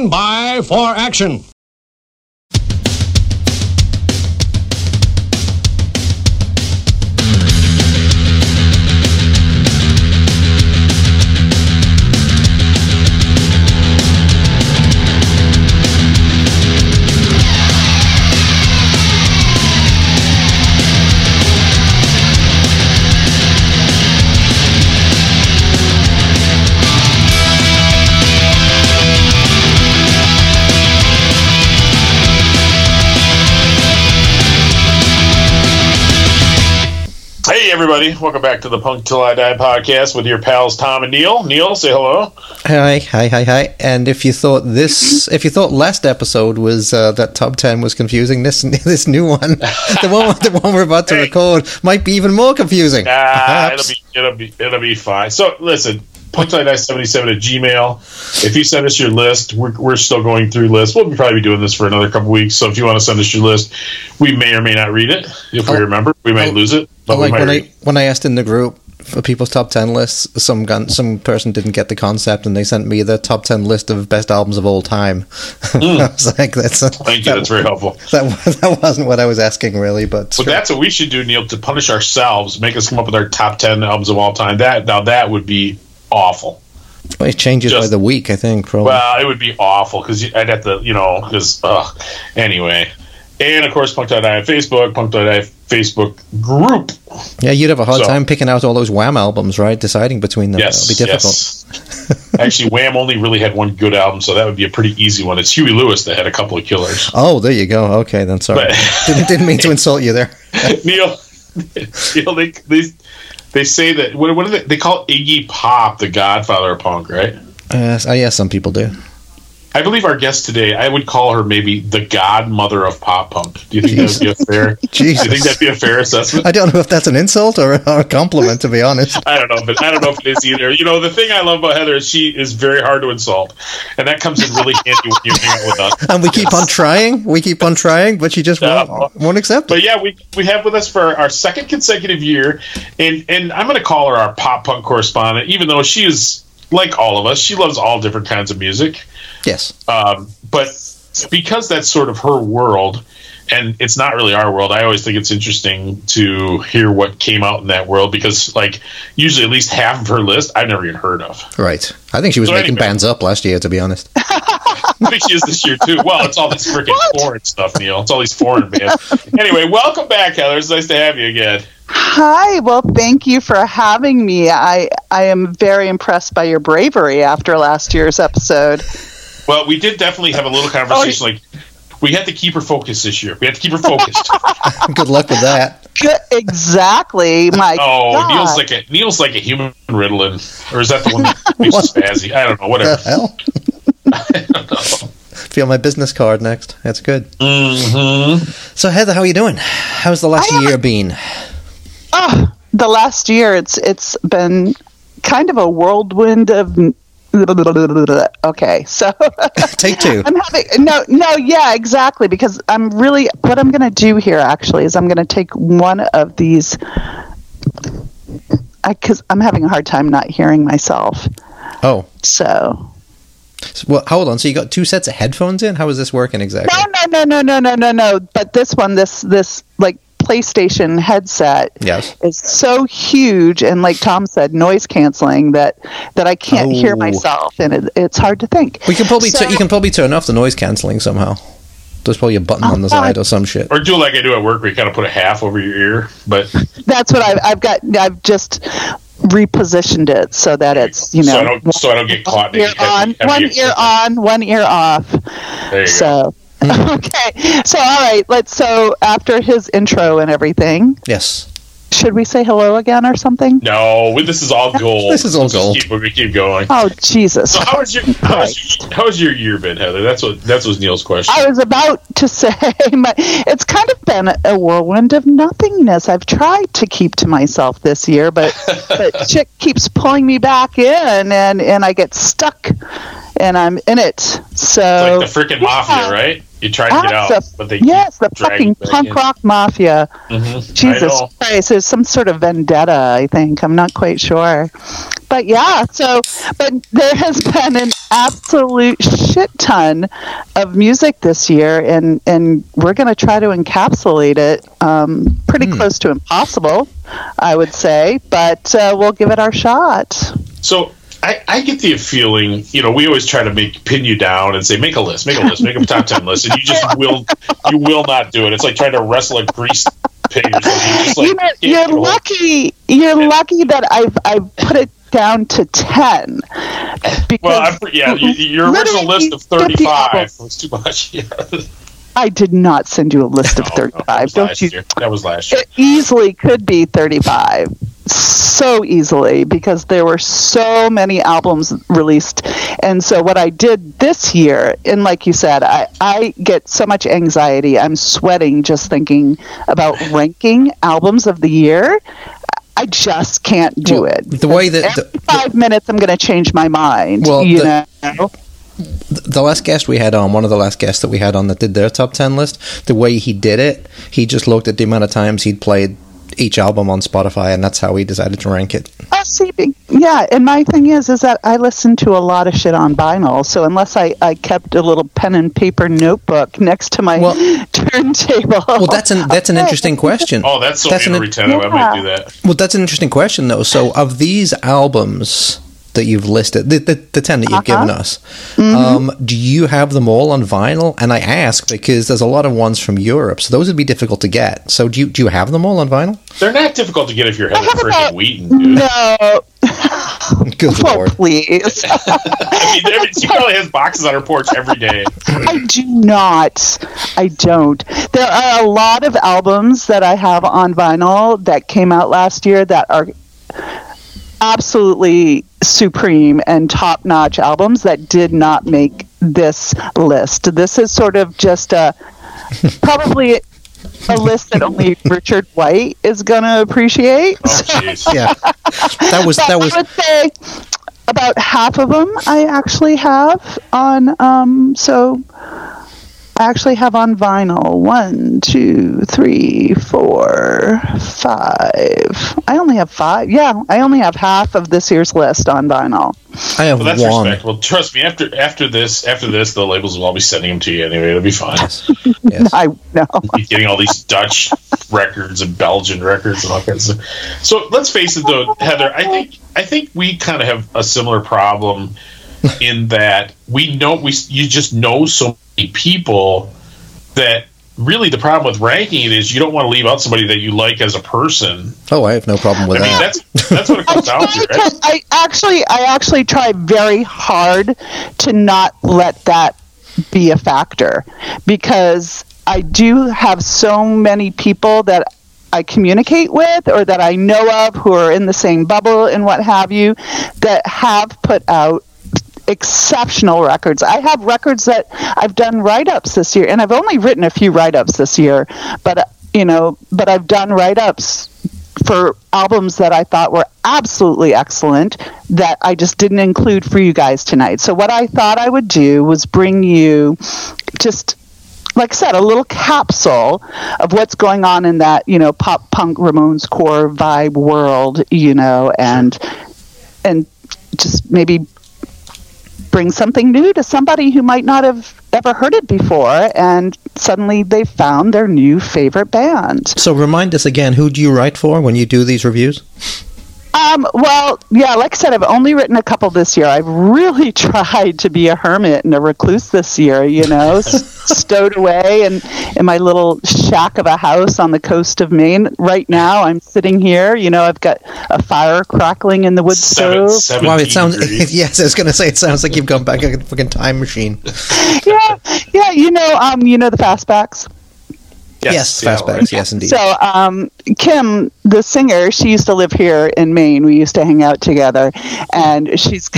Stand by for action. Hey everybody, welcome back to the Punk Till I Die podcast with your pals Tom and Neil. Neil, say hello. Hi. And if you thought last episode was that top 10 was confusing, this new one, the one we're about to record, might be even more confusing. Nah, it'll be fine. So listen, punktillidie77@gmail.com. If you send us your list, we're still going through lists. We'll probably be doing this for another couple weeks. So if you want to send us your list, we may or may not read it. If we remember, we might lose it. But like when I asked in the group for people's top 10 lists, some person didn't get the concept, and they sent me the top 10 list of best albums of all time. I was like, that's very helpful. That wasn't what I was asking, really. But that's what we should do, Neil, to punish ourselves. Make us come up with our top 10 albums of all time. That would be awful. Well, it changes by the week, I think, probably. Well, it would be awful because I'd have to, anyway. And of course, Punk.I Facebook group. Yeah, you'd have a hard time picking out all those Wham albums, right? Deciding between them. Yes, it'd be difficult. Yes. Actually, Wham only really had one good album, so that would be a pretty easy one. It's Huey Lewis that had a couple of killers. Oh, there you go. Okay, then sorry. Didn't mean to insult you there. Neil, they say that what do they call Iggy Pop the Godfather of Punk, right? Yes, some people do. I believe our guest today, I would call her maybe the godmother of pop punk. Do you think that would be a fair? Jesus. Do you think that'd be a fair assessment? I don't know if that's an insult or a compliment, to be honest. I don't know if it is either. The thing I love about Heather is she is very hard to insult, and that comes in really handy when you hang out with us. And we keep on trying. But she just won't accept it. But yeah, we have with us for our second consecutive year, and I'm going to call her our pop punk correspondent, even though she is, like all of us, she loves all different kinds of music. Yes. But because that's sort of her world, and it's not really our world, I always think it's interesting to hear what came out in that world because, usually at least half of her list I've never even heard of. Right. I think she was making bands up last year, to be honest. I think she is this year, too. Well, it's all this freaking foreign stuff, Neil. It's all these foreign bands. Anyway, welcome back, Heather. It's nice to have you again. Hi. Well, thank you for having me. I am very impressed by your bravery after last year's episode. Well, we did definitely have a little conversation. We had to keep her focused this year. We had to keep her focused. Good luck with that. Exactly, my God. Neil's like a human Ritalin, or is that the one that makes spazzy? I don't know. Whatever. The hell? I don't know. Feel my business card next. That's good. Mm-hmm. So, Heather, how are you doing? How's the last year been? The last year, it's been kind of a whirlwind of. Okay, so take two. I'm having exactly, because I'm really what I'm going to do here actually is I'm going to take one of these because I'm having a hard time not hearing myself. Oh, so well, hold on. So you got two sets of headphones in? How is this working exactly? No. But this one, this PlayStation headset is so huge, and like Tom said, noise canceling that I can't hear myself, and it's hard to think. We can probably you can probably turn off the noise canceling somehow. There's probably a button on the side or some shit. Or do like I do at work, where you kind of put a half over your ear. But that's what I've got. I've just repositioned it so that it's so I don't get caught. One ear on, one ear off. There you go. Okay, all right, after his intro and everything... Yes. Should we say hello again or something? No, this is all gold. We keep going. Oh, Jesus. So how's your year been, Heather? That was Neil's question. I was about to say, it's kind of been a whirlwind of nothingness. I've tried to keep to myself this year, but shit keeps pulling me back in, and I get stuck, and I'm in it. It's like the freaking mafia, right? You try to get out, but they the fucking punk rock mafia. Mm-hmm. Jesus Christ, there's some sort of vendetta, I think. I'm not quite sure. But yeah, but there has been an absolute shit ton of music this year, and we're going to try to encapsulate it pretty close to impossible, I would say, but we'll give it our shot. So I get the feeling, you know, we always try to pin you down and say, make a list, make a top 10 list, and you will not do it. It's like trying to wrestle a greased pig or something. You're, like, you're lucky that I've put it down to 10. Well, your original list of 35 was too much. Yeah. I did not send you a list of 35. That was last year. It easily could be 35. So easily, because there were so many albums released. And so what I did this year, and like you said, I get so much anxiety. I'm sweating just thinking about ranking albums of the year. I just can't do it. The way that every 5 minutes I'm going to change my mind. Well, you know. The last guest we had on, one of the last guests that we had on that did their top 10 list, the way he did it, he just looked at the amount of times he'd played each album on Spotify, and that's how we decided to rank it. And my thing is that I listened to a lot of shit on vinyl, so unless I kept a little pen and paper notebook next to my turntable. Well, that's an interesting question. Oh, that's every time I might do that. Well, that's an interesting question, though. So of these albums that you've listed, the 10 that you've given us, do you have them all on vinyl? And I ask because there's a lot of ones from Europe, so those would be difficult to get. So do you have them all on vinyl? They're not difficult to get if you're Heather freaking Wheaton, dude. No. Good Lord. Please. I mean, she probably has boxes on her porch every day. I do not. I don't. There are a lot of albums that I have on vinyl that came out last year that are absolutely supreme and top-notch albums that did not make this list. This is sort of just probably a list that only Richard White is going to appreciate. Oh, jeez. Yeah. That was. I would say about half of them I actually have on. I actually have on vinyl 1, 2, 3, 4, 5. I only have 5. Yeah, I only have half of this year's list on vinyl. I have that's one. Respectable. Trust me, after this, the labels will all be sending them to you anyway. It'll be fine. Yes. I know. You're getting all these Dutch records and Belgian records and all kinds of stuff. So let's face it, though, Heather. I think we kind of have a similar problem in that you just know so many people that really the problem with ranking it is you don't want to leave out somebody that you like as a person. Oh, I have no problem with that. I mean, that's what it comes down to, right? I actually try very hard to not let that be a factor, because I do have so many people that I communicate with or that I know of who are in the same bubble and what have you that have put out exceptional records. I have records that I've done write-ups this year, and I've only written a few write-ups this year, but I've done write-ups for albums that I thought were absolutely excellent that I just didn't include for you guys tonight. So what I thought I would do was bring you just, like I said, a little capsule of what's going on in that, you know, pop punk Ramones core vibe world, you know, and just maybe bring something new to somebody who might not have ever heard it before, and suddenly they found their new favorite band. So remind us again, who do you write for when you do these reviews? Well, yeah, like I said, I've only written a couple this year. I've really tried to be a hermit and a recluse this year, you know, stowed away in my little shack of a house on the coast of Maine. Right now, I'm sitting here, you know, I've got a fire crackling in the wood stove. Wow, it sounds, yes, I was going to say, it sounds like you've gone back like a fucking time machine. yeah, you know the Fastbacks? Yes, Fastbacks, yes, indeed. So, Kim, the singer, she used to live here in Maine. We used to hang out together, and she's.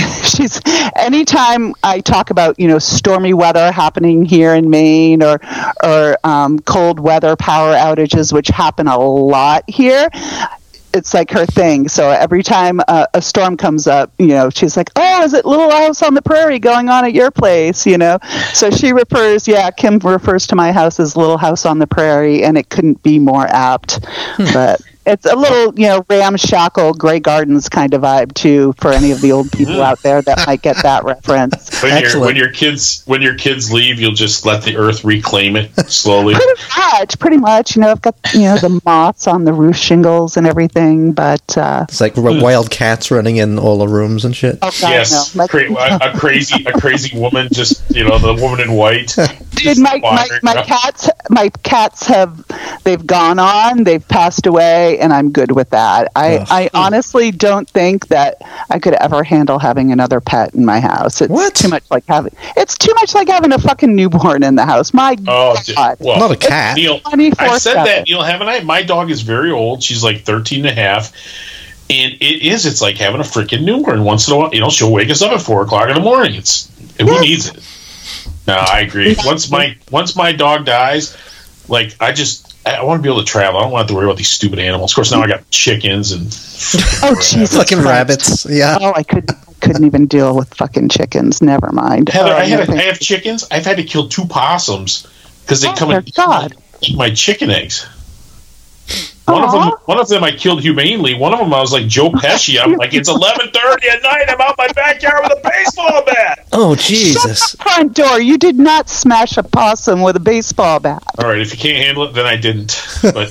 Anytime I talk about, you know, stormy weather happening here in Maine, or cold weather power outages, which happen a lot here, it's like her thing. So every time a storm comes up, you know, she's like, oh, is it Little House on the Prairie going on at your place, you know? So she refers, Kim refers to my house as Little House on the Prairie, and it couldn't be more apt. But it's a little, you know, ramshackle Grey Gardens kind of vibe too, for any of the old people out there that might get that reference. When your kids leave, you'll just let the earth reclaim it slowly. Pretty much. You know, I've got, you know, the moths on the roof shingles and everything, but it's like wild cats running in all the rooms and shit. Oh, God, yes, no. a crazy woman, just, you know, the woman in white. Dude, my cats have, they've gone on, they've passed away, and I'm good with that. I honestly don't think that I could ever handle having another pet in my house. It's too much like having a fucking newborn in the house. My God. Well, not a cat. Neil, I said that, Neil, haven't I? My dog is very old. She's like 13 and a half. And it's like having a freaking newborn once in a while. You know, she'll wake us up at 4 o'clock in the morning. Who needs it? No, I agree. Once my dog dies, like, I want to be able to travel. I don't want to worry about these stupid animals. Of course, now I got chickens and fucking rabbits. Yeah. Oh, I couldn't even deal with fucking chickens. Never mind. Heather, I have chickens. I've had to kill 2 possums because they come and eat my chicken eggs. One of them I killed humanely. One of them I was like Joe Pesci. I'm like, it's 11:30 at night. I'm out my backyard with a baseball bat. Oh, Jesus! Shut the front door. You did not smash a possum with a baseball bat. All right, if you can't handle it, then I didn't. But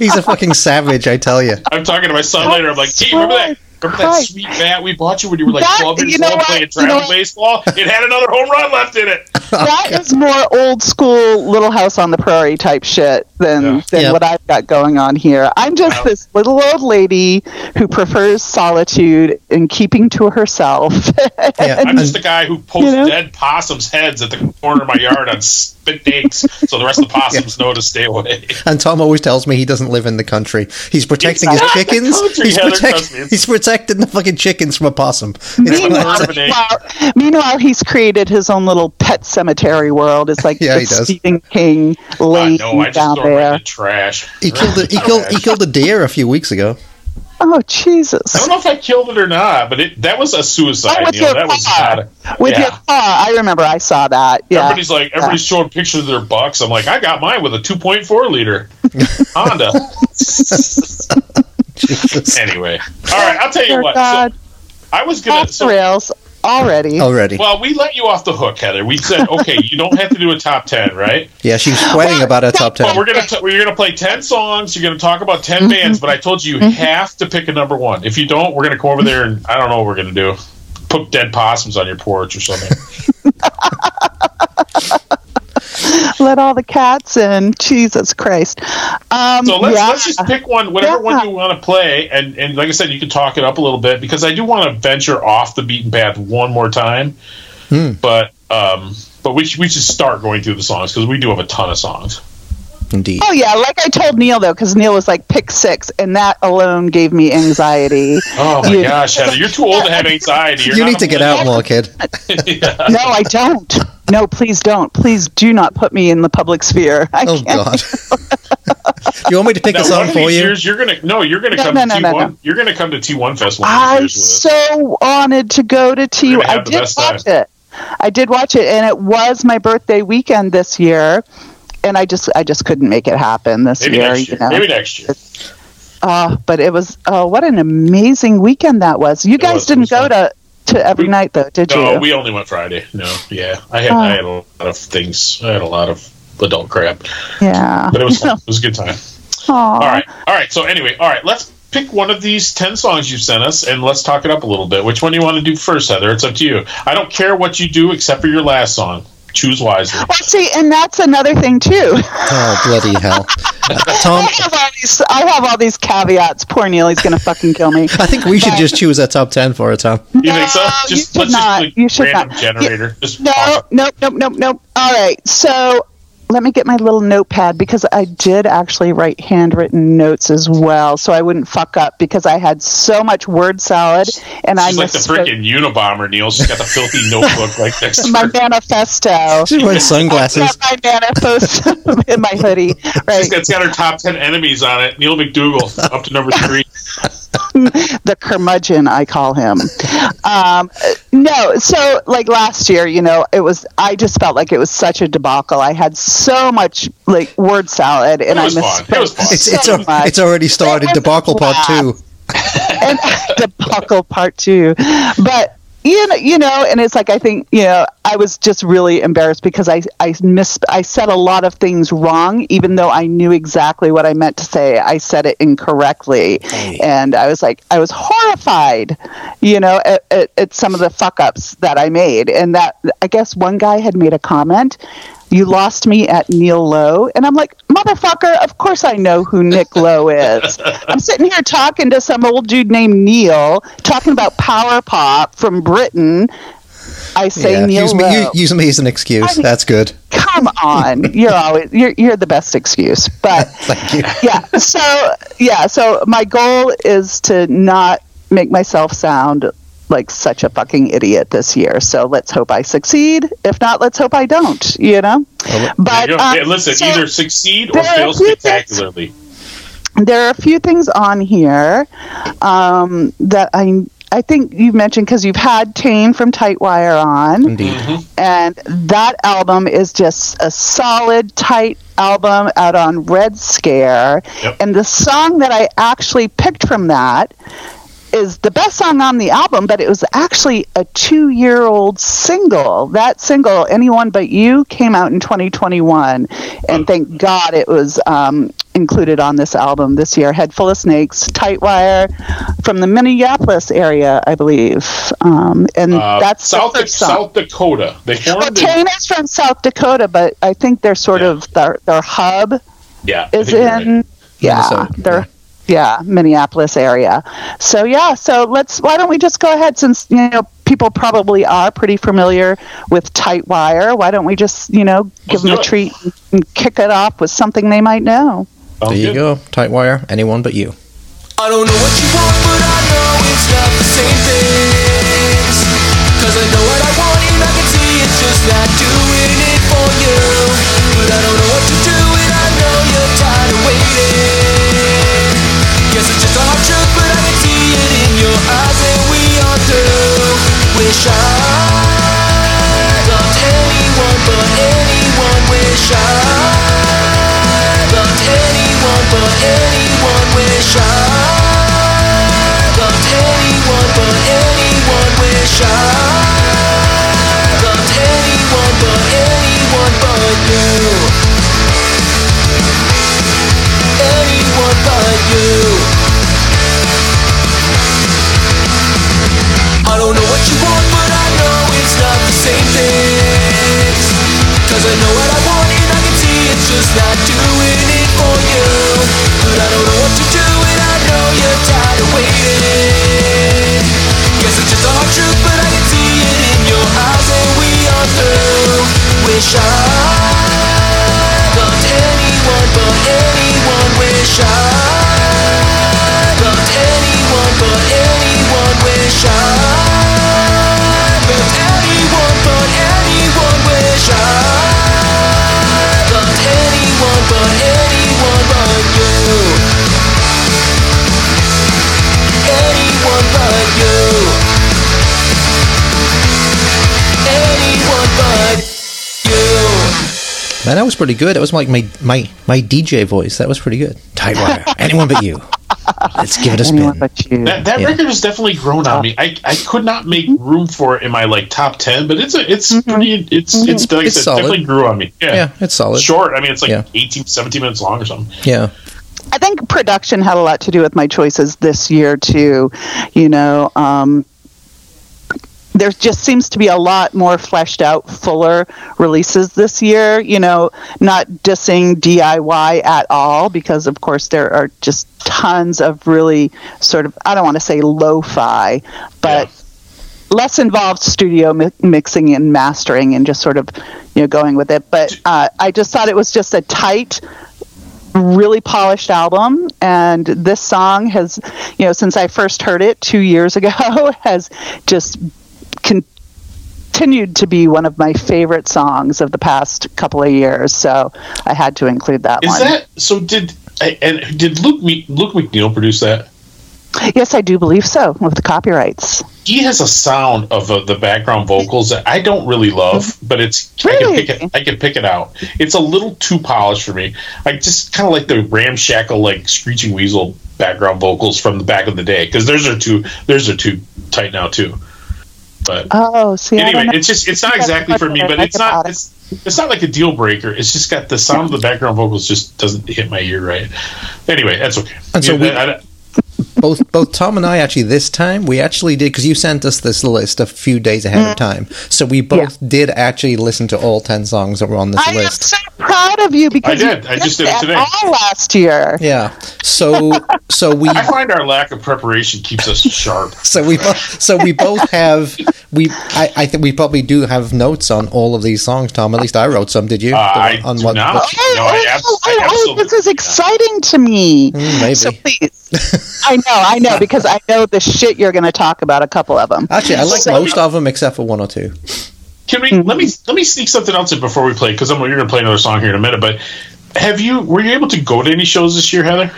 he's a fucking savage, I tell you. I'm talking to my son later. I'm like, hey, remember that sweet bat we bought you when you were like 12 years old playing travel baseball? It had another home run left in it. That is more old school Little House on the Prairie type shit than what I've got going on here. I'm just this little old lady who prefers solitude and keeping to herself. I'm just the guy who pokes dead possums' heads at the corner of my yard on spit eggs so the rest of the possums know to stay away. And Tom always tells me he doesn't live in the country. He's protecting his chickens. Country, he's protecting the fucking chickens from a possum. Meanwhile, he's created his own little pet cemetery world. It's like Stephen King laying down there. Trash. He killed a deer a few weeks ago. Oh, Jesus. I don't know if I killed it or not, but that was a suicide. Oh, with your car. I remember I saw that. Yeah. Everybody's showing pictures of their bucks. I'm like, I got mine with a 2.4 liter Honda. Jesus. Anyway. All right, I'll tell you what. God. So, I was going to... rails already. Well, we let you off the hook, Heather. We said, okay, you don't have to do a top 10, right? Yeah, she's sweating about a top 10. Well, we're gonna play 10 songs. You're gonna talk about 10 bands, but I told you have to pick a number one. If you don't, we're gonna go over there and I don't know what we're gonna do. Put dead possums on your porch or something. Let all the cats in. Jesus Christ. So let's just pick one, whatever one you want to play. And like I said, you can talk it up a little bit because I do want to venture off the beaten path one more time. But we should start going through the songs because we do have a ton of songs. Indeed. Oh, yeah. Like I told Neil, though, because Neil was like, pick 6, and that alone gave me anxiety. Oh, my gosh, Heather. You're too old to have anxiety. You need to get out more, kid. Yeah. No, I don't. No, please don't. Please do not put me in the public sphere. God. You want me to pick a song for you? Years, you're going to come to T1 Fest one of these years with us. I so wanted to go to T1. I did watch it. And it was my birthday weekend this year. And I just couldn't make it happen this year. You know? Maybe next year. But it was what an amazing weekend that was. You guys didn't go to every night though, did you? No, we only went Friday. No, yeah, I had a lot of things. I had a lot of adult crap. Yeah, but it was fun. It was a good time. Aww. All right. So anyway, let's pick one of these 10 songs you sent us and let's talk it up a little bit. Which one do you want to do first, Heather? It's up to you. I don't care what you do except for your last song. Choose wisely. Well, see, and that's another thing too. Oh, bloody hell, Tom! I have all these caveats. Poor Neely's gonna fucking kill me. I think we should just choose a top 10 for it, Tom. You think so? You should not. Random generator. No. Nope. All right. So Let me get my little notepad, because I did actually write handwritten notes as well, so I wouldn't fuck up, because I had so much word salad. And she's like the freaking Unabomber, Neil. She's got the filthy notebook like this. My manifesto. She's wearing sunglasses. I got my manifesto in my hoodie. Right. It's got her top 10 enemies on it. Neil McDougall up to number 3. The curmudgeon, I call him. No, so like last year, you know, it was, I just felt like it was such a debacle. I had so much like word salad, and I misspoke so much. It's already started. Debacle part 2. And debacle part 2. But you know, and it's like, I think, you know, I was just really embarrassed because I said a lot of things wrong, even though I knew exactly what I meant to say. I said it incorrectly. And I was like, I was horrified, you know, at some of the fuck ups that I made. And that, I guess one guy had made a comment, "You lost me at Neil Lowe." And I'm like, motherfucker, of course I know who Nick Lowe is. I'm sitting here talking to some old dude named Neil, talking about power pop from Britain. I say Neil Lowe. Use me as an excuse. I mean, that's good. Come on. You're the best excuse. But thank you. So my goal is to not make myself sound like such a fucking idiot this year. So let's hope I succeed. If not, let's hope I don't, you know? But listen, so either succeed or fail spectacularly. There are a few things on here that I think you've mentioned, because you've had Tane from Tightwire on. Indeed. Mm-hmm. And that album is just a solid, tight album out on Red Scare. Yep. And the song that I actually picked from that is the best song on the album, but it was actually a 2-year-old single. That single, "Anyone But You," came out in 2021, and thank God it was included on this album this year. Head Full of Snakes, Tightwire, from the Minneapolis area, I believe, and that's South Dakota. Tane is from South Dakota, but I think they're sort of their hub. Yeah, is in right. Minnesota. Minneapolis area. So why don't we just go ahead, since, you know, people probably are pretty familiar with Tightwire, why don't we just, you know, give them a treat and kick it off with something they might know. There you go. Tightwire, "Anyone But You." I don't know what you want, but I know it's not the same things, because I know what I want and I can see it's just not doing it for you, but I don't know what to do and I know you're tired of waiting. Guess it's just a hard truth, but I can see it in your eyes, and we all do. Wish I loved anyone but anyone. Wish I loved anyone but anyone. Wish I loved anyone but anyone. Wish I loved anyone but you. Anyone but you. I don't know what you want, but I know it's not the same things, because I know what I want and I can see it's just not doing it for you, but I don't know what to do and I know you're tired of waiting. Guess it's just a hard truth, but I can see it in your eyes, and we are through. Wish I loved anyone but anyone. Wish I loved anyone but anyone. Wish I loved anyone but anyone. Wish I loved anyone but anyone but you. Anyone but you. Anyone but you. Man, that was pretty good. That was like my DJ voice. That was pretty good. Tightwire, "Anyone But You." Let's give it a spin. That record has definitely grown on me. I could not make room for it in my like top 10, but it's pretty. It's like it's solid. Definitely grew on me. Yeah, it's solid. Short. I mean, it's like 18, 17 minutes long or something. Yeah. I think production had a lot to do with my choices this year too. You know. There just seems to be a lot more fleshed out, fuller releases this year, you know, not dissing DIY at all, because, of course, there are just tons of really sort of, I don't want to say lo-fi, but less involved studio mixing and mastering and just sort of, you know, going with it. But I just thought it was just a tight, really polished album. And this song has, you know, since I first heard it 2 years ago, has just continued to be one of my favorite songs of the past couple of years. So I had to include that one. Is that, so did Luke McNeil produce that? Yes, I do believe so, with the copyrights. He has a sound of the background vocals that I don't really love, but it's really? I can pick it out. It's a little too polished for me. I just kind of like the ramshackle, like Screeching Weasel background vocals from the back of the day, because those are too tight now too. But anyway, it's not exactly for me, but it's not like a deal breaker. It's just got the sound of the background vocals just doesn't hit my ear right. Anyway, that's okay. And so both Tom and I actually this time did, because you sent us this list a few days ahead of time, so we both did actually listen to all 10 songs that were on this list. I am so proud of you, because I just did it today. Last year, so we. I find our lack of preparation keeps us sharp. I think we probably do have notes on all of these songs, Tom. At least I wrote some. Did you? This is exciting to me. Maybe. So please. I know, because I know the shit you're going to talk about. A couple of them. Actually, I like most of them except for one or two. Can we let me sneak something else in before we play? Because you're going to play another song here in a minute. But were you able to go to any shows this year, Heather?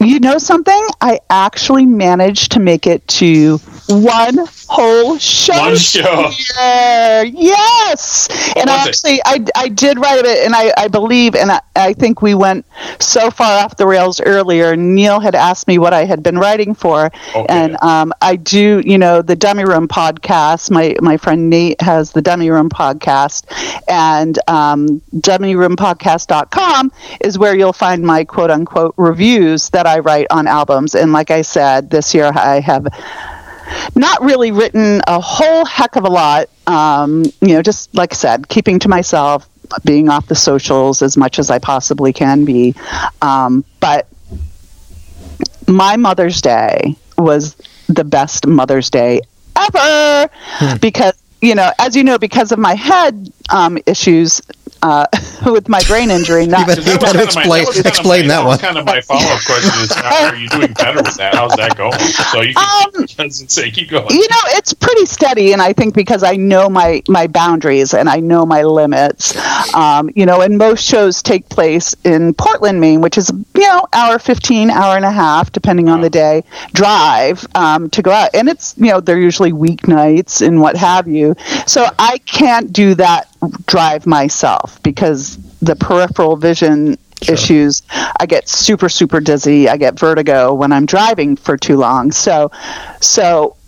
You know something? I actually managed to make it to one whole show. One show. Yes. And I did write it, and I believe, and I think we went so far off the rails earlier. Neil had asked me what I had been writing for, and I do, you know, the Dummy Room podcast. My friend Nate has the Dummy Room podcast, and dummyroompodcast.com is where you'll find my quote-unquote reviews that I write on albums. And like I said, this year I have not really written a whole heck of a lot, you know, just like I said, keeping to myself, being off the socials as much as I possibly can be, but my Mother's Day was the best Mother's Day ever, because, you know, as you know, because of my head issues, with my brain injury. Not you better explain that one. That was kind of my follow-up question is, how are you doing better with that? How's that going? So you can keep going. You know, it's pretty steady, and I think because I know my boundaries and I know my limits, you know, and most shows take place in Portland, Maine, which is, you know, hour 15, hour and a half, depending on the day, drive to go out. And it's, you know, they're usually weeknights and what have you. So I can't do that drive myself, because the peripheral vision issues, I get super, super dizzy. I get vertigo when I'm driving for too long. So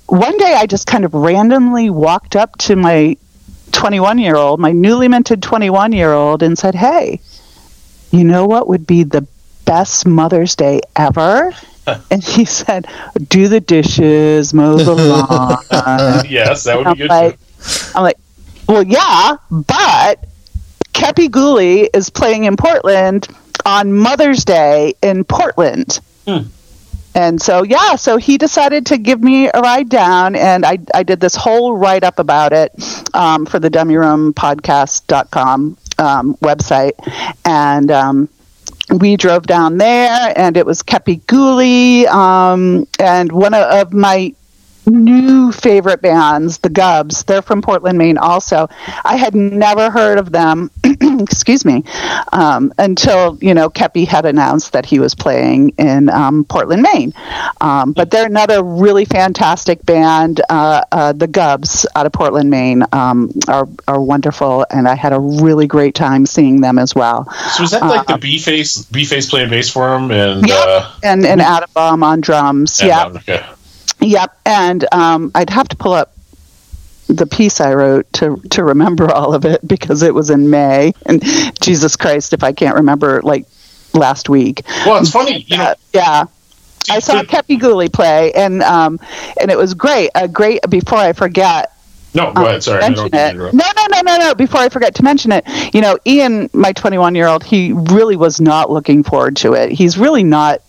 one day I just kind of randomly walked up to my 21-year-old, my newly minted 21-year-old, and said, "Hey, you know what would be the best Mother's Day ever?" And he said, "Do the dishes, mow the lawn." Yes, that would be good. I'm like, well, yeah, but Kepi Ghoulie is playing in Portland on Mother's Day in Portland. And so, yeah, so he decided to give me a ride down, and I did this whole write-up about it for the dummyroompodcast.com website. And we drove down there, and it was Kepi Ghoulie, and one of my new favorite bands, the Gubs. They're from Portland, Maine also. I had never heard of them excuse me until, you know, Kepi had announced that he was playing in Portland, Maine, but they're another really fantastic band. The Gubs out of Portland, Maine are wonderful, and I had a really great time seeing them as well. So was that like the B-Face playing bass for him, and and Adam Baum on drums? Yep, and I'd have to pull up the piece I wrote to remember all of it, because it was in May, and Jesus Christ, if I can't remember, like, last week. Well, it's funny, you know. Yeah. I saw Kepi Ghoulie play, and it was great. Before I forget. No, go ahead. Sorry. No. Before I forget to mention it, you know, Ian, my 21-year-old, he really was not looking forward to it. He's really not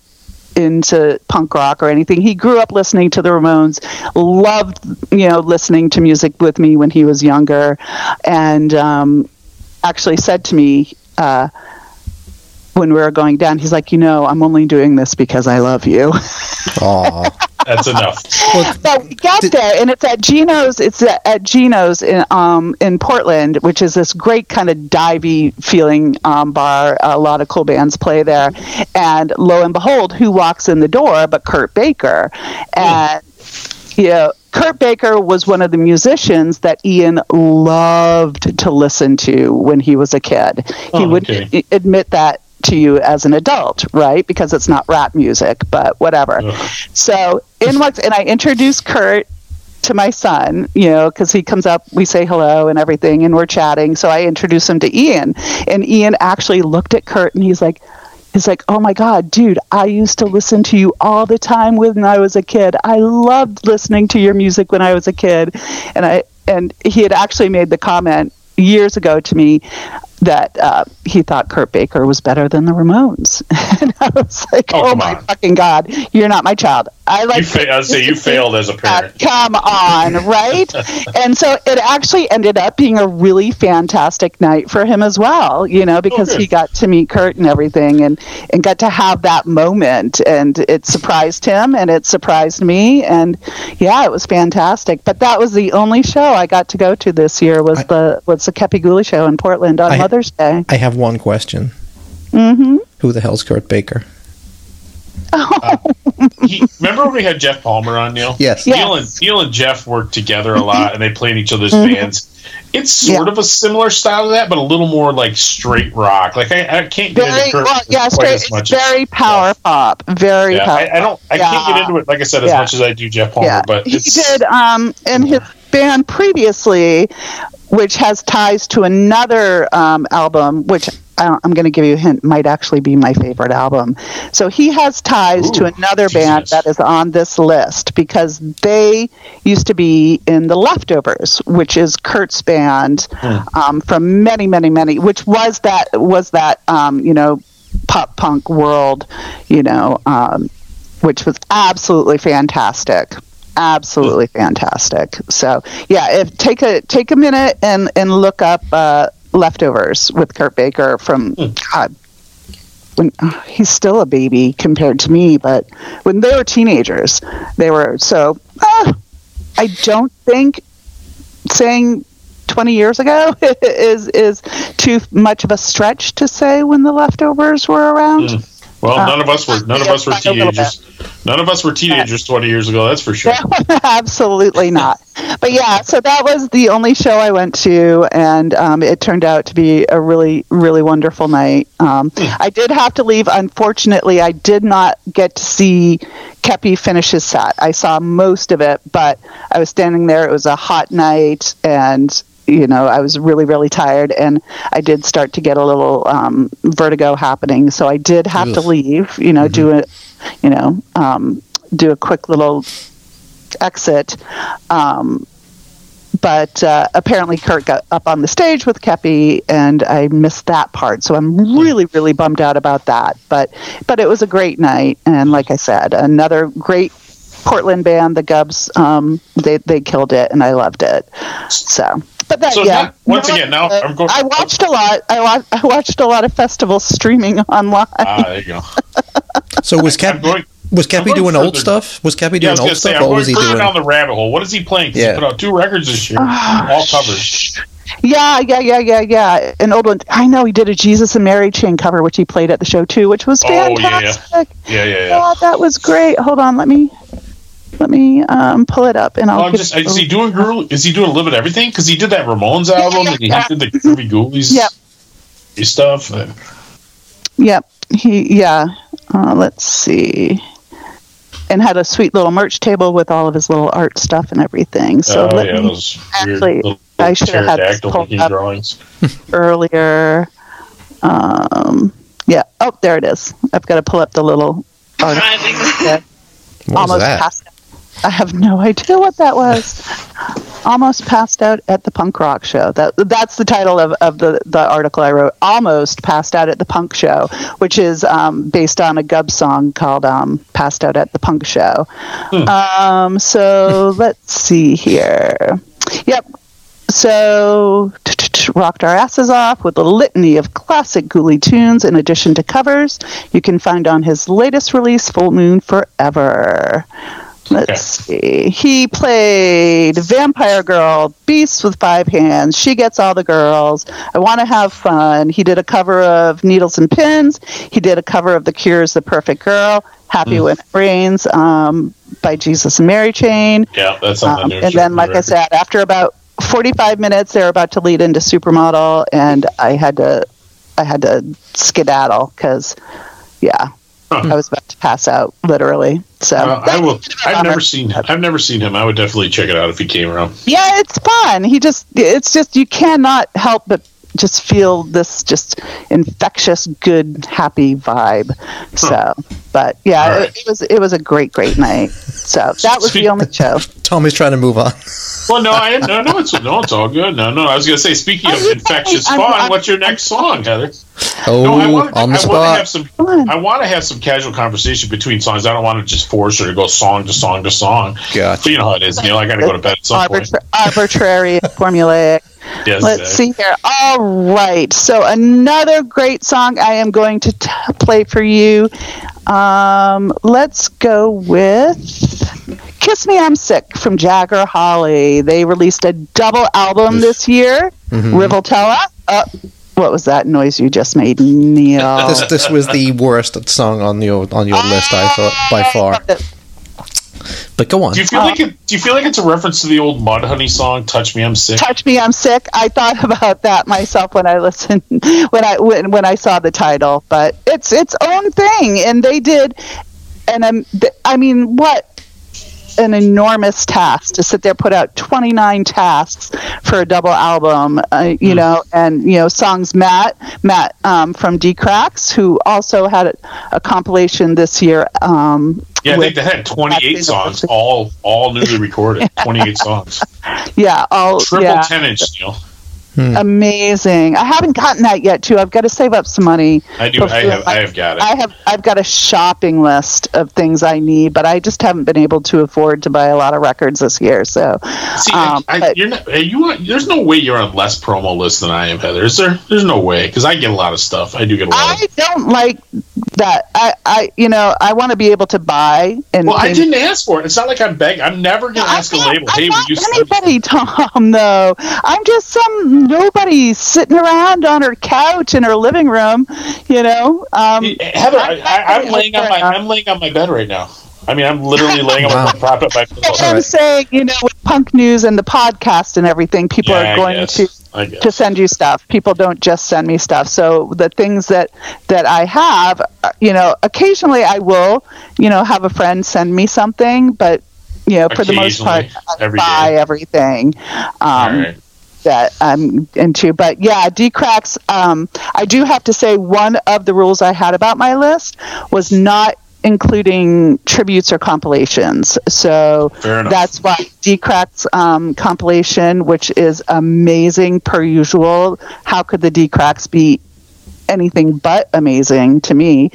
into punk rock or anything. He grew up listening to the Ramones, loved, you know, listening to music with me when he was younger, and actually said to me when we were going down, he's like, you know, I'm only doing this because I love you. Aww. That's enough. Well, but we got there, and it's at Gino's. It's at Gino's in Portland, which is this great kind of divey feeling bar. A lot of cool bands play there. And lo and behold, who walks in the door but Kurt Baker? And you know, Kurt Baker was one of the musicians that Ian loved to listen to when he was a kid. Oh, he would admit that to you as an adult, right? Because it's not rap music, but whatever. Ugh. So and I introduced Kurt to my son, you know, because he comes up, we say hello and everything, and we're chatting. So I introduced him to Ian, and Ian actually looked at Kurt, and he's like, oh my God, dude, I used to listen to you all the time when I was a kid. I loved listening to your music when I was a kid. And he had actually made the comment years ago to me that he thought Kurt Baker was better than the Ramones. And I was like, oh my fucking God, you're not my child. You failed as a parent. Come on, right? And so it actually ended up being a really fantastic night for him as well, you know, because he got to meet Kurt and everything, and got to have that moment, and it surprised him and it surprised me, and yeah, it was fantastic. But that was the only show I got to go to this year was the Kepi Ghoulie show in Portland on Mother's Day. I have one question. Mm-hmm. Who the hell's Kurt Baker? Remember when we had Jeff Palmer on, Neil? Yes. Neil and Jeff worked together a lot, and they played in each other's bands. It's sort of a similar style to that, but a little more like straight rock. Like I can't get into Kurt as much. It's very power pop. Very power pop. I can't get into it, like I said, as much as I do Jeff Palmer. Yeah. But he did in his band previously, which has ties to another album, which I'm going to give you a hint, might actually be my favorite album. So he has ties to another band that is on this list, because they used to be in the Leftovers, which is Kurt's band from many, many, many, which was that you know, pop punk world, you know, which was absolutely fantastic. Absolutely fantastic. So yeah, take a minute and look up Leftovers with Kurt Baker from God. He's still a baby compared to me, but when they were teenagers, they were so. I don't think saying 20 years ago is too much of a stretch to say when the Leftovers were around. Mm. Well, none of us were teenagers. None of us were teenagers 20 years ago, that's for sure. Absolutely not. But yeah, so that was the only show I went to, and it turned out to be a really, really wonderful night. I did have to leave. Unfortunately, I did not get to see Kepi finish his set. I saw most of it, but I was standing there. It was a hot night, and you know, I was really, really tired, and I did start to get a little vertigo happening. So I did have to leave, you know, do a quick little exit. But apparently Kurt got up on the stage with Kepi, and I missed that part. So I'm really, really bummed out about that. But it was a great night. And like I said, another great Portland band, the Gubs, they killed it, and I loved it. So... But that, so yeah. I'm going. I watched a lot. I watched a lot of festivals streaming online. Ah, there you go. So was Kepi doing old stuff? Was Kepi doing old stuff? Or was he doing down the rabbit hole? What is he playing? Yeah. He put out 2 records this year, all covers. Yeah. An old one. I know he did a Jesus and Mary Chain cover, which he played at the show too, which was fantastic. Yeah. Oh, that was great. Hold on, let me pull it up, and is he doing a little bit of everything? Because he did that Ramones album, and he did the Kepi Ghoulies stuff. Let's see. And had a sweet little merch table with all of his little art stuff and everything. So those actually, I should have had this pulled up drawings earlier. Oh, there it is. I've got to pull up the little art. What was that? I have no idea what that was. Almost passed out at the punk rock show. That's the title of the article I wrote. Almost passed out at the punk show, which is based on a Gubs song called "Passed Out at the Punk Show." So let's see here. Yep. So rocked our asses off with a litany of classic Ghoulie tunes in addition to covers you can find on his latest release, Full Moon Forever. Let's see. He played Vampire Girl, Beasts with Five Hands, She Gets All the Girls, I Want to Have Fun. He did a cover of Needles and Pins. He did a cover of The Cure's The Perfect Girl, Happy When It Rains by Jesus and Mary Chain. Yeah, that's something new. And then, like I said, after about 45 minutes, they're about to lead into Supermodel, and I had to skedaddle because, yeah. Huh. I was about to pass out, literally. So I will. I've never seen him. I would definitely check it out if he came around. Yeah, it's fun. It's just you cannot help but just feel this just infectious, good, happy vibe. Huh. So, but yeah, right. it was a great night. So that was the only show. Tommy's trying to move on. Well, it's all good. No, I was going to say, speaking of infectious fun, what's your next song, Heather? I want to have some casual conversation between songs. I don't want to just force her to go song to song to song. Gotcha. So you know how it is, Neil. I got to go to bed at some point. Arbitrary, formulaic. Yes, let's see here. All right. So another great song I am going to play for you. Let's go with Kiss Me, I'm Sick from Jagger Holly. They released a double album this year. Mm-hmm. Rivoltella. What was that noise you just made, Neil? This was the worst song on your list, I thought, by far. But go on. Do you feel like it's a reference to the old Mudhoney song, "Touch Me, I'm Sick"? Touch Me, I'm Sick. I thought about that myself when I listened, when I saw the title. But it's its own thing, and they did. And I mean, what an enormous task to sit there, put out 29 tasks for a double album, songs. Matt from D Cracks, who also had a compilation this year. I think they had 28 songs, all newly recorded. 28 songs. Yeah, all triple 10-inch, Neil. Amazing. I haven't gotten that yet too. I've got to save up some money. I do. I have got it. I've got a shopping list of things I need, but I just haven't been able to afford to buy a lot of records this year. So, there's no way you're on less promo list than I am, Heather. Is there? There's no way, because I get a lot of stuff. I do get a lot. I don't like that. I want to be able to buy. And I didn't ask for it. It's not like I'm begging. I'm never going to ask a label. Hey, will you? Anybody, Tom? Though I'm just some. Nobody sitting around on her couch in her living room, you know. Heather, I'm laying on my bed right now. I mean, I'm literally laying on my prop up my pillow. I'm saying, you know, with punk news and the podcast and everything, people are going to send you stuff. People don't just send me stuff. So the things that I have, you know, occasionally I will, you know, have a friend send me something, but you know, for the most part, I buy everything. All right. That I'm into, but yeah, D Cracks. I do have to say, one of the rules I had about my list was not including tributes or compilations. So that's why D Cracks compilation, which is amazing per usual. How could the D Cracks be anything but amazing to me?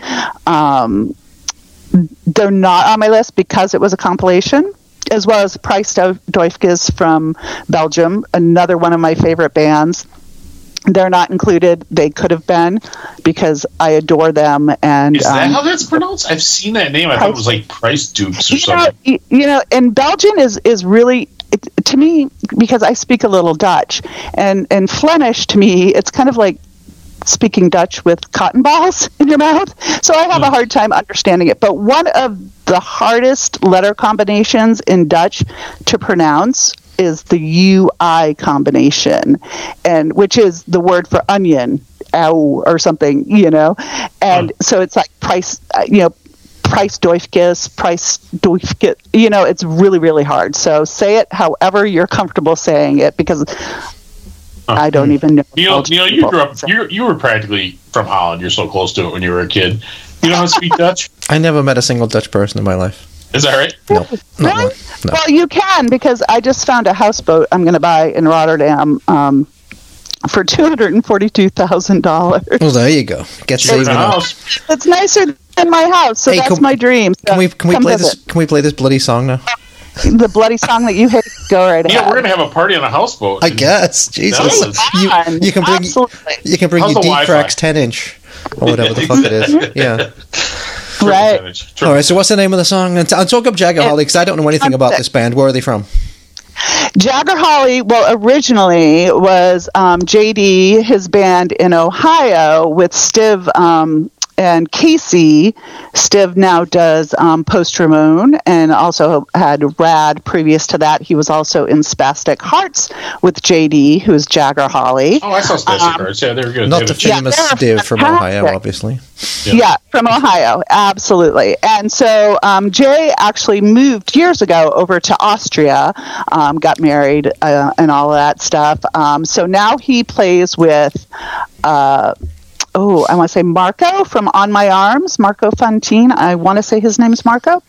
They're not on my list because it was a compilation. As well as Prijs Duifkes from Belgium, another one of my favorite bands. They're not included. They could have been, because I adore them. And is that how that's pronounced? I've seen that name. I thought it was like Prijs Duifkes or something. You know, and Belgian is really, to me, because I speak a little Dutch. And Flemish, to me, it's kind of like speaking Dutch with cotton balls in your mouth. So I have a hard time understanding it. But one of the hardest letter combinations in Dutch to pronounce is the UI combination, and which is the word for onion, or something, you know. And so it's like Prijs, you know, Prijs Duifkes, you know, it's really, really hard. So say it however you're comfortable saying it, because I don't even know. Neil, you grew up. You were practically from Holland. You're so close to it when you were a kid. You know how to speak Dutch? I never met a single Dutch person in my life. Is that right? No. Really? No. Well, you can, because I just found a houseboat I'm going to buy in Rotterdam for $242,000. Well, there you go. Get saving up. It's nicer than my house, so hey, that's my dream. So can we play this? Can we play this bloody song now? The bloody song that you hate. Go right ahead. Yeah, we're gonna have a party on a houseboat. I guess. Jesus, you can bring absolutely. You can bring your D Cracks 10-inch or whatever the fuck it is. Yeah. Right. All right. So what's the name of the song? And I'll talk up Jagger Holly because I don't know anything about this band. Where are they from? Jagger Holly, well, originally was JD, his band in Ohio with Stiv and Casey. Stiv now does Post Ramon and also had Rad previous to that. He was also in Spastic Hearts with JD, who's Jagger Holly. Oh, I saw Spastic Hearts. Yeah, they were good. Not the famous Stiv from Ohio, obviously. Yeah, from Ohio. Absolutely. And so Jay actually moved years ago over to Austria, got married and all of that stuff. So now he plays with... I want to say Marco from On My Arms, Marco Fantine. I want to say his name's Marco.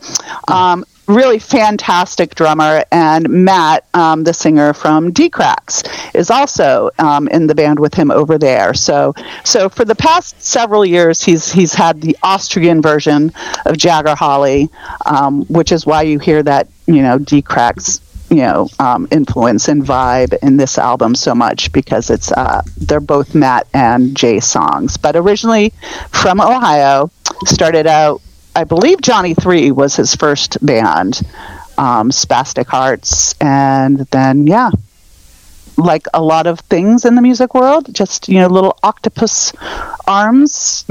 Really fantastic drummer. And Matt, the singer from D Cracks, is also in the band with him over there. So for the past several years, he's had the Austrian version of Jagger Holly, which is why you hear that, D Cracks, influence and vibe in this album so much, because it's they're both Matt and Jay songs, but originally from Ohio. Started out, I believe Johnny 3 was his first band, Spastic Hearts, and then like a lot of things in the music world, just little octopus arms,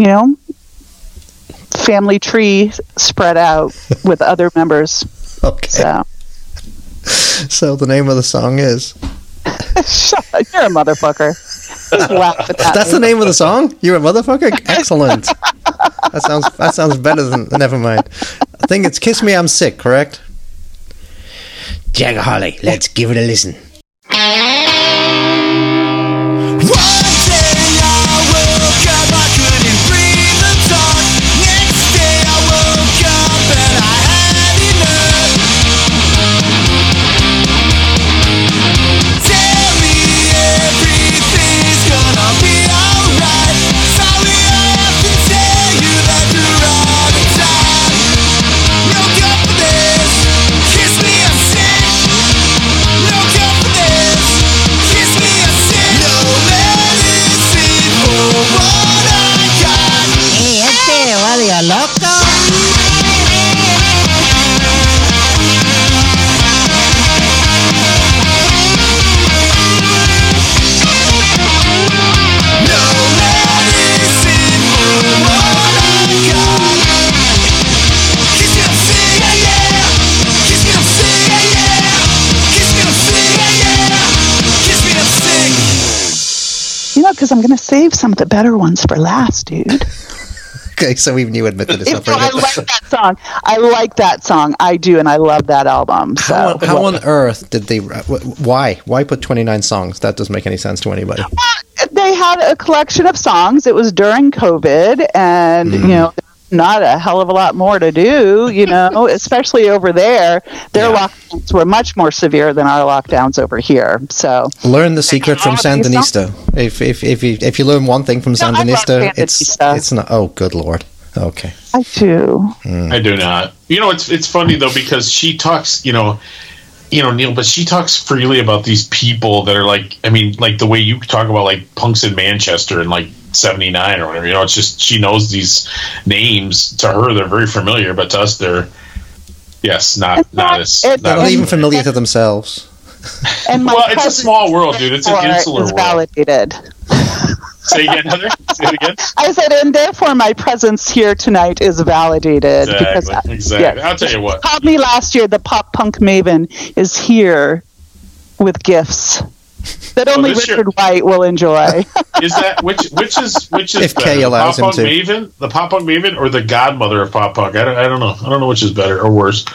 family tree spread out with other members. Okay. So the name of the song is... Shut up, you're a motherfucker. Just laugh at that. That's the name of the song? You're a motherfucker? Excellent. That sounds better than... Never mind. I think it's Kiss Me, I'm Sick, correct? Jagger Holly, let's give it a listen. Because I'm going to save some of the better ones for last, dude. Okay, so even you admitted it's up. I like that song. I do, and I love that album. So. How on earth did they... Why put 29 songs? That doesn't make any sense to anybody. Well, they had a collection of songs. It was during COVID, and, not a hell of a lot more to do, especially over there. Their lockdowns were much more severe than our lockdowns over here. So learn the secret from Sandinista. If you learn one thing from Sandinista, it's not. Oh, good lord. Okay. I do. I do not. It's funny though, because she talks. Neil, but she talks freely about these people that are like, like the way you talk about like punks in Manchester and like 79 or whatever. It's just she knows these names. To her, they're very familiar, but to us, they're not even familiar to themselves. And it's a small world, dude. It's an insular world. Validated. Say again, Heather? Say it again. I said, and therefore my presence here tonight is validated. Exactly. I'll tell you what. Called me last year, the pop punk maven is here with gifts that only Richard White will enjoy. Is that which is if better, K allows him to. The pop punk maven, or the godmother of pop punk? I don't know. I don't know which is better or worse.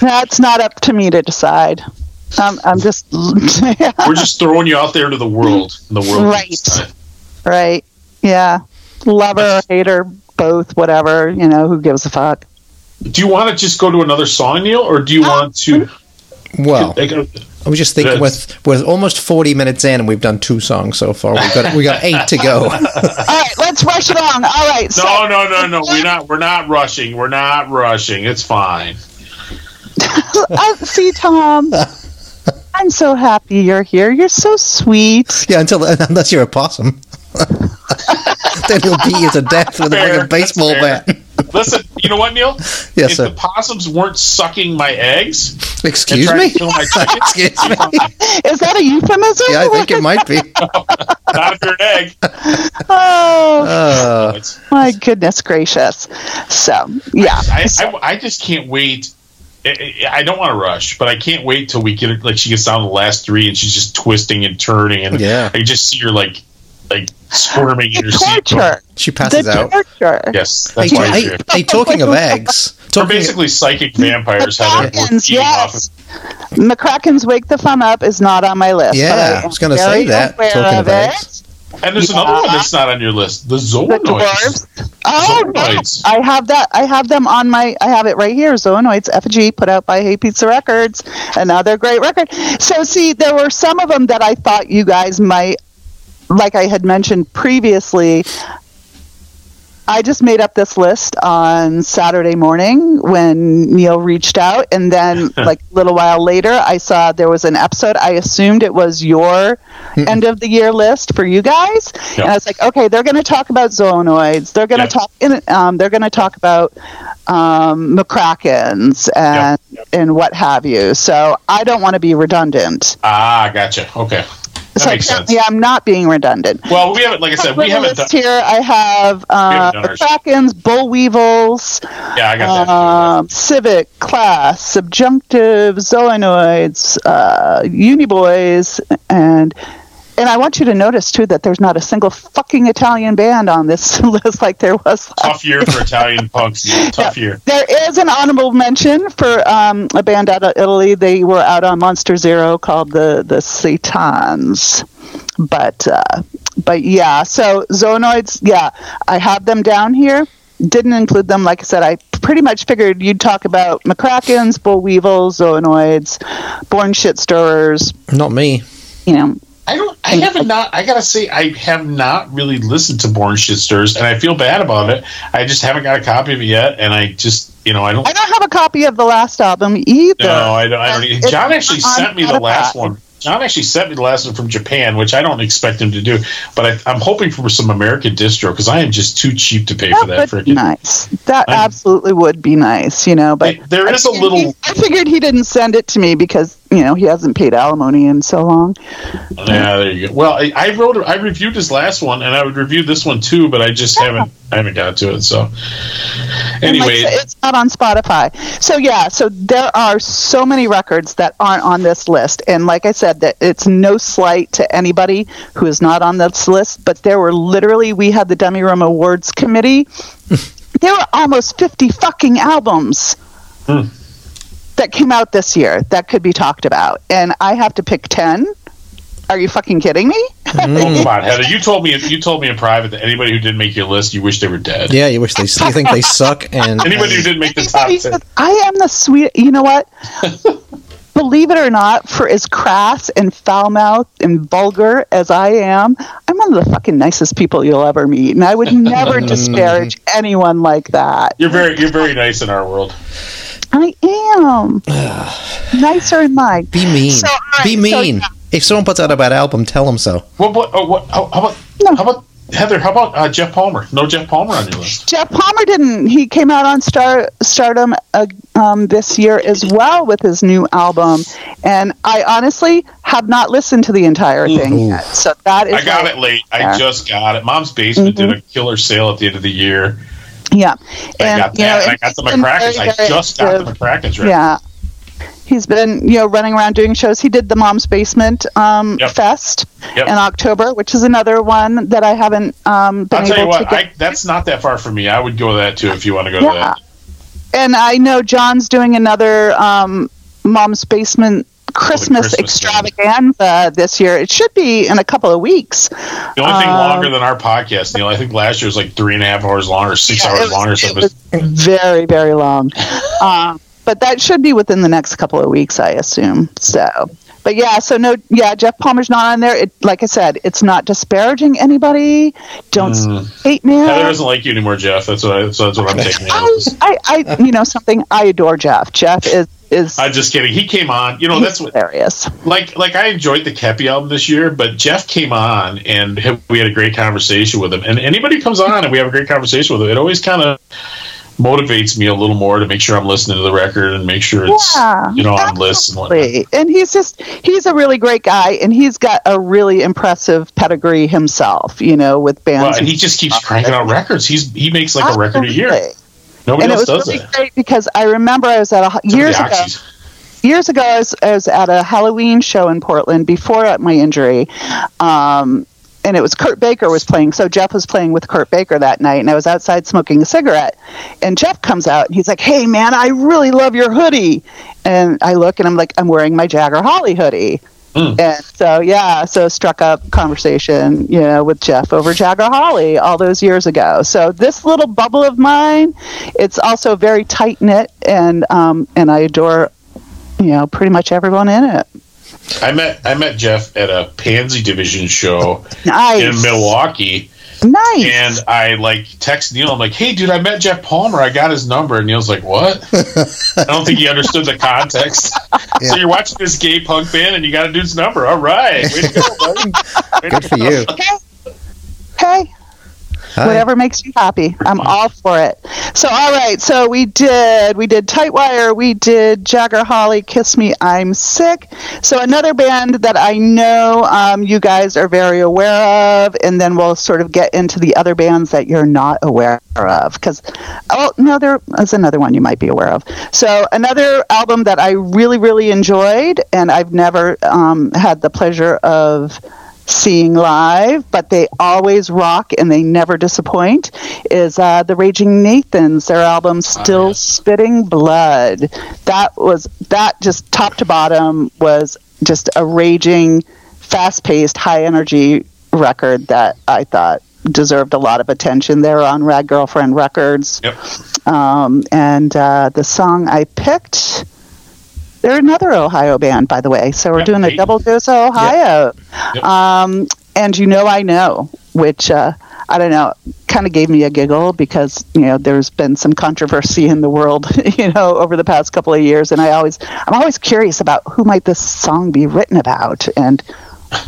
That's not up to me to decide. I'm just. We're just throwing you out there to the world. In the world, right? Yeah, lover, hater, both, whatever. Who gives a fuck? Do you want to just go to another song, Neil, or do you want to? Well, I was just thinking we're almost 40 minutes in, and we've done 2 songs so far. We got 8 to go. All right, let's rush it on. All right. So, no. We're not rushing. We're not rushing. It's fine. See, Tom, I'm so happy you're here. You're so sweet. Yeah, unless you're a possum. Then he'll beat you to death with a baseball bat. Listen, you know what, Neil? Yes, if the possums weren't sucking my eggs... Excuse me? To kill my chicken, excuse me? Is that a euphemism? Yeah, I think it might be. No, not if you're an egg. Oh, my goodness gracious. So, yeah. I just can't wait. I don't want to rush, but I can't wait till we get... Like, she gets down to the last 3, and she's just twisting and turning, and I just see her, like squirming in her seat. She passes out. Yes, that's why I'm here. Hey, talking of eggs. They're basically psychic vampires. McCrackens, yes. McCrackens Wake the Fun Up is not on my list. Yeah, I was going to say that. Talking of eggs. And there's another one that's not on your list. The Zolanoids. Zolanoids. I have that. I have them on my... I have it right here. Zolanoids, effigy, put out by Hey Pizza Records. Another great record. So, see, there were some of them that I thought you guys might... Like I had mentioned previously, I just made up this list on Saturday morning when Neil reached out, and then a little while later, I saw there was an episode. I assumed it was your end of the year list for you guys, and I was like, okay, they're going to talk about Zoonoids, they're going to talk about McCrackens and what have you. So I don't want to be redundant. Ah, gotcha. Okay. So apparently I'm not being redundant. Well, we haven't, like I said, here I have Krakens, Bollweevils, I got that. Civic, Class, Subjunctive, Zolanoids, Uniboys, and I want you to notice too that there's not a single fucking Italian band on this list like there was last tough year for Italian punks. Tough year. There is an honorable mention for a band out of Italy. They were out on Monster Zero called the Satans. But yeah, so Zoonoids, I have them down here. Didn't include them. Like I said, I pretty much figured you'd talk about McCrackens, Bollweevils, Zoonoids, Born Shit Stirrers. Not me. You know. I have not really listened to Born Shit Stirrers, and I feel bad about it. I just haven't got a copy of it yet, and I just, I don't have a copy of the last album either. No, I don't. John actually sent me the last one. John actually sent me the last one from Japan, which I don't expect him to do, but I'm hoping for some American distro, because I am just too cheap to pay for that. That would be nice. That absolutely would be nice, but... There is a little... I figured he didn't send it to me because, he hasn't paid alimony in so long. Yeah, there you go. Well, I reviewed his last one, and I would review this one too, but I just haven't got to it, so... Anyway... it's not on Spotify. So, so there are so many records that aren't on this list, and like I said, that it's no slight to anybody who is not on this list, but there were literally, we had the Dummy Room Awards Committee. There were almost 50 fucking albums that came out this year that could be talked about, and I have to pick 10. Are you fucking kidding me? Oh, come on, Heather. You told me in private that anybody who didn't make your list, you wish they were dead. Yeah, you wish you think they suck. And anybody who didn't make the top 10. Said, I am the sweet. You know what? Believe it or not, for as crass and foul-mouthed and vulgar as I am, I'm one of the fucking nicest people you'll ever meet, and I would never disparage anyone like that. You're very nice in our world. I am. Nicer in mine. Be mean. So, be mean. So, if someone puts out a bad album, tell them so. How about Heather, how about Jeff Palmer? No Jeff Palmer on your list. Jeff Palmer didn't. He came out on Stardom this year as well with his new album, and I honestly have not listened to the entire thing yet. So that is. I got it late. I just got it. Mom's Basement did a killer sale at the end of the year. Yeah, and I got that. I got the McCrackens. I just got the McCrackens right. Yeah. He's been, running around doing shows. He did the Mom's Basement Fest in October, which is another one that I haven't been able to get. I'll tell you what, that's not that far from me. I would go to that, too, if you want to go to that. And I know John's doing another Mom's Basement Christmas extravaganza this year. It should be in a couple of weeks. The only thing longer than our podcast, Neil. I think last year was like 3.5 hours longer, 6 hours longer. So very, very long. But that should be within the next couple of weeks, I assume. So, but yeah, so no, yeah, Jeff Palmer's not on there. It, like I said, it's not disparaging anybody. Don't hate me. Heather doesn't like you anymore, Jeff. That's what I'm taking. I you know something. I adore Jeff. Jeff is. I'm just kidding. He came on. You know that's hilarious. Like I enjoyed the Kepi album this year, but Jeff came on and we had a great conversation with him. And anybody who comes on and we have a great conversation with him, it always kind of motivates me a little more to make sure I'm listening to the record and make sure it's on lists and whatnot. And he's a really great guy, and he's got a really impressive pedigree himself, with bands. Well, and he just keeps cranking out records. He makes like a record a year. Nobody else does that. And it was really great because I remember I was at years ago. I was at a Halloween show in Portland before my injury. And it was Kurt Baker was playing. So Jeff was playing with Kurt Baker that night, and I was outside smoking a cigarette. And Jeff comes out, and he's like, "Hey, man, I really love your hoodie." And I look, and I'm like, "I'm wearing my Jagger Holly hoodie." And so, struck up conversation, with Jeff over Jagger Holly all those years ago. So this little bubble of mine, it's also very tight-knit, and I adore, pretty much everyone in it. I met Jeff at a Pansy Division show in Milwaukee. Nice. And I text Neil. I'm like, "Hey, dude, I met Jeff Palmer. I got his number." And Neil's like, "What?" I don't think he understood the context. Yeah. So you're watching this gay punk band, and you got a dude's number. All right, way to go, buddy. Good for you. Okay. Hi. Whatever makes you happy, I'm all for it. So, all right. So we did Tightwire, we did Jagger Holly, Kiss Me, I'm Sick. So another band that I know you guys are very aware of, and then we'll sort of get into the other bands that you're not aware of, because there is another one you might be aware of. So another album that I really, really enjoyed, and I've never had the pleasure of seeing live, but they always rock and they never disappoint, is the Raging Nathans, their album Still Spitting Blood. That just top to bottom was just a raging, fast-paced, high-energy record that I thought deserved a lot of attention. They're on Rag Girlfriend Records. Yep. And the song I picked... They're another Ohio band, by the way. So we're doing a double dose of Ohio. Yep. And I Know, which, I don't know, kind of gave me a giggle because, there's been some controversy in the world, over the past couple of years. And I'm always curious about who might this song be written about. And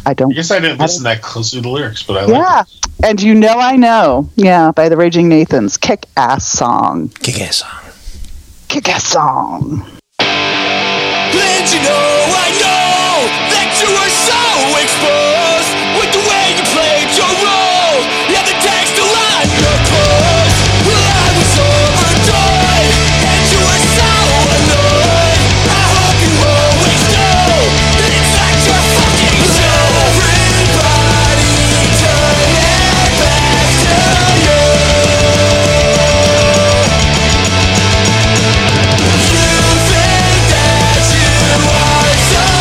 I guess I didn't listen that closely to the lyrics, but I like it. Yeah, and I Know, by the Raging Nathans. Kick-ass song. Did you know, I know, that you were so exposed with the way you played your role, the text alive, your pose. Well, I was overjoyed, and you were so annoyed. I hope you always know that it's not your fucking show. Everybody turn it back to you. You think that you are so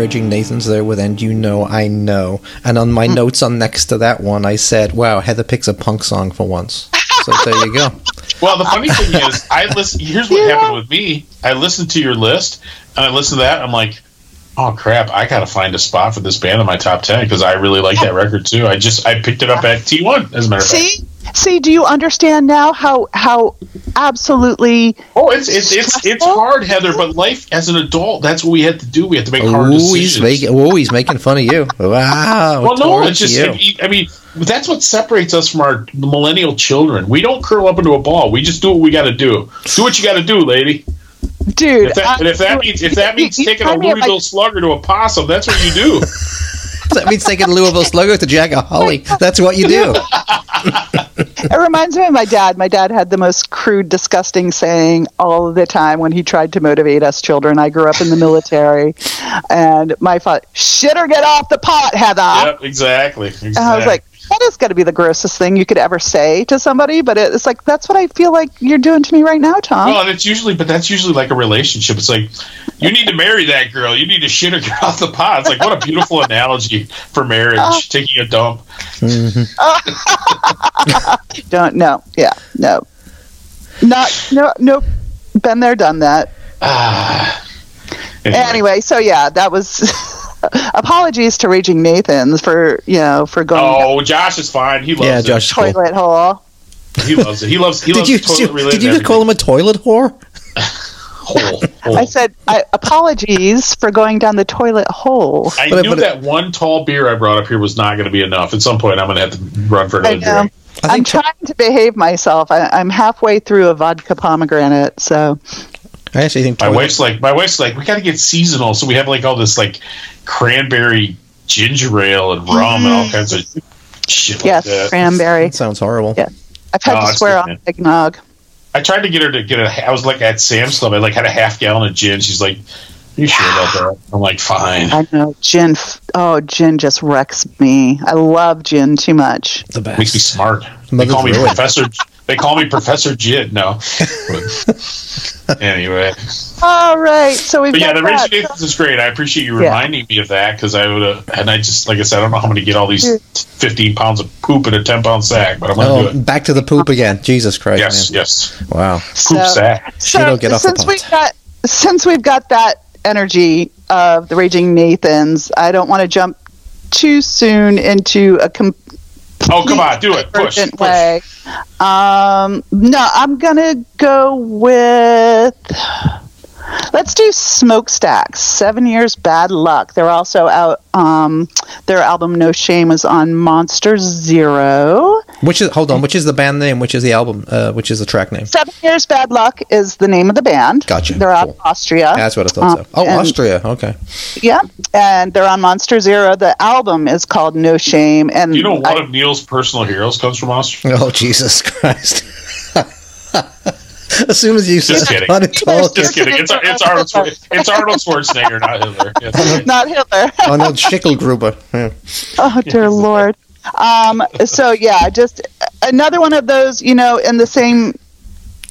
Raging Nathans there with And You Know I Know. And on my notes on next to that one, I said, wow, Heather picks a punk song for once. So there you go. Well, the funny thing is, here's what happened with me. I listened to your list, and I listened to that, and I'm like, oh, crap, I got to find a spot for this band in my top 10 because I really like that record, too. I picked it up at T1, as a matter of fact. See, do you understand now how absolutely? Oh, it's hard, Heather. But life as an adult, that's what we had to do. We had to make hard decisions. He's making fun of you. Wow. Well, no, it's just. I mean, that's what separates us from our millennial children. We don't curl up into a ball. We just do what we got to do. Do what you got to do, lady. Dude, if that means taking a Louisville slugger to a possum, that's what you do. That means taking a Louisville slugger to Jagger Holly. That's what you do. It reminds me of my dad. My dad had the most crude, disgusting saying all the time when he tried to motivate us children. I grew up in the military, and my father, shit or get off the pot, Heather. Yep, exactly. And I was like, that is going to be the grossest thing you could ever say to somebody, but it's like, that's what I feel like you're doing to me right now, Tom. Well, and that's usually like a relationship. It's like, you need to marry that girl. You need to shit her off the pot. It's like, what a beautiful analogy for marriage, taking a dump. Mm-hmm. Don't know. Yeah, no. Nope. Been there, done that. Anyway, so yeah, that was... Apologies to Raging Nathans for going. Oh, Josh is fine. He loves it. Yeah, Josh is toilet hole. He loves it. Did you just call him a toilet whore? Hole. I said apologies for going down the toilet hole. I knew that one tall beer I brought up here was not going to be enough. At some point, I'm going to have to run for another drink. I'm trying to behave myself. I'm halfway through a vodka pomegranate, so. I actually think my wife's like, we got to get seasonal, so we have like all this like cranberry ginger ale and rum and all kinds of shit like that. Yes, cranberry. That sounds horrible. Yeah. I've had to swear on eggnog. I tried to get her to get I was like at Sam's Club. I like had a half gallon of gin. She's like, are you sure about that? I'm like, fine. I know gin. Gin just wrecks me. I love gin too much. The best. Makes me smart. They call me Professor. They call me Professor Jid now. Anyway. All right. So we've got the Raging Nathans is great. I appreciate you reminding me of that because I would have, and I just, like I said, I don't know how I'm going to get all these 15 pounds of poop in a 10-pound sack, but I'm going to do it. Back to the poop again. Jesus Christ. Yes, man. Yes. Wow. Poop sack. So get off since we've got that energy of the Raging Nathans, I don't want to jump too soon into a come on, do it. Push. Way. No, I'm going to go with... Let's do Smokestacks, 7 Years Bad Luck. They're also out... their album No Shame is on Monster Zero. Which is the band name? Which is the album? Which is the track name? 7 Years Bad Luck is the name of the band. Gotcha. They're out of Austria. That's what I thought so. Austria. Okay. Yeah. And they're on Monster Zero. The album is called No Shame. And you know one of Neil's personal heroes comes from Austria? Oh, Jesus Christ. As soon as you said just kidding. It's Arnold Schwarzenegger, not Hitler. Yes. Not Hitler. Arnold Schickelgruber. Yeah. Oh, dear Lord. So, yeah, just another one of those, in the same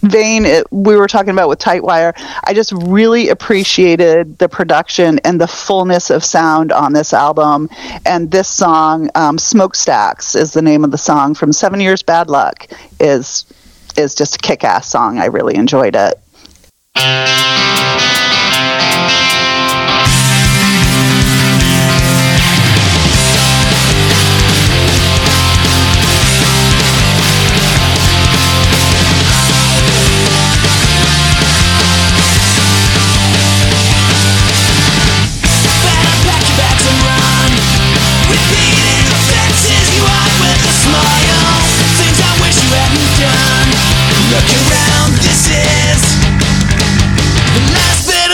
vein we were talking about with Tightwire. I just really appreciated the production and the fullness of sound on this album. And this song, Smokestacks is the name of the song from 7 Years Bad Luck, is just a kick-ass song. I really enjoyed it. Look around, this is the last bit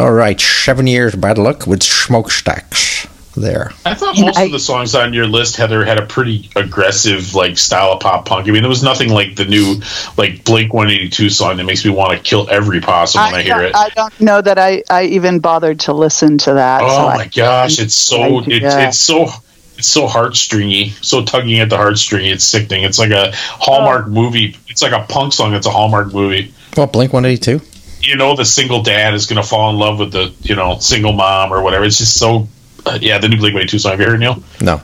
All right, 7 Years Bad Luck with Smokestacks there. I thought most of the songs on your list, Heather, had a pretty aggressive like style of pop punk. I mean, there was nothing like the new like Blink 182 song that makes me want to kill every possum when I hear it. I don't know that I even bothered to listen to that. Oh so my gosh, it's so heartstringy, so tugging at the heartstring. It's sickening. It's like a Hallmark movie. It's like a punk song. It's a Hallmark movie. Well, Blink 182. You know, the single dad is going to fall in love with the single mom or whatever. It's just so. Yeah, the new Blink 182 song. Have you heard, Neil? No.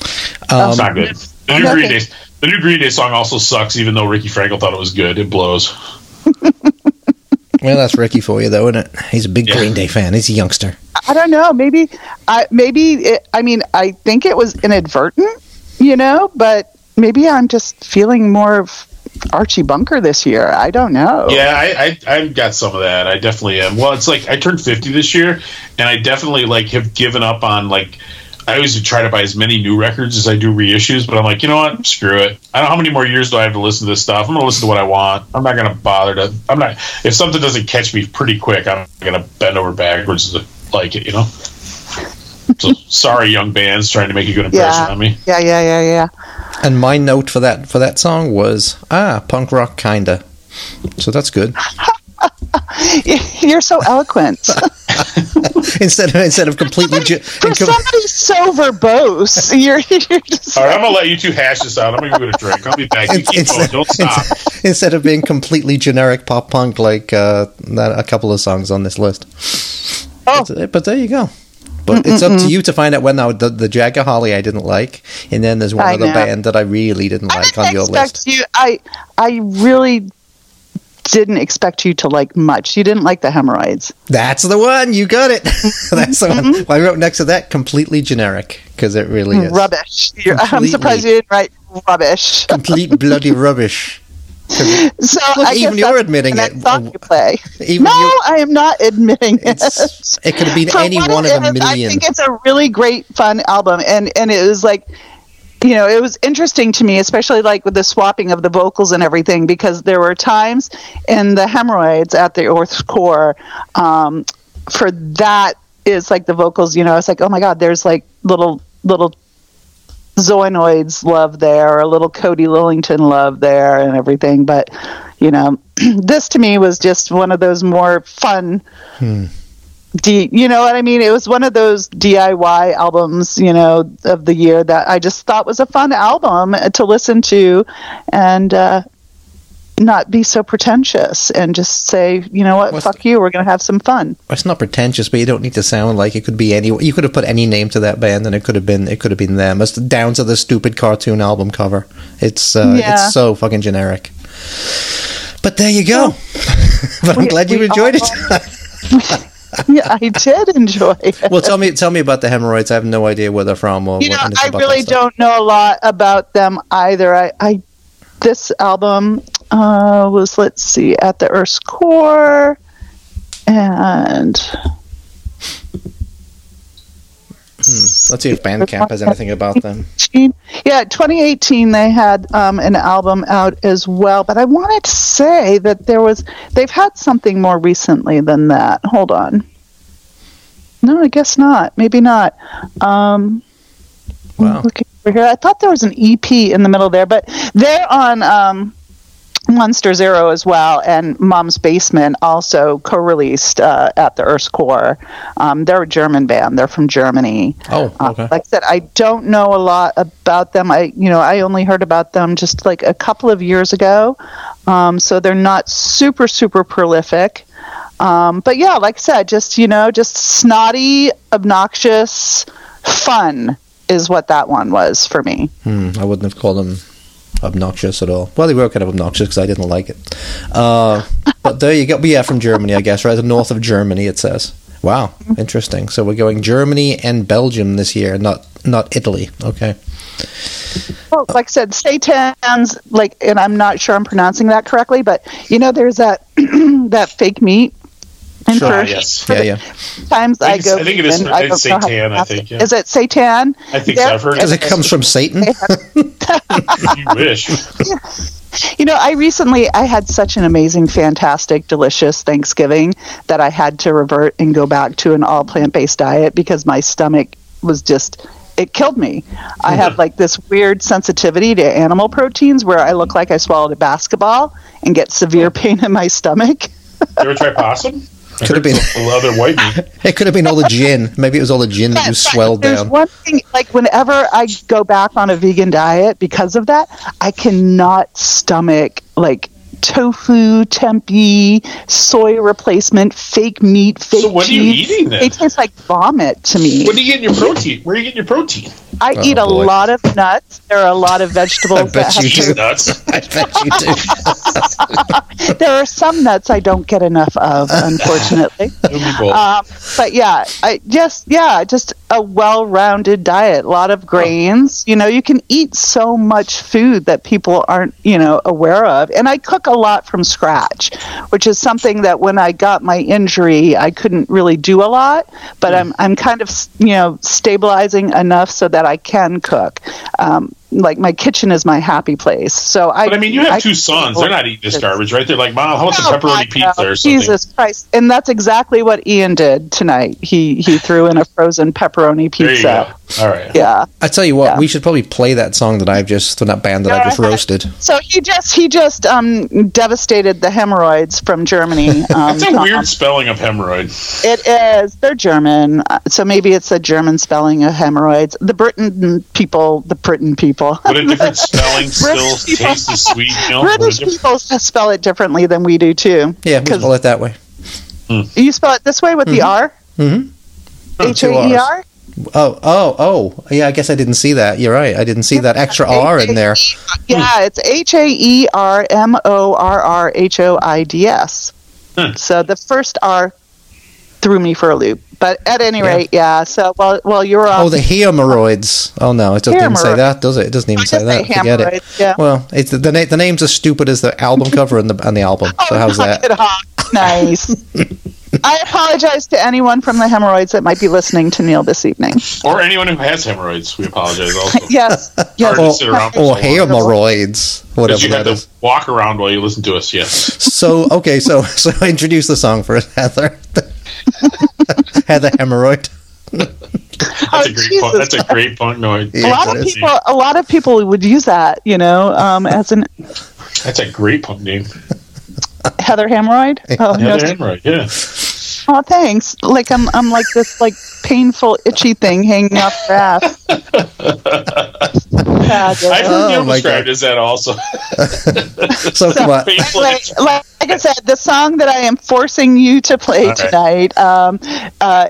It's not good. The new Green Day song also sucks, even though Ricky Frankel thought it was good. It blows. Well, that's Ricky for you, though, isn't it? He's a big Green Day fan. He's a youngster. I don't know. I think it was inadvertent, but maybe I'm just feeling more of Archie Bunker this year. I don't know. Yeah, I've got some of that. I definitely am. Well, it's like I turned 50 this year, and I definitely like have given up on like. I always try to buy as many new records as I do reissues, but I'm like, you know what? Screw it. I don't know how many more years do I have to listen to this stuff. I'm going to listen to what I want. I'm not going to bother to. I'm not. If something doesn't catch me pretty quick, I'm going to bend over backwards to like it. So sorry, young bands trying to make a good impression on me. Yeah. And my note for that song was punk rock kinda, so that's good. You're so eloquent. instead of completely somebody's so verbose. You're just all right. I'm gonna let you two hash this out. I'm gonna go get a drink. I'll be back. You keep going. Don't stop. Instead of being completely generic pop punk like a couple of songs on this list. Oh, but there you go. But it's up to you to find out when. Now, the Jagger Holly I didn't like, and then there's one other band that I really didn't like on your list. I really didn't expect you to like much. You didn't like the Hemorrhoids. That's the one. You got it. That's the one. Well, I wrote next to that completely generic, because it really is. Rubbish. I'm surprised you didn't write rubbish. Complete bloody rubbish. So look, even you're admitting it. I am not admitting it. It could have been any one of a million. I think it's a really great, fun album, and it was like, it was interesting to me, especially like with the swapping of the vocals and everything, because there were times in the Hemorrhoids at the Earth's Core for that is like the vocals. It's like, oh my God, there's like little. Zolanoids love there, or a little Cody Lillington love there and everything, but this to me was just one of those more fun you know what I mean? It was one of those DIY albums of the year that I just thought was a fun album to listen to and not be so pretentious and just say, fuck you, we're going to have some fun. It's not pretentious, but you don't need to sound like it could be any. You could have put any name to that band, and it could have been them. It's down to the stupid cartoon album cover. It's it's so fucking generic. But there you go. But I'm glad you enjoyed it. Yeah, I did enjoy it. Well, tell me about the Hemorrhoids. I have no idea where they're from or what. I really don't know a lot about them either. I this album. Was, let's see, at the Earth's Core, and let's see if Bandcamp has anything about them. Yeah, 2018 they had an album out as well, but I wanted to say that they've had something more recently than that. Hold on. No, I guess not. Maybe not. Wow. Looking over here. I thought there was an EP in the middle there, but they're on Monster Zero as well, and Mom's Basement also co-released at the Earth's Core. They're a German band. They're from Germany. Oh, okay. Like I said, I don't know a lot about them. I only heard about them just like a couple of years ago. So they're not super, super prolific. But yeah, like I said, just snotty, obnoxious, fun is what that one was for me. I wouldn't have called them obnoxious at all. Well, they were kind of obnoxious because I didn't like it. But there you go. But yeah, from Germany, I guess, right? The north of Germany, it says. Wow, interesting. So we're going Germany and Belgium this year, not Italy. Okay. Well, like I said, Satan's, and I'm not sure I'm pronouncing that correctly, but there's that that fake meat. And sure, yes. Yeah. Sometimes I go. I think it is Satan. I think. Yeah. Is it Satan? I think so. I've heard it comes from Satan. You wish. You know, I had such an amazing, fantastic, delicious Thanksgiving that I had to revert and go back to an all plant-based diet because my stomach was just, it killed me. I have like this weird sensitivity to animal proteins where I look like I swallowed a basketball and get severe pain in my stomach. You ever try possum? Could have been other white meat. It could have been all the gin. Maybe it was all the gin that you swelled down. There's one thing, like whenever I go back on a vegan diet because of that, I cannot stomach like tofu, tempeh, soy replacement, fake meat, fake cheese. So what are you eating then? It tastes like vomit to me. What are you getting your protein? Where are you getting your protein? I eat a lot of nuts. There are a lot of vegetables. I bet you do. There are some nuts I don't get enough of, unfortunately. But yeah, just a well-rounded diet. A lot of grains. You know, you can eat so much food that people aren't, aware of. And I cook a lot from scratch, which is something that when I got my injury, I couldn't really do a lot. But I'm kind of, stabilizing enough so that I can cook. Like my kitchen is my happy place. So you have two sons. They're not eating this garbage, right? They're like, Mom, how about some pepperoni pizza or something? Jesus Christ! And that's exactly what Ian did tonight. He threw in a frozen pepperoni pizza. All right. Yeah. I tell you what, we should probably play that song that I've just roasted. So he just devastated the hemorrhoids from Germany. That's a weird spelling of hemorrhoids. It is. They're German, so maybe it's a German spelling of hemorrhoids. The Britain people. What a different spelling still tastes as sweet. British people spell it differently than we do, too. Yeah, we spell it that way. Mm. You spell it this way with the R? Mm-hmm. H-A-E-R? Oh. Yeah, I guess I didn't see that. You're right. I didn't see that extra R in there. Yeah, it's H-A-E-R-M-O-R-R-H-O-I-D-S. So the first R threw me for a loop. But at any rate, so while you were off... Oh, the hemorrhoids. Oh, no, it doesn't even say that, does it? It doesn't even say that. Forget it. Yeah. Well, it's, the name's as stupid as the album cover and the album. So how's that? Nice. I apologize to anyone from the hemorrhoids that might be listening to Neil this evening. Or anyone who has hemorrhoids. We apologize also. Yes. Or hemorrhoids. Whatever you have to walk around while you listen to us, yes. So, okay, so introduce the song for us, Heather. Heather Hemorrhoid. That's a great punk noise. Yeah, a lot of people would use that, as an. That's a great punk name. Heather Hemorrhoid. Oh, Heather Hemorrhoid. Yeah. Oh, thanks. Like I'm like this like painful itchy thing hanging off your ass. I've heard you described as that also. So come on. Like I said, the song that I am forcing you to play tonight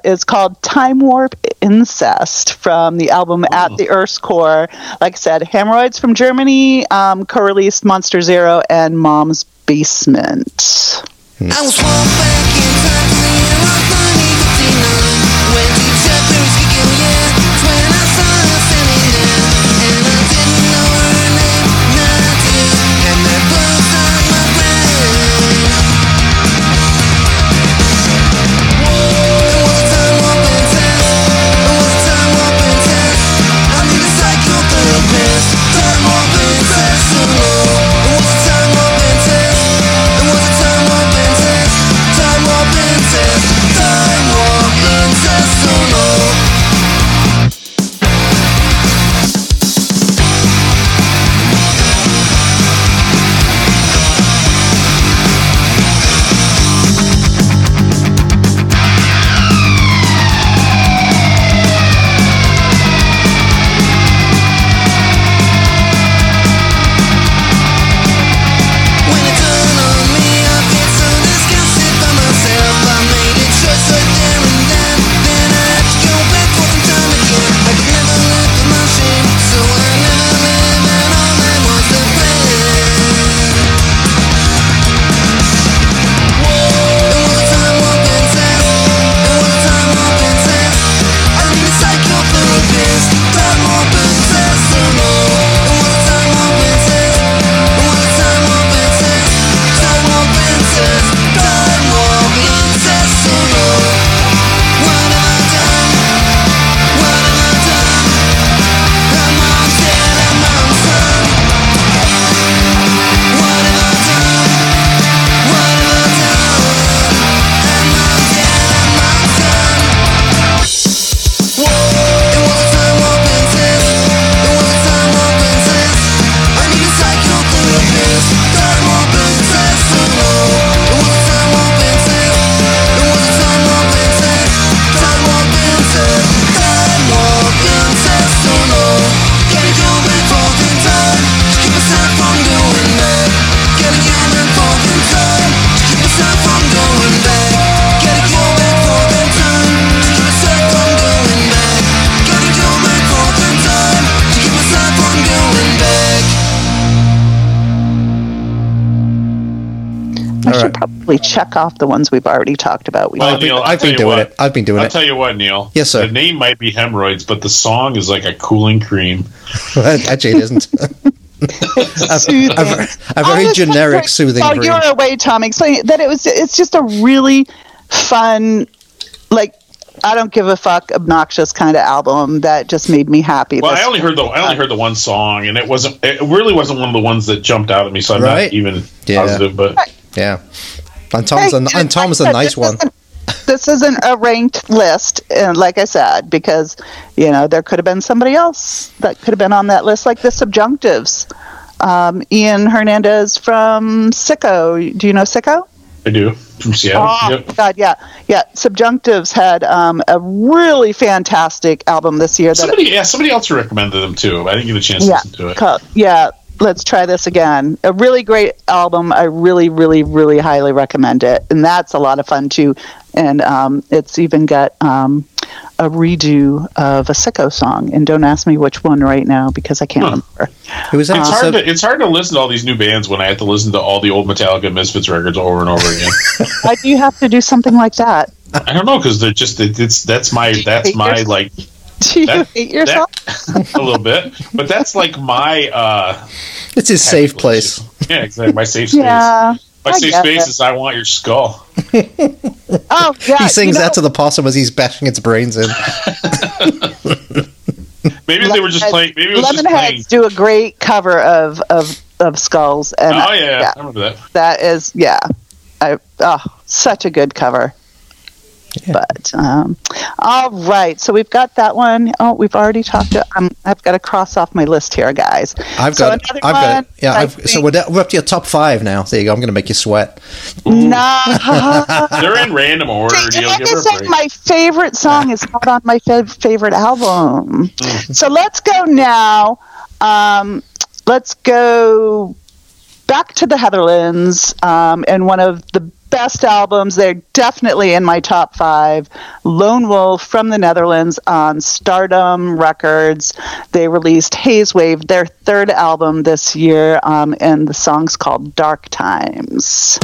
is called Time Warp Incest from the album At the Earth's Core. Like I said, Hemorrhoids from Germany, co-released Monster Zero and Mom's Basement. I was walking back in time to the funny when deep shepherds could go, it's when I saw her standing there, and I didn't know her name, now I do, and that blows on my brain. Whoa, it was a time warp incest, it was a time warp incest, I need a psychotherapist, time warp incest, it was a time warp incest, it was a time warp incest, time warp incest, time warp incest. basically check off the ones we've already talked about. I've been doing it. I'll tell you what, Neil. Yes, sir. The name might be Hemorrhoids, but the song is like a cooling cream. Actually, it isn't. a very generic soothing cream. Oh, you're away, Tom. Explain that it's just a really fun, like, I don't give a fuck, obnoxious kind of album that just made me happy. Well, I only heard the one song, and it really wasn't one of the ones that jumped out at me. So I'm not even positive, but yeah. And Tom's a nice one. This isn't a ranked list, and like I said, because there could have been somebody else that could have been on that list, like the Subjunctives. Ian Hernandez from SICKO. Do you know SICKO? I do. From Seattle. Oh, yep. God, yeah. Yeah. Subjunctives had a really fantastic album this year. Somebody else recommended them too. I didn't get a chance to listen to it. Yeah. Let's try this again. A really great album. I really, really, really highly recommend it. And that's a lot of fun too. And it's even got a redo of a SICKO song. And don't ask me which one right now because I can't remember. It's hard to listen to all these new bands when I have to listen to all the old Metallica Misfits records over and over again. Why do you have to do something like that? I don't know, because they're just, that's my Do you hate yourself? A little bit, but that's like my. It's his safe place. Yeah, exactly. My safe space. Yeah, my safe space is I want your skull. Oh yeah. He sings that to the possum as he's bashing its brains in. Maybe they were just playing. Maybe it was Lemonheads do a great cover of Skulls. And oh yeah, I remember that. That is such a good cover. Yeah. But all right, so we've got that one. Oh, we've already talked to. I've got to cross off my list here, guys. So we're up to your top five now. There you go. I'm going to make you sweat. No, they're in random order. My favorite song is not on my favorite album. So let's go now. Let's go back to the Heatherlands and one of the best albums. They're definitely in my top five. Lone Wolf from the Netherlands on Stardom Records. They released Haze Wave, their third album this year, and the song's called Dark Times.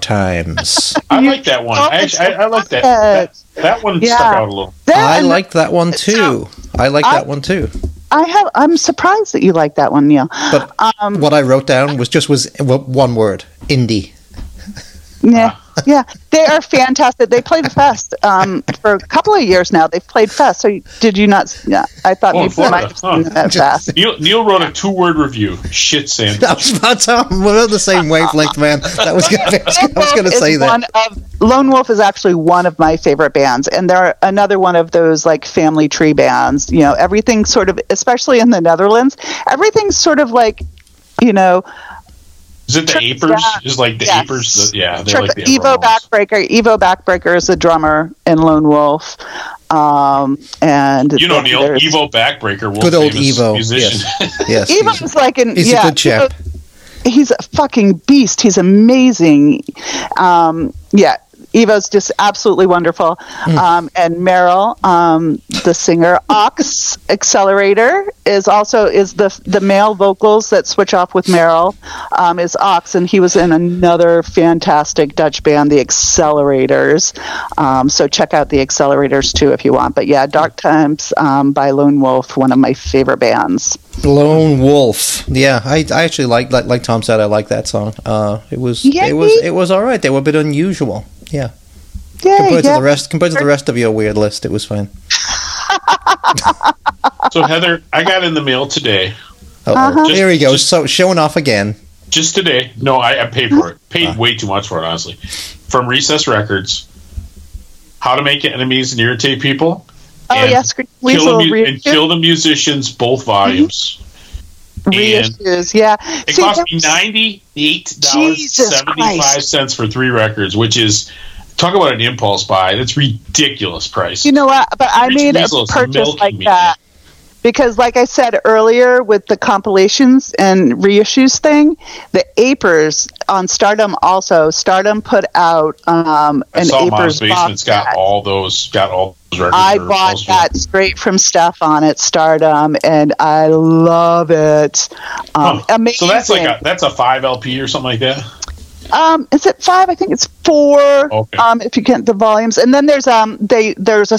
Times. I like that one. I like that. That one stuck out a little. I like that one too. I'm surprised that you like that one, Neil. But what I wrote down was one word: indie. Yeah, yeah, they are fantastic. They played a fest for a couple of years now. They've played fest. So did you not? Yeah, I thought maybe they might have seen that fest. Neil wrote a 2-word review: shit sandwich. That was about time. We're on the same wavelength, man. That was gonna, I was going to say that. Lone Wolf is actually one of my favorite bands, and they're another one of those like family tree bands. You know, everything sort of, especially in the Netherlands, everything's sort of like, you know. Is it the Apers? Is like the Apers? Yeah, they're like the Evo Backbreaker. Evo Backbreaker is the drummer in Lone Wolf. And you know, Neil, Evo Backbreaker was a good old Evo musician. Yes. Evo's like an he's a good chap. He's a fucking beast. He's amazing. Yeah. Evo's just absolutely wonderful. And Meryl, the singer, Ox Accelerator is also the male vocals that switch off with Meryl is Ox, and he was in another fantastic Dutch band, the Accelerators. So check out the Accelerators too if you want. But yeah, Dark Times by Lone Wolf, one of my favorite bands. Lone Wolf. Yeah, I actually like Tom said, I like that song. It was all right. They were a bit unusual. Yeah. Compared to the rest of your weird list, it was fine. So Heather, I got in the mail today. Here he goes. So showing off again. Just today. No, I paid for it. Paid way too much for it, honestly. From Recess Records. How to Make Enemies and Irritate People. Kill the Musicians, both volumes. Reissues, yeah. It cost me $98.75 for 3 records, which is, talk about an impulse buy. That's ridiculous price. You know what? But I made a purchase like that. Because like I said earlier with the compilations and reissues thing, the Apers on Stardom also. Stardom put out an Apers Mom's Basement's got all those records. I bought that straight from stuff on it, Stardom, and I love it. Amazing. So that's a 5 LP or something like that? Is it 5? I think it's 4. Okay. If you count the volumes, and then there's a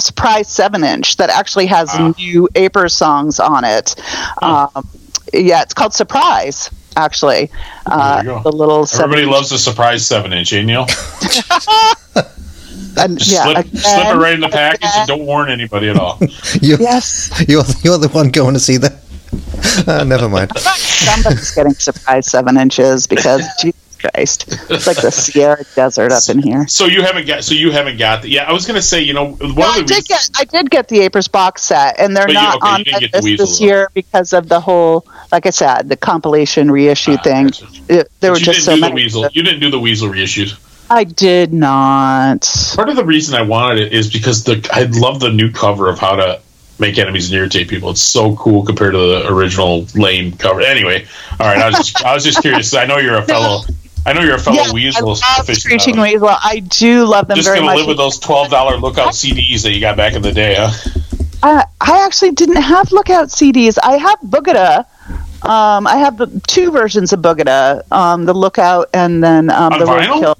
surprise 7-inch that actually has new Apers songs on it. Yeah, it's called Surprise. Actually, the little everybody loves the Surprise 7-inch, eh, Neil? Slip it right in the package and don't warn anybody at all. You're the one going to see that. Never mind. Somebody's getting Surprise 7-inches because. Christ. It's like the Sierra Desert up in here. So you haven't got the... Yeah, I was going to say, you know... I did get the Apers box set, and they're this year because of the whole, like I said, the compilation reissue thing. You didn't do the Weasel reissues. I did not. Part of the reason I wanted it is because I love the new cover of How to Make Enemies and Irritate People. It's so cool compared to the original lame cover. Anyway, all right, I was just curious. I know you're a fellow... Weasel. I love Screeching Weasel. I do love them very much. Just going to live with those $12 Lookout CDs that you got back in the day, huh? I actually didn't have Lookout CDs. I have Boogadah. I have the 2 versions of Boogadah, the Lookout and then the vinyl? Roadkill.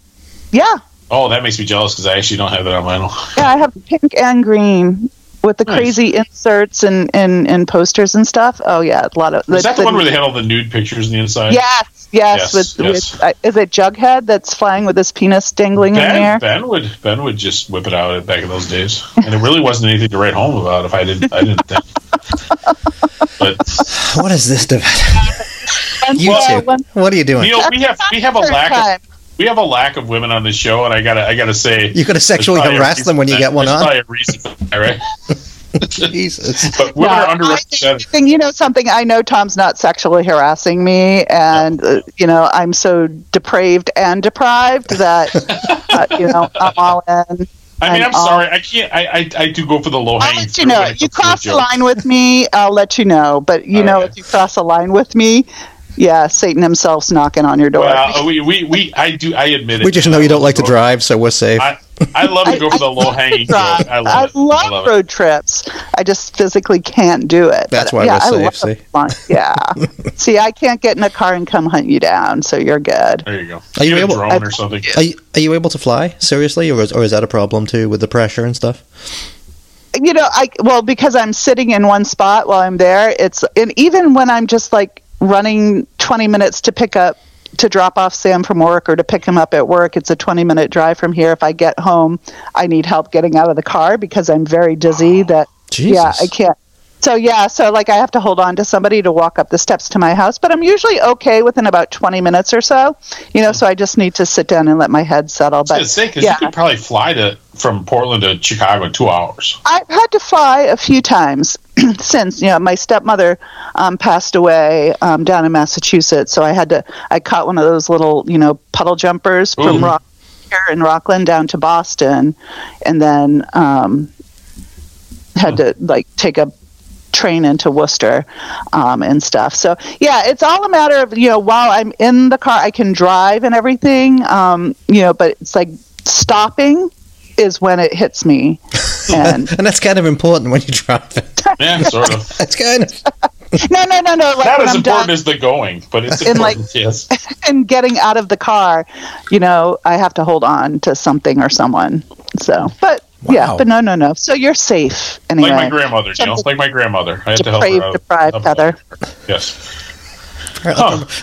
Yeah. Oh, that makes me jealous because I actually don't have that on vinyl. Yeah, I have pink and green with the crazy inserts and posters and stuff. Oh, yeah. A lot of. Is that the one where they had all the nude pictures on the inside? Yes. Is it Jughead that's flying with his penis dangling in the air? Ben would just whip it out back in those days, and it really wasn't anything to write home about if I didn't think. But what is this? What are you doing? Neil, we have a lack of women on this show, and I gotta say, you're gonna sexually harass them when you get one on. Probably a reason, right? Jesus. But women are underrepresented. You know something? I know Tom's not sexually harassing me, and you know I'm so depraved and deprived that you know I'm all in. I mean, I'm sorry. I can't. I do go for the low hanging. I'll let you know. If you cross the line with me, I'll let you know. But you know, if you cross the line with me. Yeah, Satan himself's knocking on your door. Well, I admit it. We just know you don't like to drive, so we're safe. I love to go for the low-hanging road. I love road trips. I just physically can't do it. That's why we're safe, see? Yeah. See, I can't get in a car and come hunt you down, so you're good. There you go. Are you able, a drone or something? Are you able to fly, seriously, or is that a problem, too, with the pressure and stuff? you know, because I'm sitting in one spot while I'm there. And even when I'm just like running 20 minutes to drop off Sam from work or to pick him up at work, it's a 20-minute drive from here. If I get home, I need help getting out of the car because I'm very dizzy. I can't. So like I have to hold on to somebody to walk up the steps to my house, but I'm usually okay within about 20 minutes or so, you know, so I just need to sit down and let my head settle. I was going to say, because you could probably fly from Portland to Chicago in 2 hours. I've had to fly a few times since, you know, my stepmother passed away down in Massachusetts, so I caught one of those little, you know, puddle jumpers from Rockland down to Boston, and then had to, like, take a train into Worcester and stuff. So yeah, it's all a matter of, you know, while I'm in the car I can drive and everything, you know, but it's like stopping is when it hits me, and that's kind of important when you drive it. Yeah, sort of. That's kind of no. Like, not as important as the going, but it's important. Yes. And getting out of the car, you know, I have to hold on to something or someone. So, but. Wow. Yeah, but no. So you're safe anyway. Like my grandmother, you know. Like my grandmother. I had to help her out. Deprived Heather. Yes.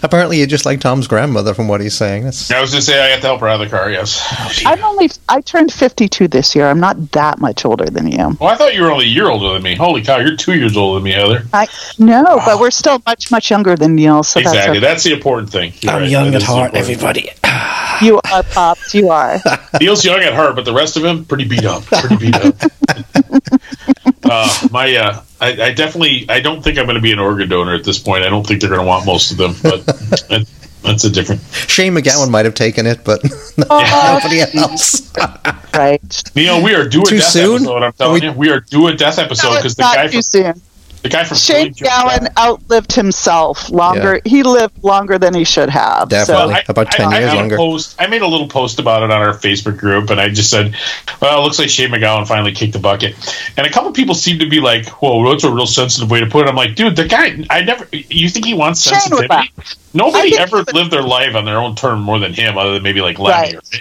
Apparently you're just like Tom's grandmother from what he's saying. I was going to say I had to help her out of the car, yes. I turned 52 this year. I'm not that much older than you. Well, I thought you were only a year older than me. Holy cow, you're 2 years older than me, Heather. But we're still much, much younger than Neil. So exactly. That's the important thing. You're I'm right. young that at heart, everybody. You are, Pops. You are. Neil's young at heart, but the rest of him, pretty beat up. I don't think I'm going to be an organ donor at this point. I don't think they're going to want most of them, but that's a different. Shane McGowan might have taken it, but nobody else. Right. Neil, we are due a death episode, I'm telling you. We are due a death episode because the guy from Shane McGowan outlived himself longer. Yeah. He lived longer than he should have. Definitely. So. About 10 years longer. I made a little post about it on our Facebook group, and I just said, well, it looks like Shane McGowan finally kicked the bucket. And a couple people seemed to be like, whoa, that's a real sensitive way to put it. I'm like, dude, the guy, you think he wants sensitivity? Nobody ever lived their life on their own term more than him, other than maybe like Lenny or something.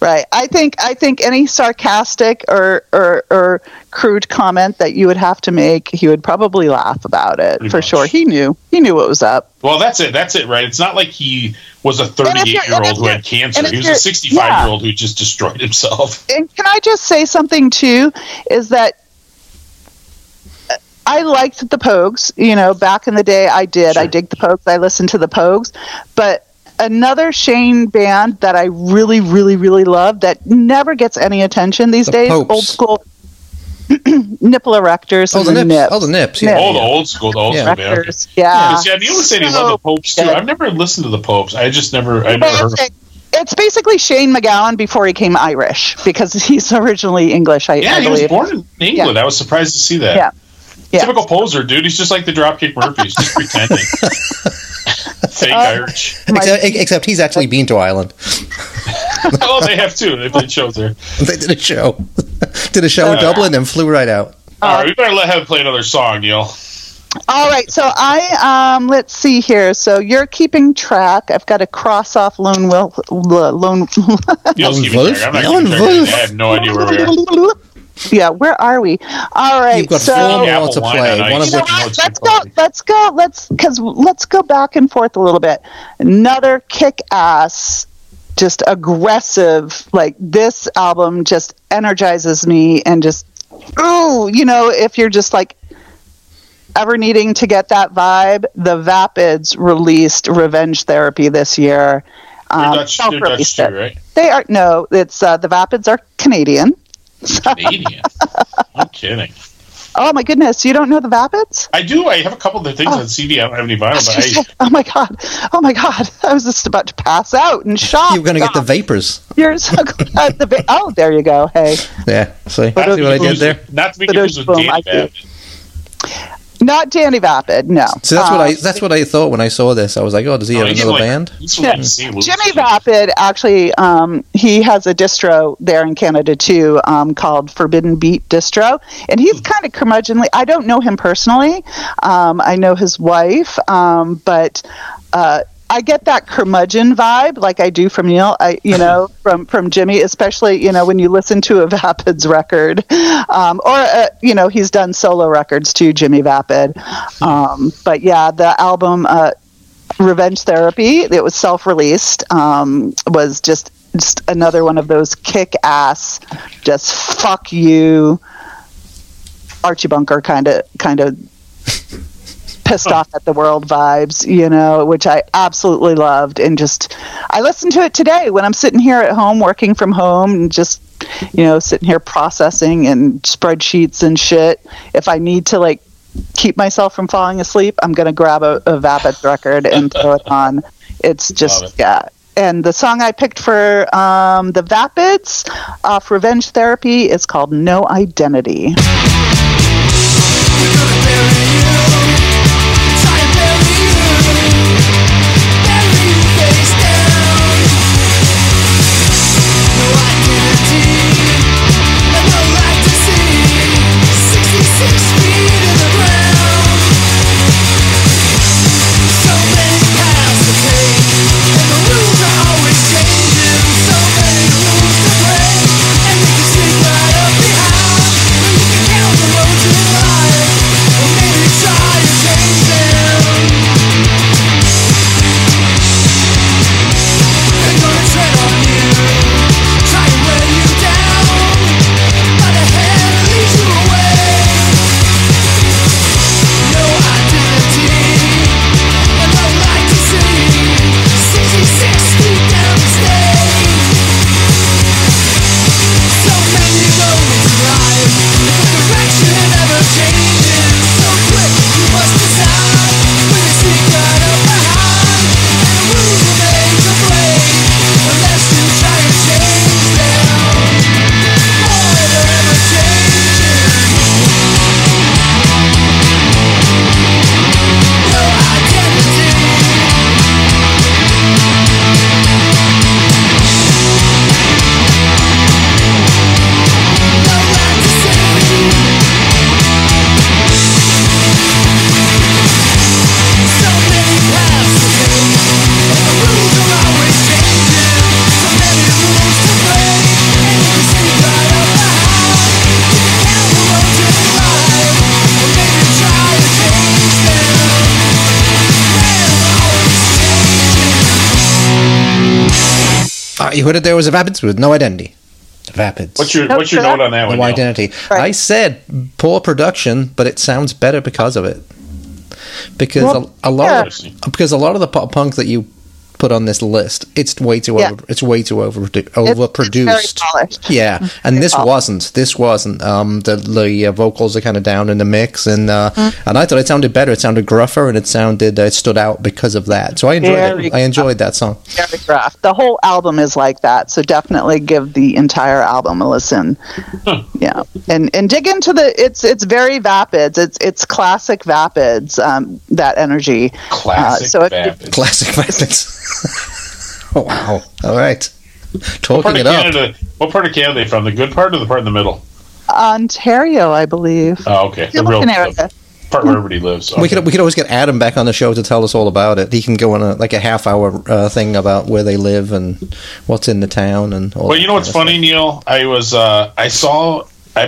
Right. I think any sarcastic or crude comment that you would have to make, he would probably laugh about it. Pretty for much. Sure. He knew what was up. Well, that's it, right? It's not like he was a 38-year-old who had cancer. He was a 65-year-old who just destroyed himself. And can I just say something too, is that I liked the Pogues, you know, back in the day I did. Sure. I dig the Pogues, I listened to the Pogues, but another Shane band that I really, really, really love that never gets any attention these days, Popes. Old school nipple erectors. Oh, and the Nips. Oh, the Nips. Yeah. Oh, the old school. The old school band. Yeah. Yeah. Neil was saying he loved the Popes too. I've never listened to the Popes. I never heard of them. It's basically Shane McGowan before he came Irish because he's originally English. I believe. He was born in England. Yeah. I was surprised to see that. Yeah. Yeah. Typical poser, dude. He's just like the Dropkick Murphys, just pretending. Fake Irish. Except he's actually been to Ireland. Oh, they have too. They played shows there. They did a show. Did a show in Dublin and flew right out. All right, we better let him play another song, y'all. All right, so I let's see here. So you're keeping track. I've got to cross off Lone Wolf. I'm not keeping track. I have no idea where we are. Yeah, where are we? All right, you've got four to play. Let's go back and forth a little bit. Another kick-ass, just aggressive. Like this album just energizes me and just you know, if you're just like ever needing to get that vibe, the Vapids released "Revenge Therapy" this year. They're Dutch too, right? They are It's the Vapids are Canadian. Canadian. No kidding. Oh my goodness, you don't know the Vapids? I do. I have a couple of their things on CD. I don't have any vinyl. But Oh my god! I was just about to pass out and shock. You're going to get the vapors. You're so glad oh, there you go. Hey. Yeah. See what I did there. Not to be confused with Danny Vapid. Not Danny Vapid. No. So that's what I. That's what I thought when I saw this. I was like, oh, does he have another band? Jimmy Vapid actually. He has a distro there in Canada too, called Forbidden Beat Distro, and he's kind of curmudgeonly. I don't know him personally. I know his wife, but I get that curmudgeon vibe, like I do from Neil, from Jimmy, especially, when you listen to a Vapids record, or he's done solo records too, Jimmy Vapid. But yeah, the album, Revenge Therapy, it was self-released, was just another one of those kick-ass, just fuck you, Archie Bunker kind of pissed off at the world vibes, which I absolutely loved. And I listened to it today when I'm sitting here at home, working from home, and just, sitting here processing and spreadsheets and shit. If I need to, like, keep myself from falling asleep, I'm going to grab a Vapid record and throw it on. It's just, yeah. And the song I picked for the Vapids off Revenge Therapy is called No Identity. You heard it there was a Vapids with No Identity. Vapids. What's your note on that one? No Identity. Right. I said poor production, but it sounds better because of it. Because a lot of the pop punk that you put on this list, it's way too overproduced. It's very polished. Yeah, and this wasn't. The vocals are kind of down in the mix, and and I thought it sounded better. It sounded gruffer, and it stood out because of that. So I enjoyed it. I enjoyed that song. Very gruff. The whole album is like that. So definitely give the entire album a listen. Yeah, and dig into the. It's very Vapids. It's classic Vapids. That energy. Classic Vapids. Oh, wow. All right. Talking it up. What part of Canada are they from? The good part or the part in the middle? Ontario, I believe. Oh, okay. The real part where everybody lives. Okay. We could always get Adam back on the show to tell us all about it. He can go on a half-hour thing about where they live and what's in the town and all. Well, you know what's funny, Neil? I've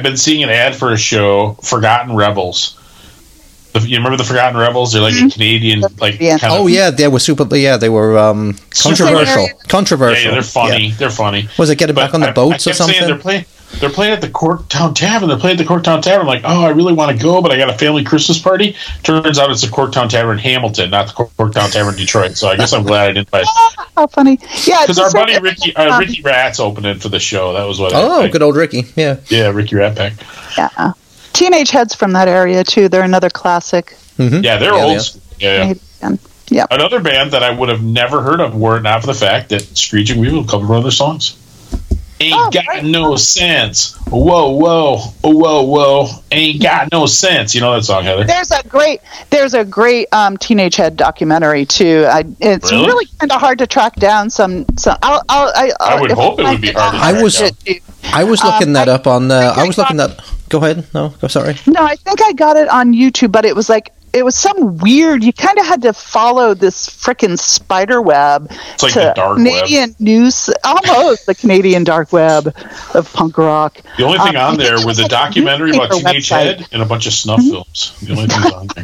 been seeing an ad for a show, Forgotten Rebels. You remember the Forgotten Rebels? They're like a Canadian, they were controversial. Yeah, they're funny. Yeah. They're funny. Was it Get It Back on the Boats or something? They're playing at the Corktown Tavern. I'm like, oh, I really want to go, but I got a family Christmas party. Turns out it's the Corktown Tavern in Hamilton, not the Corktown Tavern in Detroit. So I guess I'm glad I didn't buy it. How funny. Yeah. Because our buddy Ricky Rat's opening for the show. That was what good old Ricky. Yeah. Yeah, Ricky Rat Pack. Yeah. Teenage Head's from that area too. They're another classic. Mm-hmm. Yeah, they're old school. Yeah. Another band that I would have never heard of were it not for the fact that Screeching Weevil covered one of their songs. Ain't got no sense. Whoa, whoa, whoa, whoa. Ain't got no sense. You know that song, Heather? There's a great Teenage Head documentary too. It's really kind of hard to track down. I would hope it would be hard to track down. I was looking that up. Go ahead. No, sorry. No, I think I got it on YouTube, but it was like it was some weird, you kind of had to follow this frickin' spider web. It's like the dark Canadian web. News, almost the Canadian dark web of punk rock. The only thing on there was a documentary about Teenage Head and a bunch of snuff films. The only things on there.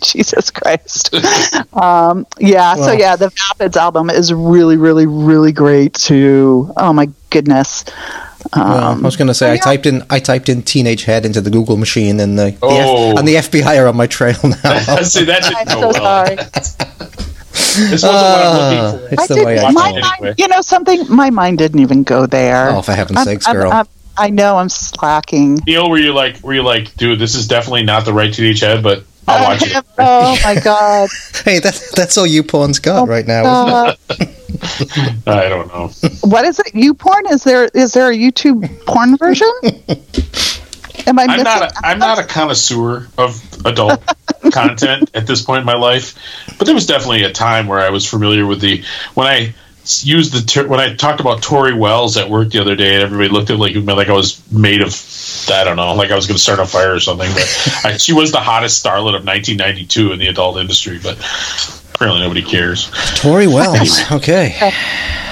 Jesus Christ. The Vapids album is really, really, really great too. Oh my goodness. I was going to say, yeah. I typed in Teenage Head into the Google machine, and the FBI are on my trail now. See, that didn't go well. This wasn't what I'm looking for. It's the way I thought anyway. You know something? My mind didn't even go there. Oh, for heaven's sakes, girl. I know I'm slacking. Neil, were you like, dude, this is definitely not the right Teenage Head, but I'll watch it. Oh, my God. Hey, that's all YouPorn's got right now, isn't it? I don't know. What is it? YouPorn? Is there a YouTube porn version? Am I missing? I'm not a connoisseur of adult content at this point in my life, but there was definitely a time where I was familiar with when I talked about Tori Wells at work the other day, and everybody looked at me like I was made of, I don't know, like I was going to start on fire or something. But she was the hottest starlet of 1992 in the adult industry, but apparently nobody cares. Tori Wells, okay.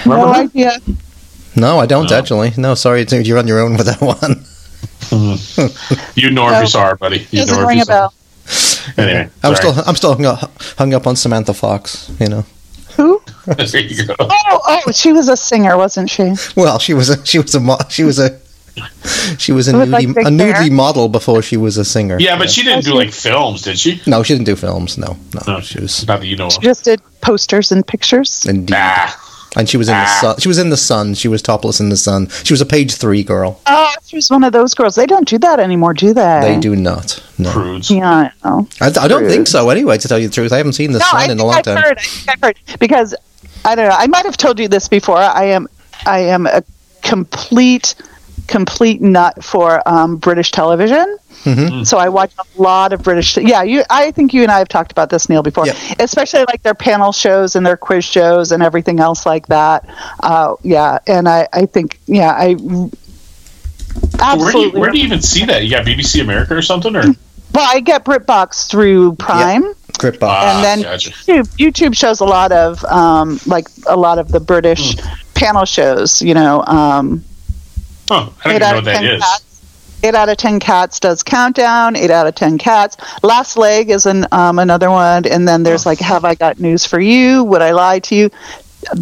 No idea. No, I don't actually. No, sorry, dude, you're on your own with that one. You know if you saw her, buddy. You know if you saw her. Anyway, I'm still hung up on Samantha Fox, you know. Who? There you go. Oh, she was a singer, wasn't she? Well, she was a nudie model before she was a singer. Yeah, but she didn't do films, did she? No, she didn't do films. No, she was not that you know. She just did posters and pictures. Indeed. And she was in the sun. She was in the sun. She was topless in the sun. She was a page 3 girl. Oh, she was one of those girls. They don't do that anymore, do they? They do not. No. Prudes. Yeah, I know. I don't think so. Anyway, to tell you the truth, I haven't seen the sun in a long time. I think I've heard because I don't know. I might have told you this before. I am a complete nut for British television. Mm-hmm. So I watch a lot of British. Yeah, I think you and I have talked about this, Neil, before, especially like their panel shows and their quiz shows and everything else like that. And I think I absolutely. Where do you even see that? You got BBC America or something, or? Well, I get BritBox through Prime. Yep. BritBox, and then gotcha. YouTube shows a lot of the British panel shows. You know. I don't even know what that is. 8 out of 10 Cats does Countdown. 8 out of 10 Cats. Last Leg is another one, and then there's Have I Got News for You? Would I Lie to You?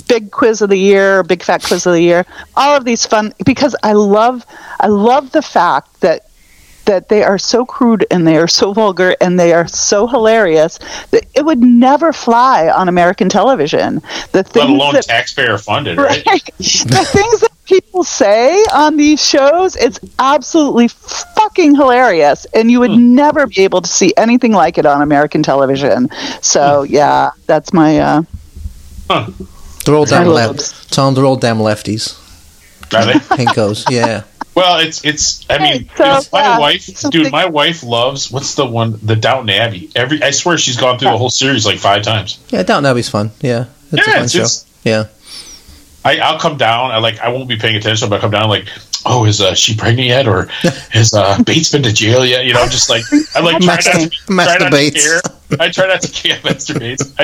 Big Quiz of the Year, Big Fat Quiz of the Year. All of these fun because I love the fact that they are so crude and they are so vulgar and they are so hilarious that it would never fly on American television. Let alone taxpayer funded, right? The things that people say on these shows, it's absolutely fucking hilarious, and you would never be able to see anything like it on American television. So yeah, that's my they're all damn lefties, are they? Pinkos, yeah. Well, it's. I mean, my wife, dude. My wife loves what's the one, the Downton Abbey. I swear she's gone through the whole series like 5 times. Yeah, Downton Abbey's fun. Yeah, it's a fun show. Yeah, I'll come down. I won't be paying attention, but I come down like, oh, is she pregnant yet, or has Bates been to jail yet? You know, just like I'm like I try not to care, Master Bates. I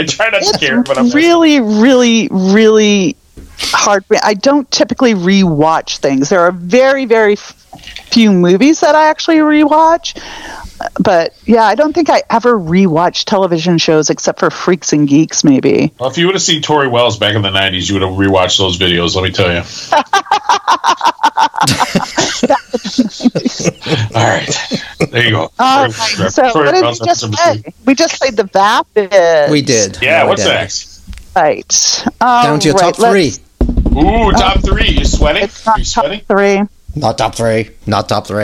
try not to care, but I'm really, really, really. Hard. I don't typically rewatch things. There are very, very few movies that I actually rewatch. But yeah, I don't think I ever rewatch television shows except for Freaks and Geeks, maybe. Well, if you would have seen Tori Wells back in the 90s, you would have rewatched those videos, let me tell you. All right. There you go. All right. So Tori what did we just play? We just played the Vapids. We did. Yeah, what's next? Right. Down to your top 3. Ooh, top 3. You sweating? Top 3. Not top three. Random.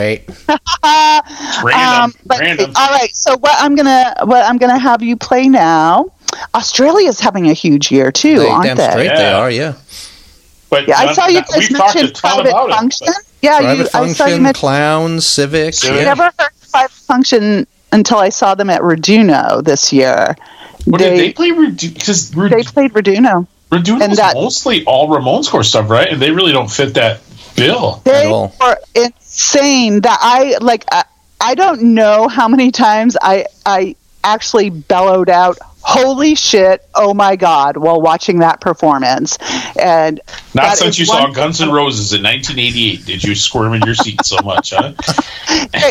All right. So what I'm gonna have you play now. Australia's having a huge year too, aren't they? Damn straight they are. Yeah. But I saw you guys mentioned Private Function. I saw you mention Clowns, Civic. I never heard Private Function until I saw them at Reduno this year. What did they play? They played Reduno. Reduno's mostly all Ramones core stuff, right? And they really don't fit that bill at all. They are insane. That I don't know how many times I actually bellowed out, "Holy shit, oh my God," while watching that performance. And not since you saw Guns N' Roses in 1988 did you squirm in your seat so much, huh?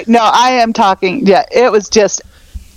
No, I am talking, yeah, it was just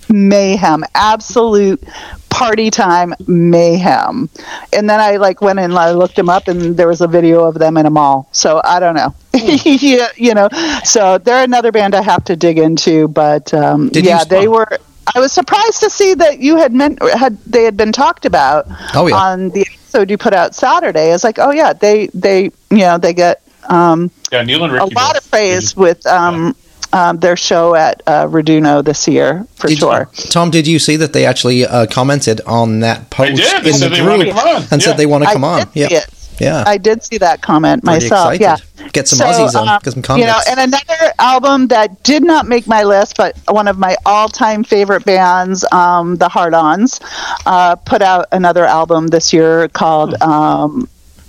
mayhem, absolute party time mayhem. And then I went and I looked them up, and there was a video of them in a mall. So I don't know. Yeah, so they're another band I have to dig into, but they were. I was surprised to see that you had been talked about on the episode you put out Saturday. It's like, oh yeah, they get Neil and Ricky a lot of praise with their show at Reduno this year for sure. Tom, did you see that they actually commented on that post? They did. They said they want to come on. And said they want to come on. Yeah. Yeah, I did see that comment myself. Excited. Yeah, get some Aussies on, get some comments. And another album that did not make my list, but one of my all-time favorite bands, the Hard-Ons, put out another album this year called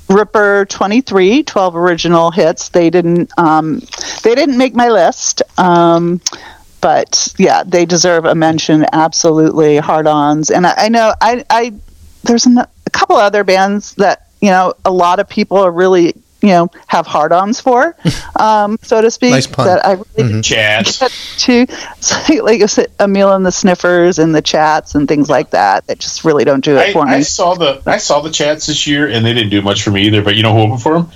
Ripper 23, 12 original hits. They didn't make my list. But yeah, they deserve a mention. Absolutely, Hard-Ons. And I know there's a couple other bands that, a lot of people are really, have hard-ons for, so to speak. Nice pun. That I really get to, Emil and the Sniffers and the Chats and things like that just really don't do it for me. I saw the Chats this year, and they didn't do much for me either. But you know who opened for them?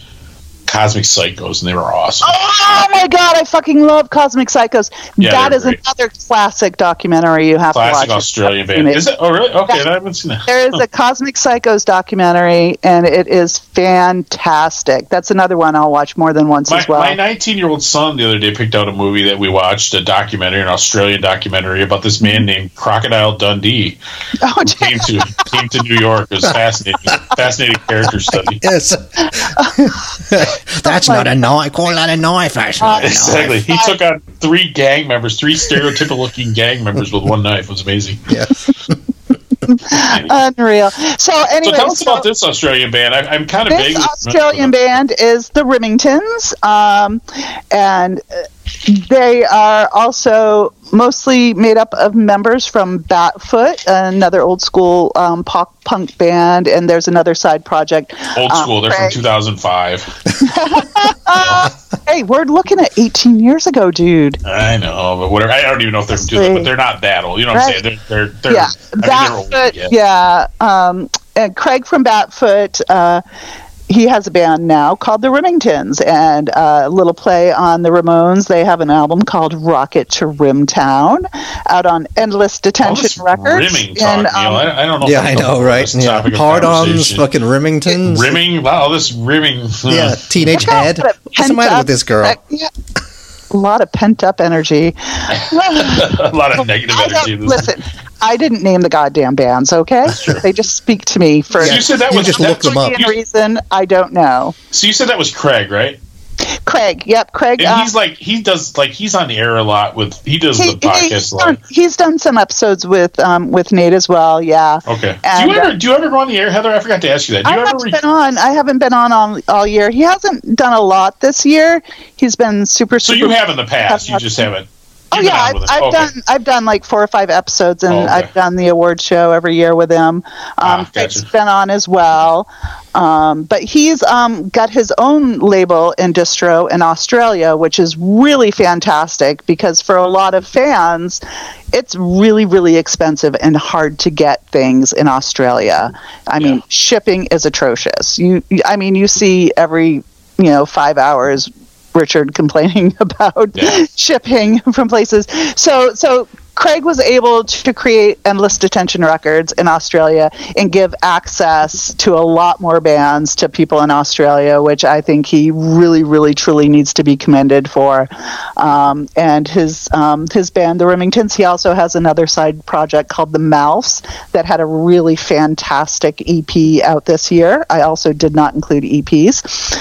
Cosmic Psychos, and they were awesome. Oh my God, I fucking love Cosmic Psychos. Yeah, that is great. Another classic documentary you have to watch. Classic Australian band. Is it? Oh, really? Okay, I haven't seen that. There is a Cosmic Psychos documentary, and it is fantastic. That's another one I'll watch more than once as well. My 19-year-old son the other day picked out a movie that we watched, an Australian documentary about this man named Crocodile Dundee who came to New York. It was fascinating. It was a fascinating character study. Yes. That's not a knife. Call that a knife, actually. Exactly. He took on three stereotypical-looking gang members with one knife. It was amazing. Yeah. Unreal. So tell us about this Australian band. I'm kind of vague. This Australian band is the Rimmingtons, and they are also mostly made up of members from Batfoot, another old school punk band, and there's another side project. Old school, they're from 2005. Hey, we're looking at 18 years ago, dude. I know, but whatever. I don't even know if they're from 2000, but they're not that old. You know what I'm saying? They're yeah, Batfoot. Yeah, and Craig from Batfoot. He has a band now called the Rimmingtons, and a little play on the Ramones. They have an album called Rocket to Rimtown out on Endless Detention Records. Rimming talk, and, I don't know. Yeah, I know, right? Yeah. Hard-Ons, fucking Rimmingtons. Rimming? Wow, this rimming. Yeah, Teenage Head. What's the matter with this girl? Yeah. A lot of pent-up energy. A lot of negative energy. Listen, I didn't name the goddamn bands, okay? They just speak to me for a reason I don't know. So you said that was Craig, right? Craig, yep, Craig. And he's he's on the air a lot he does the podcast. He's done some episodes with Nate as well, yeah. Okay. And do you ever go on the air, Heather? I forgot to ask you that. I haven't been on all year. He hasn't done a lot this year. He's been super. So you have in the past. You just haven't. Oh yeah, I've done like 4 or 5 episodes, and I've done the award show every year with him. Gotcha. Craig's been on as well, but he's got his own label and distro in Australia, which is really fantastic because for a lot of fans, it's really, really expensive and hard to get things in Australia. I mean, shipping is atrocious. You see every 5 hours. Richard complaining about shipping from places. So Craig was able to create Endless Detention Records in Australia and give access to a lot more bands to people in Australia, which I think he really, really, truly needs to be commended for. And his band, the Rimmingtons, he also has another side project called the Mouths that had a really fantastic EP out this year. I also did not include EPs.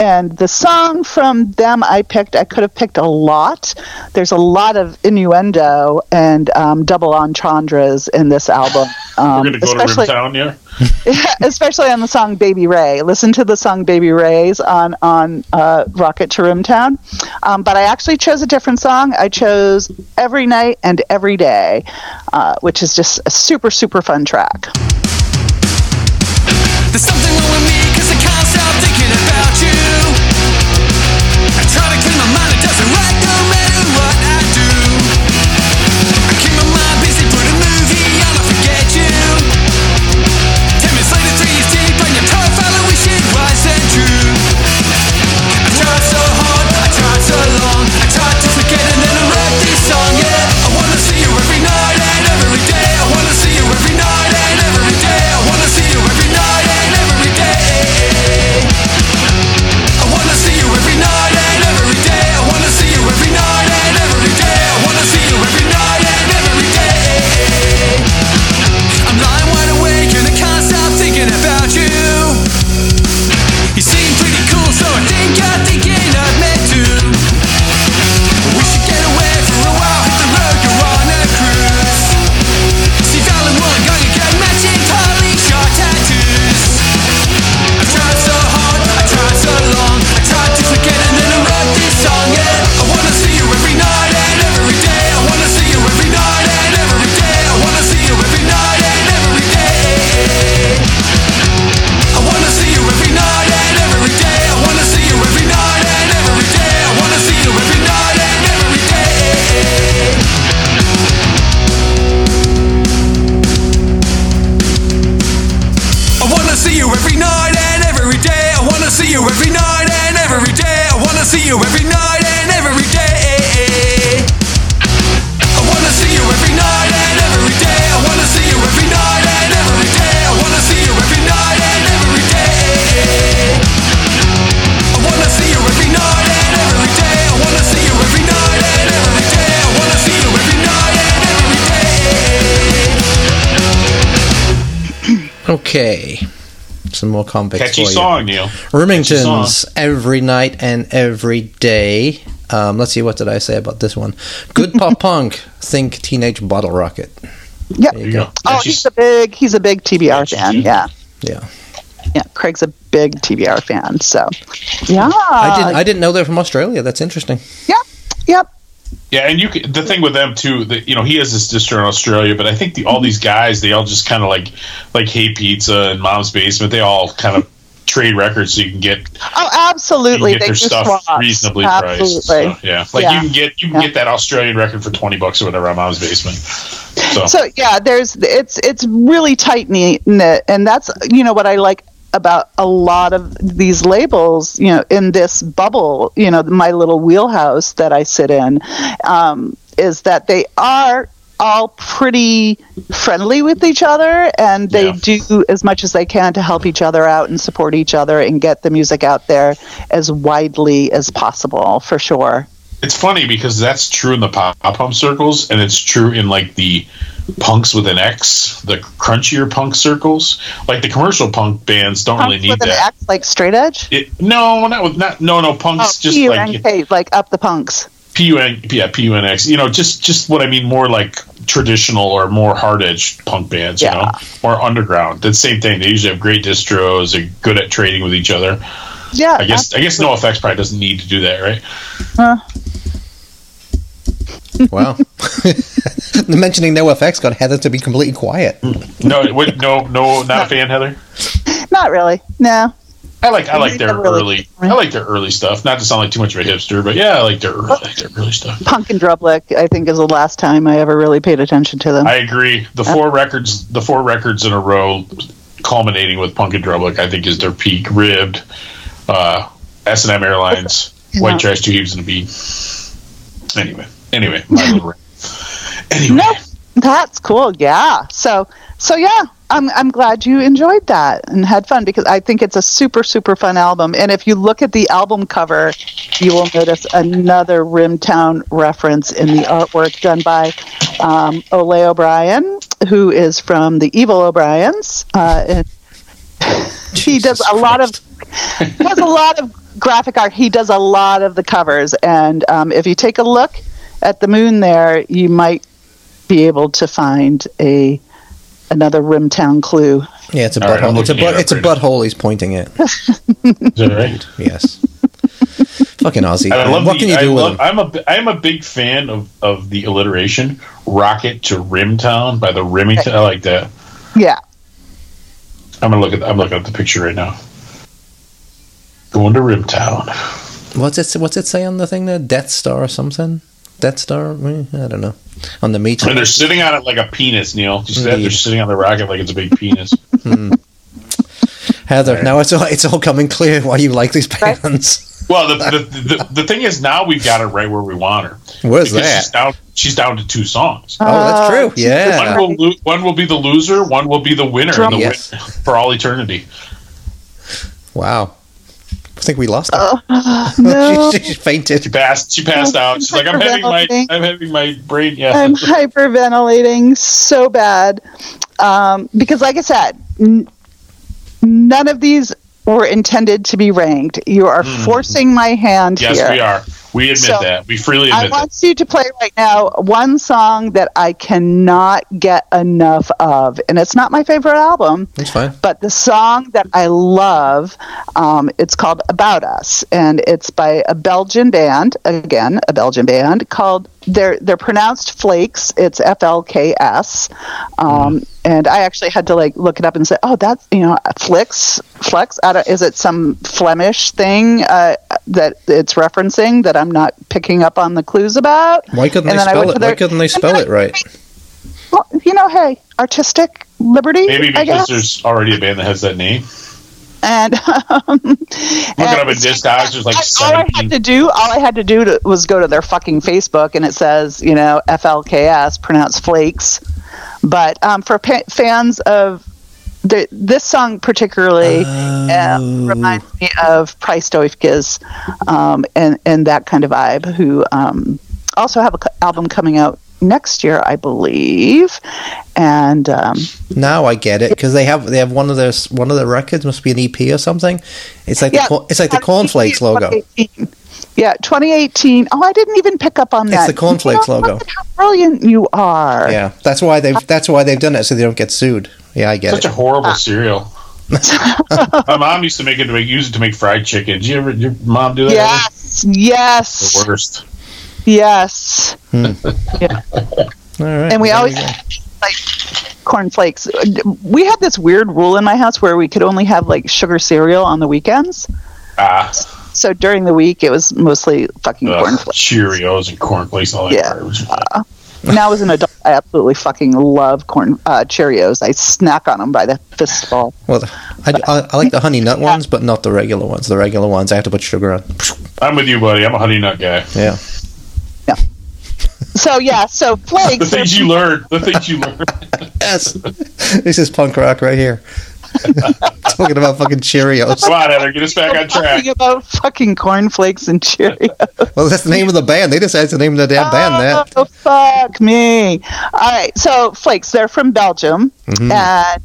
And the song from them I could have picked a lot. There's a lot of innuendo and double entendres in this album. We're going to go to Rimtown, yeah? Especially on the song Baby Ray. Listen to the song Baby Ray's on Rocket to Rimtown. But I actually chose a different song. I chose Every Night and Every Day, which is just a super, super fun track. There's something wrong with me because I can't stop thinking about you. I try to clean my mind, it doesn't work no matter what I do. I keep my mind busy, put a movie on, I forget you. 10 minutes later, 3 years deep on your profile, I wish it wasn't true. I tried so hard, I tried so long, I tried to forget and then I wrote this song, yeah. I want to see you every night and every day. I want to see you every night and every day. I want to see you every night. Okay, some more convicts for you. Catchy song, Neil. Rimmingtons, Every Night and Every Day. Let's see, what did I say about this one? Good pop punk. Think Teenage Bottle Rocket. Yep. There you go. Oh, he's a big TBR fan. Yeah. Craig's a big TBR fan. So, yeah. I didn't know they're from Australia. That's interesting. Yep. Yeah, and the thing with them too, he has his distro in Australia, but I think all these guys, they all just kind of like Hey Pizza and Mom's Basement, they all kind of trade records, so you can get their stuff reasonably priced. So, yeah, you can get that Australian record for $20 or whatever on Mom's Basement. So yeah, it's really tight knit, and that's what I like about a lot of these labels, in this bubble, my little wheelhouse that I sit in, is that they are all pretty friendly with each other, and they do as much as they can to help each other out and support each other and get the music out there as widely as possible, for sure. It's funny because that's true in the pop-punk circles, and it's true in the punks with an X, the crunchier punk circles. The commercial punk bands don't punks really need with that. An X, straight edge? No. Punks just P-U-N-K, up the punks. P-U-N-X. Just what I mean, more traditional or more hard-edged punk bands, more underground. That's the same thing. They usually have great distros. They're good at trading with each other. Yeah, I guess NoFX probably doesn't need to do that, right? Wow. Mentioning NoFX got Heather to be completely quiet. Not a fan, Heather? Not really, no. I like their early stuff. Not to sound like too much of a hipster, but yeah, I like their early stuff. Punk and Drublic, I think, is the last time I ever really paid attention to them. I agree. The four records in a row, culminating with Punk and Drublic, I think, is their peak. Ribbed, S&M Airlines, White Trash, Two Heaves and a Bee. Anyway, my little anyway. No, that's cool. Yeah. So yeah, I'm glad you enjoyed that and had fun, because I think it's a super, super fun album. And if you look at the album cover, you will notice another Rimtown reference in the artwork done by Ole O'Brien, who is from the Evil O'Briens. And he does a lot of graphic art. He does a lot of the covers, and if you take a look at the moon there, you might be able to find another Rimtown clue. Yeah, it's a butthole. It's a butthole. He's pointing at. Is that right? Yes. Fucking Aussie. What can you do with him? I'm a big fan of the alliteration. Rocket to Rimtown by the Rimmingtons. I like that. Yeah. I'm looking at the picture right now. Going to Rimtown. What's it say on the thing there? Death Star or something? Death Star? I don't know. On the meat. And they're sitting on it like a penis, Neil. Just that they're sitting on the rocket like it's a big penis. Heather, now it's all coming clear why you like these bands. Well, the thing is, now we've got it right where we want her. Where's that? She's down to two songs. Oh, that's true. Yeah. One will be the loser. One will be the winner. For all eternity. Wow. I think we lost her. No. She fainted. She passed out. She's like, I'm having my brain. Yeah. I'm hyperventilating so bad. Because like I said, none of these were intended to be ranked. You are forcing my hand here. Yes, we are. We admit that. We freely admit that. I want you to play right now one song that I cannot get enough of. And it's not my favorite album. That's fine. But the song that I love, it's called About Us. And it's by a Belgian band, called, they're pronounced Flakes. It's F-L-K-S. And I actually had to look it up and say, oh, that's, Flex. Is it some Flemish thing that it's referencing that I'm not picking up on the clues about? Why couldn't they spell it right? Well, artistic liberty. Maybe because there's already a band that has that name. And looking up at Discogs, there's like 17. All I had to do was go to their fucking Facebook, and it says, FLKS, pronounced Flakes. But for fans of this song particularly, reminds me of Prijs Duifkes, and that kind of vibe, who also have an album coming out next year, I believe. And now I get it, because they have one of their records must be an EP or something. It's like the Cornflakes logo. 2018. Oh, I didn't even pick up on that. It's the Cornflakes logo. How brilliant you are! Yeah, that's why they've done it, so they don't get sued. Yeah, I get it. Such a horrible cereal. My mom used to use it to make fried chicken. Did you ever? Did your mom do that? Yes. Ever? Yes. The worst. Yes. Yeah. All right. And we always like cornflakes. We had this weird rule in my house where we could only have sugar cereal on the weekends. So during the week, it was mostly fucking cornflakes. Cheerios and cornflakes, all that garbage. Now as an adult, I absolutely fucking love Cheerios. I snack on them by the fistful. Well, I like the honey nut ones, but not the regular ones. The regular ones, I have to put sugar on. I'm with you, buddy. I'm a honey nut guy. Yeah. Yeah. So flakes. The things you learn. Yes. This is punk rock right here. Talking about fucking Cheerios. Come on, Heather, get us back on track. Talking about fucking cornflakes and Cheerios. Well, that's the name of the band. They decided to name the damn band that. Oh, fuck me. All right, so Flakes, they're from Belgium, and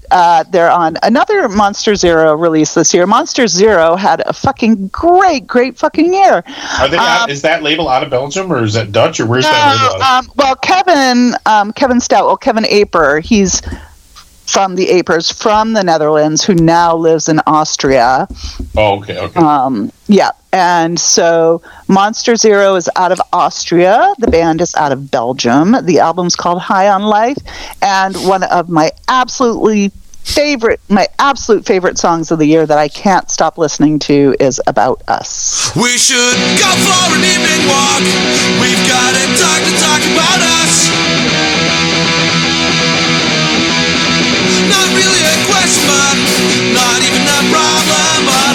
they're on another Monster Zero release this year. Monster Zero had a fucking great fucking year. Are they is that label out of Belgium, or is that Dutch, or where's that label out of? Well, Kevin Aper, he's from the Apers, from the Netherlands, who now lives in Austria. Oh, okay. Yeah, and so Monster Zero is out of Austria. The band is out of Belgium. The album's called High on Life, and one of my absolute favorite songs of the year that I can't stop listening to is About Us. We should go for an evening walk. We've got to talk about us. Not really a question, but not even a problem, but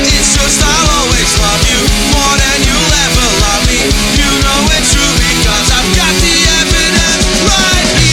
it's just I'll always love you more than you'll ever love me. You know it's true because I've got the evidence right here.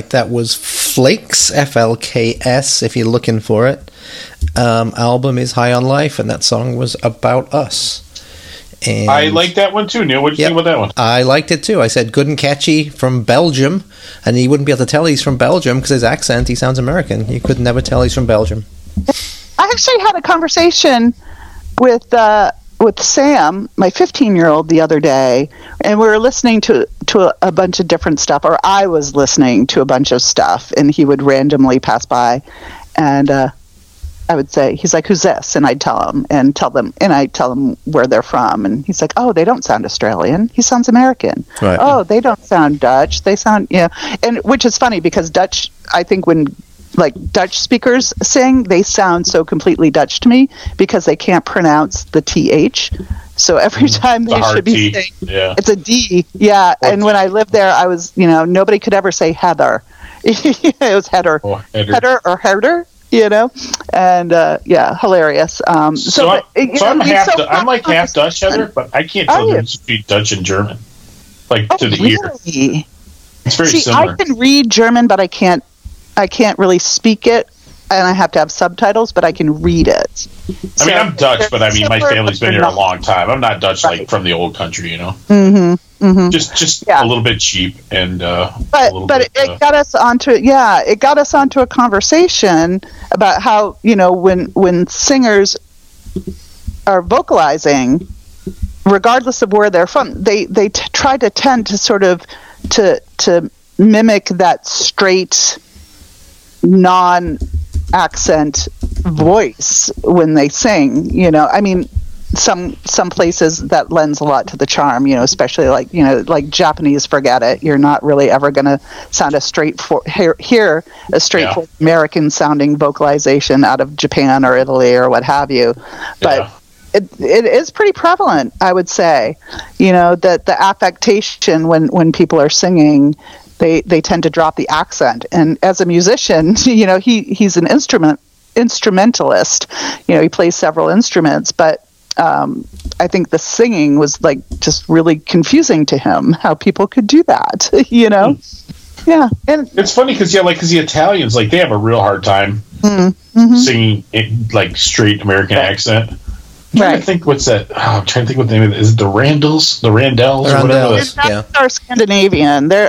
right, that was Flakes, F-L-K-S, if you're looking for it. Album is High on Life, and that song was About Us. And I like that one too, Neil. What did you think about that one? I liked it too. I said good and catchy from Belgium, and you wouldn't be able to tell he's from Belgium because his accent, he sounds American. You could never tell he's from Belgium. I actually had a conversation with Sam, my 15-year-old, the other day, and we were listening to a bunch of different stuff, or I was listening to a bunch of stuff, and he would randomly pass by, and I would say, he's like, who's this? And I'd tell them where they're from, and he's like, oh, they don't sound Australian, he sounds American. Right. Oh, they don't sound Dutch, they sound, and which is funny because Dutch, I think when like Dutch speakers sing, they sound so completely Dutch to me because they can't pronounce the TH. So every time they should be saying, it's a D. Yeah. Or and when I lived there, I was, nobody could ever say Heather. It was Heather. Or Heather. Heather or Herder, And, hilarious. I'm like half Dutch, Heather, but I can't tell them to speak Dutch and German. Like, to the ear. It's very similar. I can read German, but I can't really speak it, and I have to have subtitles, but I can read it. I mean, I'm Dutch, but I mean, my family's been here a long time. I'm not Dutch, like, from the old country, Mm-hmm, mm-hmm. Just a little bit cheap, and it got us onto a conversation about how, when singers are vocalizing, regardless of where they're from, they try to tend to sort of to mimic that straight, non-accent voice when they sing. I mean, some places that lends a lot to the charm, especially like, like Japanese, forget it. You're not really ever going to sound hear a straightforward American sounding vocalization out of Japan or Italy or what have you. But it is pretty prevalent, I would say, that the affectation when people are singing, they tend to drop the accent. And as a musician, he's an instrumentalist. He plays several instruments, but I think the singing was like just really confusing to him how people could do that, Yeah. And it's funny because the Italians, like, they have a real hard time singing in, like, straight American accent. I'm trying to think what the name of it is. It the Randells or whatever. They're Scandinavian. I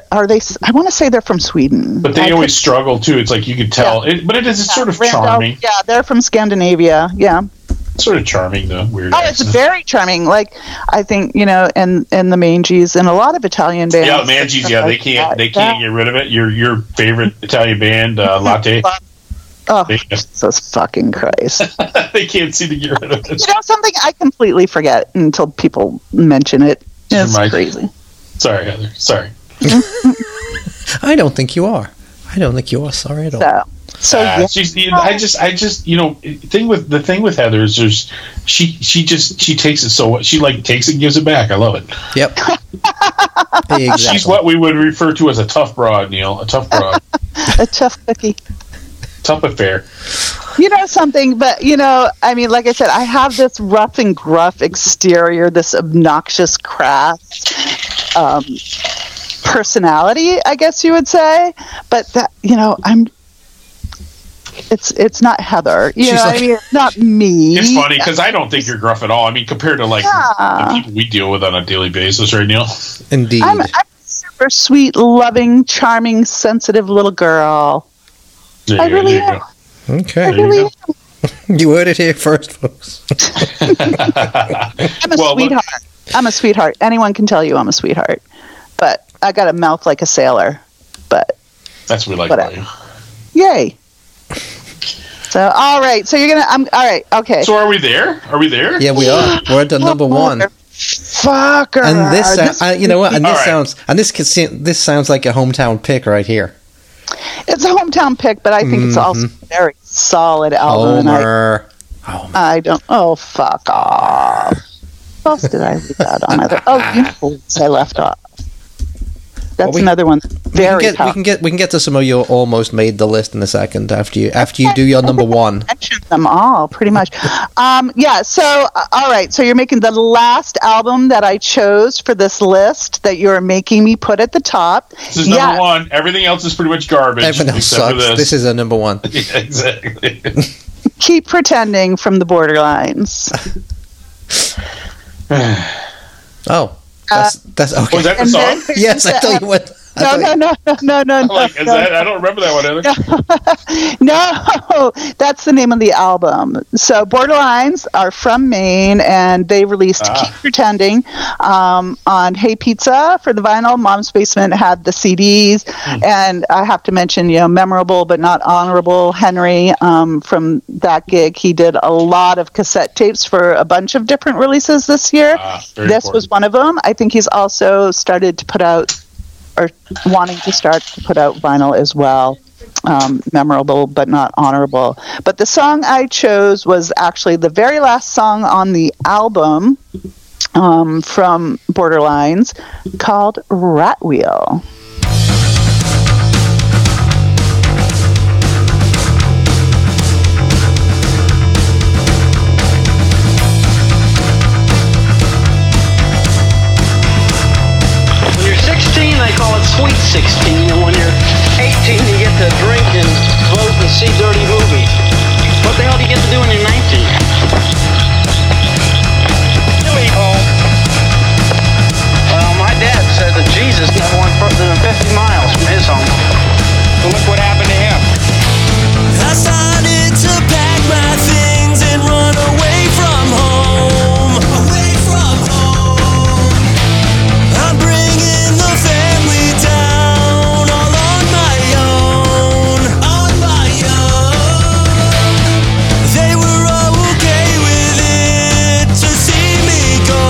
want to say they're from Sweden. But they always struggle too. It's like you could tell. Yeah. It's sort of charming. Yeah, they're from Scandinavia. Yeah. It's sort of charming though. Weird. It's very charming. Like, I think, and the Mangies and a lot of Italian bands. Yeah, the Mangies. Yeah, they can't get rid of it. Your favorite Italian band, Latte. Oh, Jesus fucking Christ. They can't seem to get rid of this. Something I completely forget until people mention it. It's crazy. Sorry, Heather. Sorry. I don't think you are sorry at all. The thing with Heather is she takes it takes it and gives it back. I love it. Yep. Exactly. She's what we would refer to as a tough broad, Neil. A tough broad. A tough cookie. Tough affair. Something, but, I mean, like I said, I have this rough and gruff exterior, this obnoxious, crass personality, I guess you would say. But that, it's not Heather. I mean, it's not me. It's funny because I don't think you're gruff at all. I mean, compared to like the people we deal with on a daily basis, right, Neil? Indeed. I'm a super sweet, loving, charming, sensitive little girl. I really am. Okay. You heard it here first, folks. I'm a sweetheart. I'm a sweetheart. Anyone can tell you I'm a sweetheart. But I got a mouth like a sailor. But that's what we like about you. Yay. So, all right. So you're going to... all right. Okay. So are we there? Yeah, we are. We're at the number one. Fucker. And this, this sounds like a hometown pick right here. It's a hometown pick, but I think it's also a very solid album. Homer. I don't... Oh, fuck off. What else did I leave out on? I left off. That's another one that's very top. We can get to some of your almost made the list in a second after you do your number one. Mention them all pretty much. Yeah. So all right. So you're making the last album that I chose for this list that you're making me put at the top. This is number one. Everything else is pretty much garbage. Everything else sucks. This is a number one. Yeah, exactly. Keep Pretending from the Borderlines. Oh. That's okay. Was that the song? Yes, I tell you what. No. I don't remember that one either. No, that's the name of the album. So Borderlines are from Maine, and they released Keep Pretending on Hey Pizza for the vinyl. Mom's Basement had the CDs, and I have to mention, memorable but not honorable Henry from that gig. He did a lot of cassette tapes for a bunch of different releases this year. This was one of them. I think he's also started to put out or wanting to start to put out vinyl as well. Memorable but not honorable. But the song I chose was actually the very last song on the album from Borderlines, called Rat Wheel. Sweet 16, and when you're 18 you get to drink and clothes and see dirty movies. What the hell do you get to do when you're 19? You ain't home. Well, my dad said that Jesus never went further than 50 miles from his home. But look what happened to him. I started to pack my things and run away from home. Away from home. I'm bringing the family down all on my own, on my own. They were okay with it to see me go,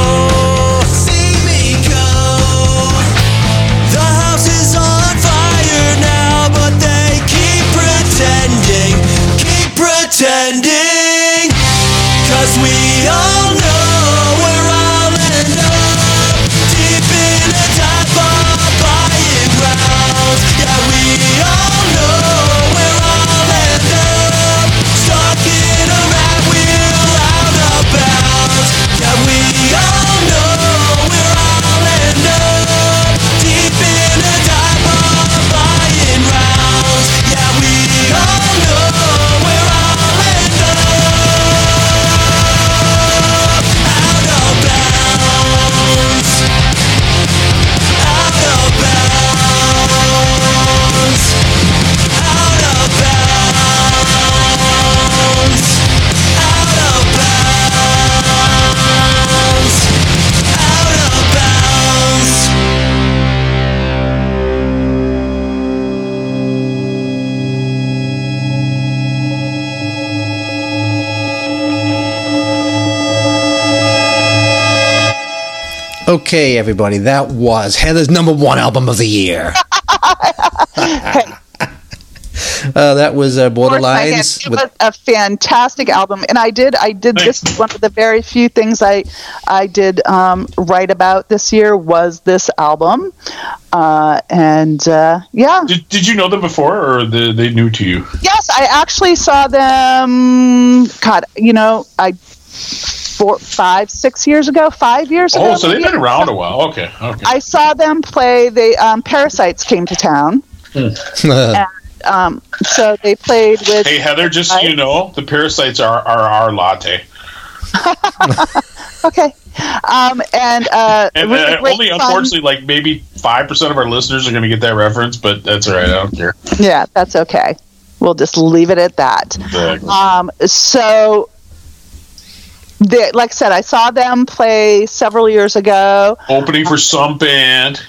see me go. The house is on fire now, but they keep pretending, keep pretending. 'Cause we all know we're all in love, deep in a dive bar. Yeah, we all know we're all in love, stuck in a rat wheel out of bounds. Yeah, we all know we're all in love, deep in a dive bar buying rounds. Yeah, we all know we're all in love, out of bounds, out of bounds. Okay, everybody, that was Heather's number one album of the year. That was Borderlines. It was a fantastic album, and I did this is one of the very few things I did write about this year was this album, and Did you know them before, or they new to you? Yes, I actually saw them. God, 5 years ago. Oh, so they've been around a while. Okay. I saw them play. They Parasites came to town. And, so they played with. Hey Heather, just so you know, the Parasites are our latte. Okay. Only unfortunately, like maybe 5% of our listeners are going to get that reference, but that's all right. I don't care. Yeah, that's okay. We'll just leave it at that. Exactly. So. Like I said, I saw them play several years ago. Opening for some band.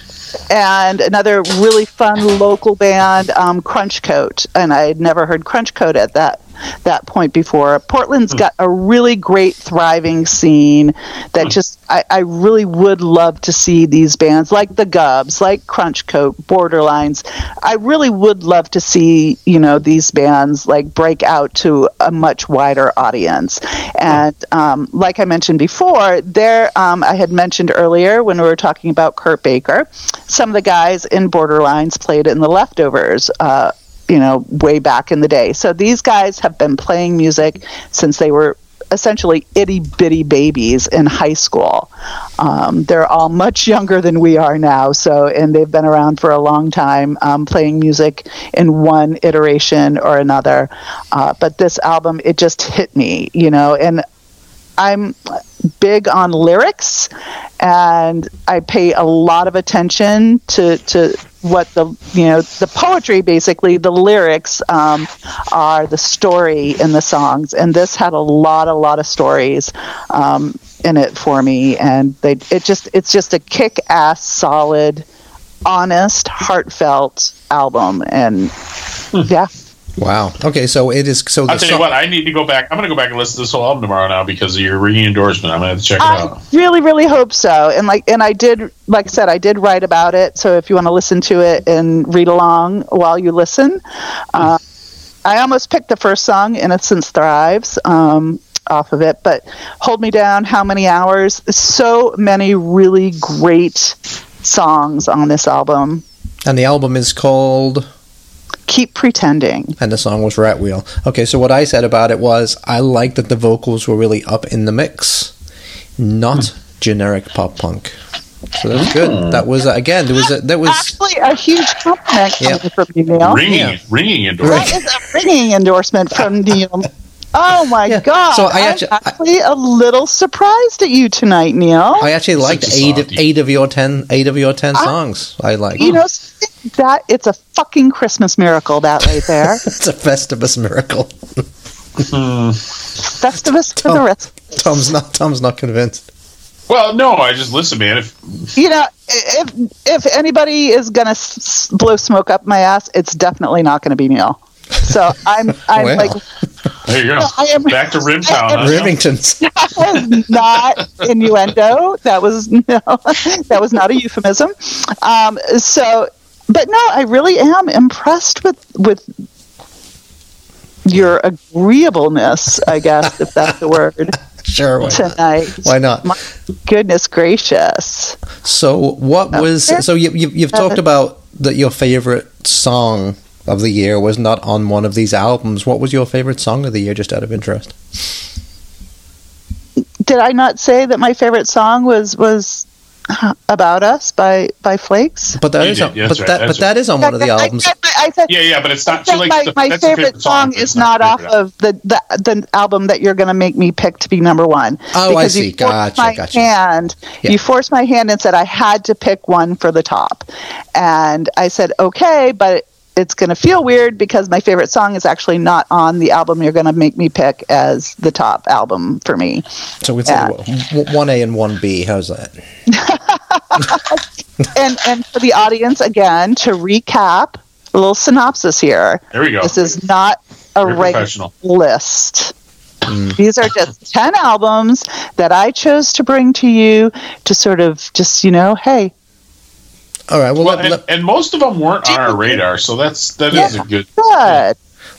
And another really fun local band, Crunchcoat. And I had never heard Crunchcoat at that that point before. Portland's got a really great, thriving scene that just, I really would love to see these bands, like the Gubs, like Crunchcoat, Borderlines. I really would love to see, you know, these bands, like, break out to a much wider audience. And like I mentioned before, I had mentioned earlier when we were talking about Kurt Baker, some of the guys in Borderlines played in the Leftovers, you know, way back in the day. So these guys have been playing music since they were essentially itty-bitty babies in high school. They're all much younger than we are now, so, and they've been around for a long time, playing music in one iteration or another. But this album, it just hit me, you know, and I'm big on lyrics, and I pay a lot of attention to what the poetry, basically the lyrics, are the story in the songs, and this had a lot of stories in it for me, and it's just a kick-ass, solid, honest, heartfelt album, and yeah. Wow. Okay, so it is. So I'll tell you what, I need to go back. I'm going to go back and listen to this whole album tomorrow now because of your re-endorsement. I'm going to have to check it out. I really, really hope so. And I did write about it. So if you want to listen to it and read along while you listen, I almost picked the first song, "Innocence Thrives," off of it. But "Hold Me Down," "How Many Hours," so many really great songs on this album. And the album is called Keep Pretending. And the song was Rat Wheel. Okay, so what I said about it was I liked that the vocals were really up in the mix, not generic pop punk. So that's good. That was, again, that was actually a huge compliment from you, Neil. Ringing endorsement. That is a ringing endorsement from Neil. Oh my God! So I'm actually a little surprised at you tonight, Neil. I actually liked eight of your ten songs. I like. You know that it's a fucking Christmas miracle, that right there. It's a Festivus miracle. Festivus for the rest. Tom's not convinced. Well, no, I just listen, man. If anybody is gonna blow smoke up my ass, it's definitely not gonna be Neil. So I'm well. Like. There you go. Back to Rimtown. Rimmingtons. That was not innuendo. That was not a euphemism. But no, I really am impressed with your agreeableness, I guess, if that's the word. Sure. Why not? My goodness gracious. So you've talked about that your favorite song of the year was not on one of these albums. What was your favorite song of the year, just out of interest? Did I not say that my favorite song was About Us by Flakes? But that is on one of the albums. I said, but it's not. My favorite song is not off of the album that you're going to make me pick to be number one. Oh, I see. Gotcha. You forced my hand and said I had to pick one for the top, and I said okay, but it's going to feel weird because my favorite song is actually not on the album you're going to make me pick as the top album for me. So it's 1A and 1B. How's that? and for the audience, again, to recap, a little synopsis here. There we go. This is not a regular list. These are just 10 albums that I chose to bring to you to sort of just, you know, hey. All right. Well, most of them weren't on our radar, so that is a good. Yeah.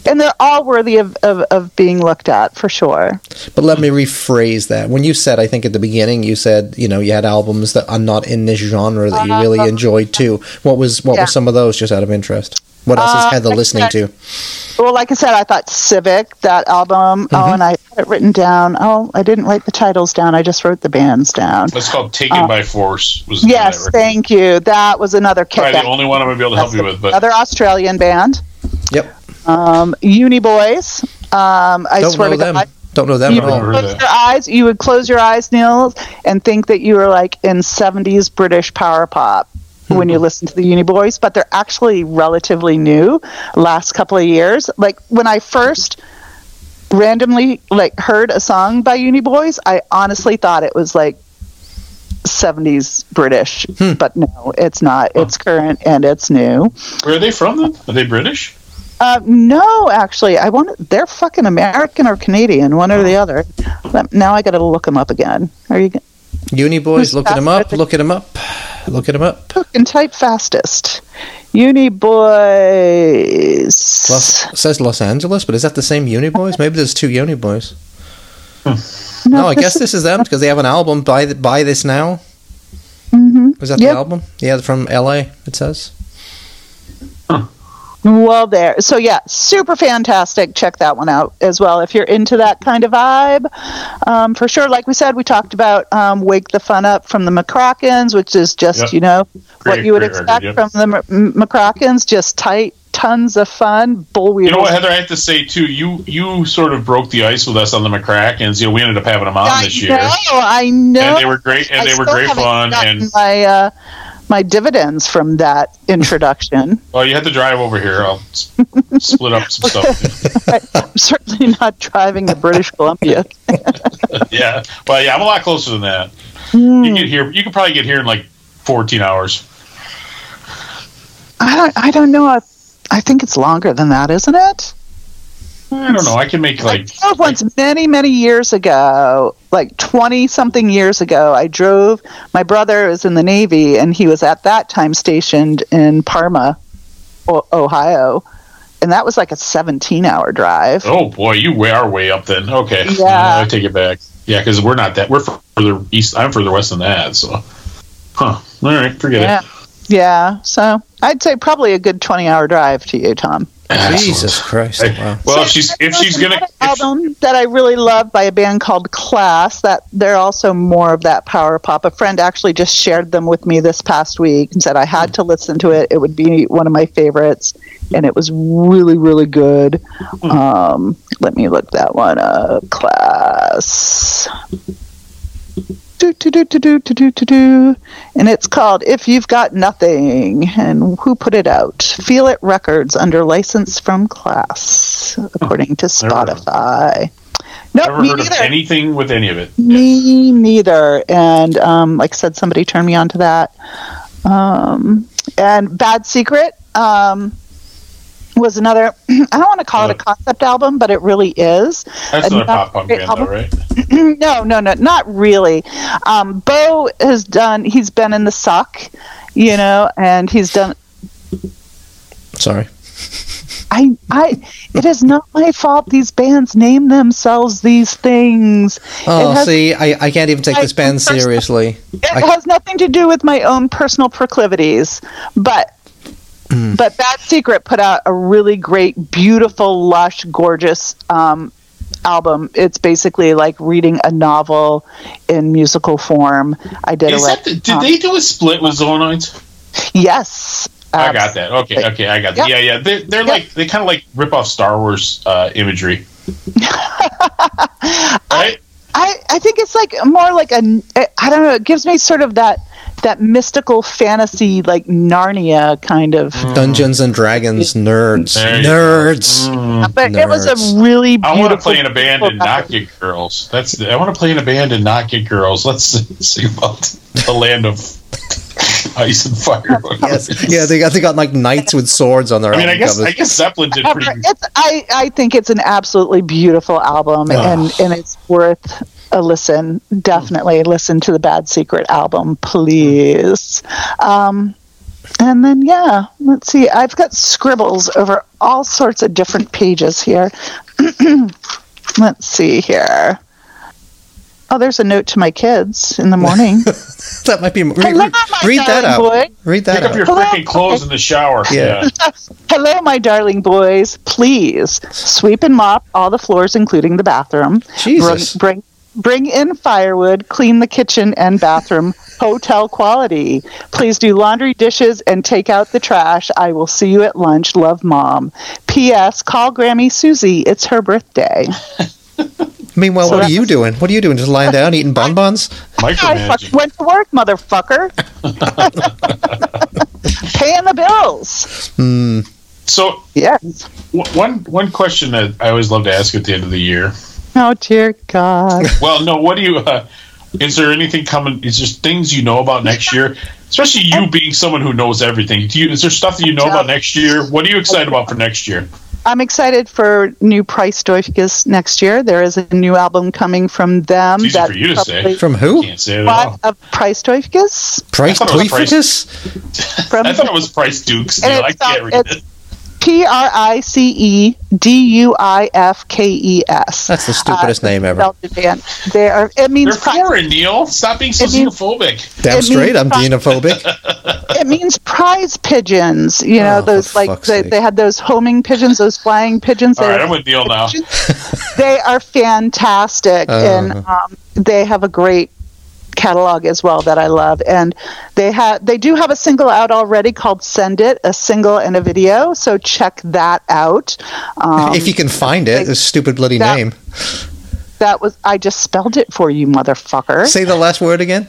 And they're all worthy of being looked at for sure. But let me rephrase that. When you said, I think at the beginning, you said you had albums that are not in this genre that you really enjoyed too. What were some of those? Just out of interest. What else is Heather listening to? Well, like I said, I thought Civic, that album. Mm-hmm. Oh, and I had it written down. Oh, I didn't write the titles down. I just wrote the bands down. That's called Taken by Force. Was yes, thank you. That was another kick. Probably the only one I'm going to be able to help you with. But another Australian band. Yep. Uni Boys. Don't know them at all. You would close your eyes, Neil, and think that you were like in 70s British power pop when you listen to the Uni Boys, but they're actually relatively new, last couple of years. Like when I first randomly heard a song by Uni Boys, I honestly thought it was like 70s British, but no, it's not. It's current and it's new. Where are they from then? Are they British? No, actually, they're fucking American or Canadian, one or the other. Now I got to look them up again. Are you? Uni boys, look at them up. Look at them up. Look at them up. And type fastest. Uni boys. It says Los Angeles, but is that the same Uni boys? Maybe there's two Uni boys. No, I guess this is them because they have an album. Buy this now. Mm-hmm. Is that the album? Yeah, from LA. It says. Huh. Well, there. So, yeah, super fantastic. Check that one out as well if you're into that kind of vibe. For sure, like we said, we talked about Wake the Fun Up from the McCrackens, which is just, you know, what you would expect from the McCrackens, just tight, tons of fun. Bollweevils. You know what, Heather, I have to say, too, you sort of broke the ice with us on the McCrackens. You know, we ended up having them on this year. I know. And they were great, and they were great fun. And my dividends from that introduction. Well, you had to drive over here. I'll split up some stuff. I'm certainly not driving to British Columbia. Yeah. Well, yeah, I'm a lot closer than that. You get here. You can probably get here in like 14 hours. I don't know. I think it's longer than that, isn't it? I don't know. I can make like... I drove once many years ago, like 20-something years ago. I drove... My brother was in the Navy, and he was at that time stationed in Parma, Ohio. And that was like a 17-hour drive. Oh, boy. You are way up then. Okay. Yeah. I take it back. Yeah, because we're not that... We're further east. I'm further west than that, so... Huh. All right. Forget it. Yeah. So I'd say probably a good 20-hour drive to you, Tom. Jesus Christ! Wow. Well, if she's gonna album that I really love by a band called Class, that they're also more of that power pop. A friend actually just shared them with me this past week and said I had to listen to it. It would be one of my favorites, and it was really, really good. Let me look that one up. Class. And it's called If You've Got Nothing, and who put it out? Feel It Records under license from Class, according to Spotify. Never heard of anything with any of it. Me neither. And like I said, somebody turned me on to that. And Bad Secret was another, I don't want to call it a concept album, but it really is. That's not a pop punk band though, right? No, not really. Bo has done, he's been in the Suck, you know, and he's done... Sorry. It is not my fault these bands name themselves these things. Oh, see, I can't even take this band seriously. It has nothing to do with my own personal proclivities, but Bad Secret put out a really great, beautiful, lush, gorgeous album. It's basically like reading a novel in musical form. Did they do a split with Zolanoids? Yes. I got that. Okay, I got that. Yeah. They're like, they kind of like rip off Star Wars imagery. Right? I think it's like more like I don't know, it gives me sort of that mystical fantasy, like Narnia kind of Dungeons and Dragons nerds. But nerds. It was a really beautiful. I want to play in a band and not get girls. I want to play in a band and not get girls. Let's sing about the land of ice and fire. Yes. Yeah, they got like knights with swords on their. I mean, I guess Zeppelin did pretty. I think it's an absolutely beautiful album, and it's worth a listen. Definitely listen to the Bad Secret album, please. And then, let's see. I've got scribbles over all sorts of different pages here. Let's see here. Oh, there's a note to my kids in the morning. That might be... Read that out. Boy. Read that out. Pick up your freaking clothes in the shower. Yeah. Hello, my darling boys. Please sweep and mop all the floors, including the bathroom. Jesus. Bring in firewood, clean the kitchen and bathroom, hotel quality. Please do laundry, dishes, and take out the trash. I will see you at lunch. Love, Mom. P.S. Call Grammy Susie. It's her birthday. Meanwhile, so what are you doing? What are you doing? Just lying down, eating bonbons? I went to work, motherfucker. Paying the bills. So, yes. One question that I always love to ask at the end of the year. Oh, dear God. Well, no, what do you... is there anything coming... Is there things you know about next year? Especially you being someone who knows everything. Is there stuff that you know about next year? What are you excited about for next year? I'm excited for new Prijs Duifkes next year. There is a new album coming from them. It's easy that for you to say. From who? Can't say it all. Prijs Duifkes. Prijs Duifkes? I thought it was Prijs Dukes. No, I can't read it. PRICE DUIFKES. That's the stupidest name ever. It means they're foreign, Neil. Stop being so xenophobic. Damn straight, I'm xenophobic. It means prize pigeons. You know, those like they had those homing pigeons, those flying pigeons. All right, I'm with Neil now. They are fantastic, and they have a great catalog as well that I love, and they do have a single out already called Send It, a single and a video, so check that out if you can find it. A stupid bloody name. That was, I just spelled it for you, motherfucker. Say the last word again.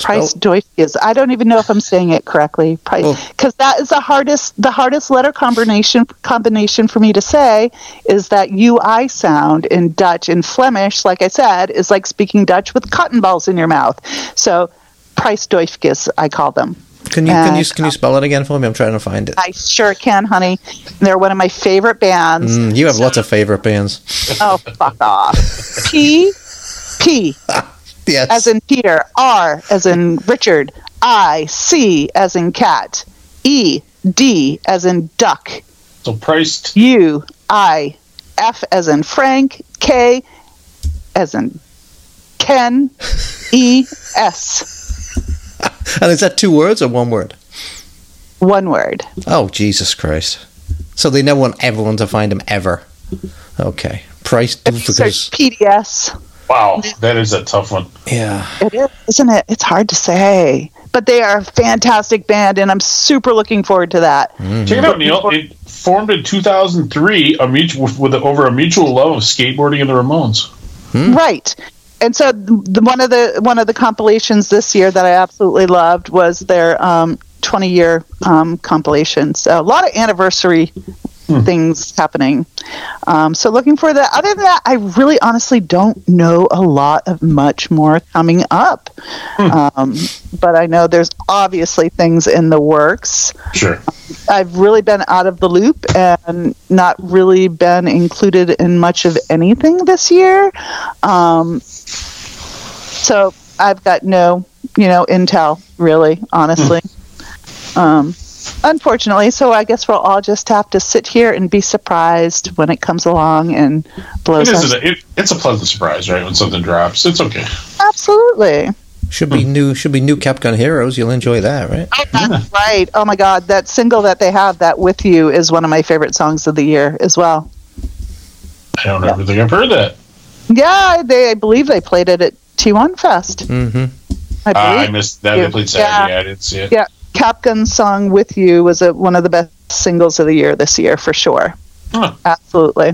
Prijs Duifkes. I don't even know if I'm saying it correctly. Because that is the hardest letter combination for me to say is that UI sound in Dutch. In Flemish, like I said, is like speaking Dutch with cotton balls in your mouth. So Prijs Duifkes, I call them. Can you spell it again for me? I'm trying to find it. I sure can, honey. They're one of my favorite bands. You have lots of favorite bands. Oh, fuck off. P. Yes. As in Peter, R as in Richard, I, C as in cat, E, D as in duck, so Prijs, U, I, F as in Frank, K as in Ken, E, S. And is that two words or one word? One word. Oh, Jesus Christ. So they never want everyone to find them ever. Okay. Prijs Duifkes. PDS. Wow, that is a tough one. Yeah. It is, isn't it? It's hard to say. But they are a fantastic band, and I'm super looking forward to that. Mm-hmm. Check it out, Neil. It formed in 2003 over a mutual love of skateboarding and the Ramones. Hmm. Right. And so one of the compilations this year that I absolutely loved was their 20-year compilation. So a lot of anniversary things happening. So looking for that. Other than that, I really honestly don't know much more coming up. But I know there's obviously things in the works. Sure. I've really been out of the loop and not really been included in much of anything this year. So I've got no, intel, really, honestly. Unfortunately, so I guess we'll all just have to sit here and be surprised when it comes along and blows up. It's a pleasant surprise, right? When something drops, it's okay. Absolutely. Should be new Capcom Heroes. You'll enjoy that, right? Oh, that's right. Oh my God, that single that they have, that With You, is one of my favorite songs of the year as well. I don't ever think I've heard that. Yeah, I believe they played it at T1 Fest. Mm-hmm. I missed that. They played Saturday. Yeah. I didn't see it. Yeah. Capgun's song With You was one of the best singles of the year this year, for sure. Huh. Absolutely.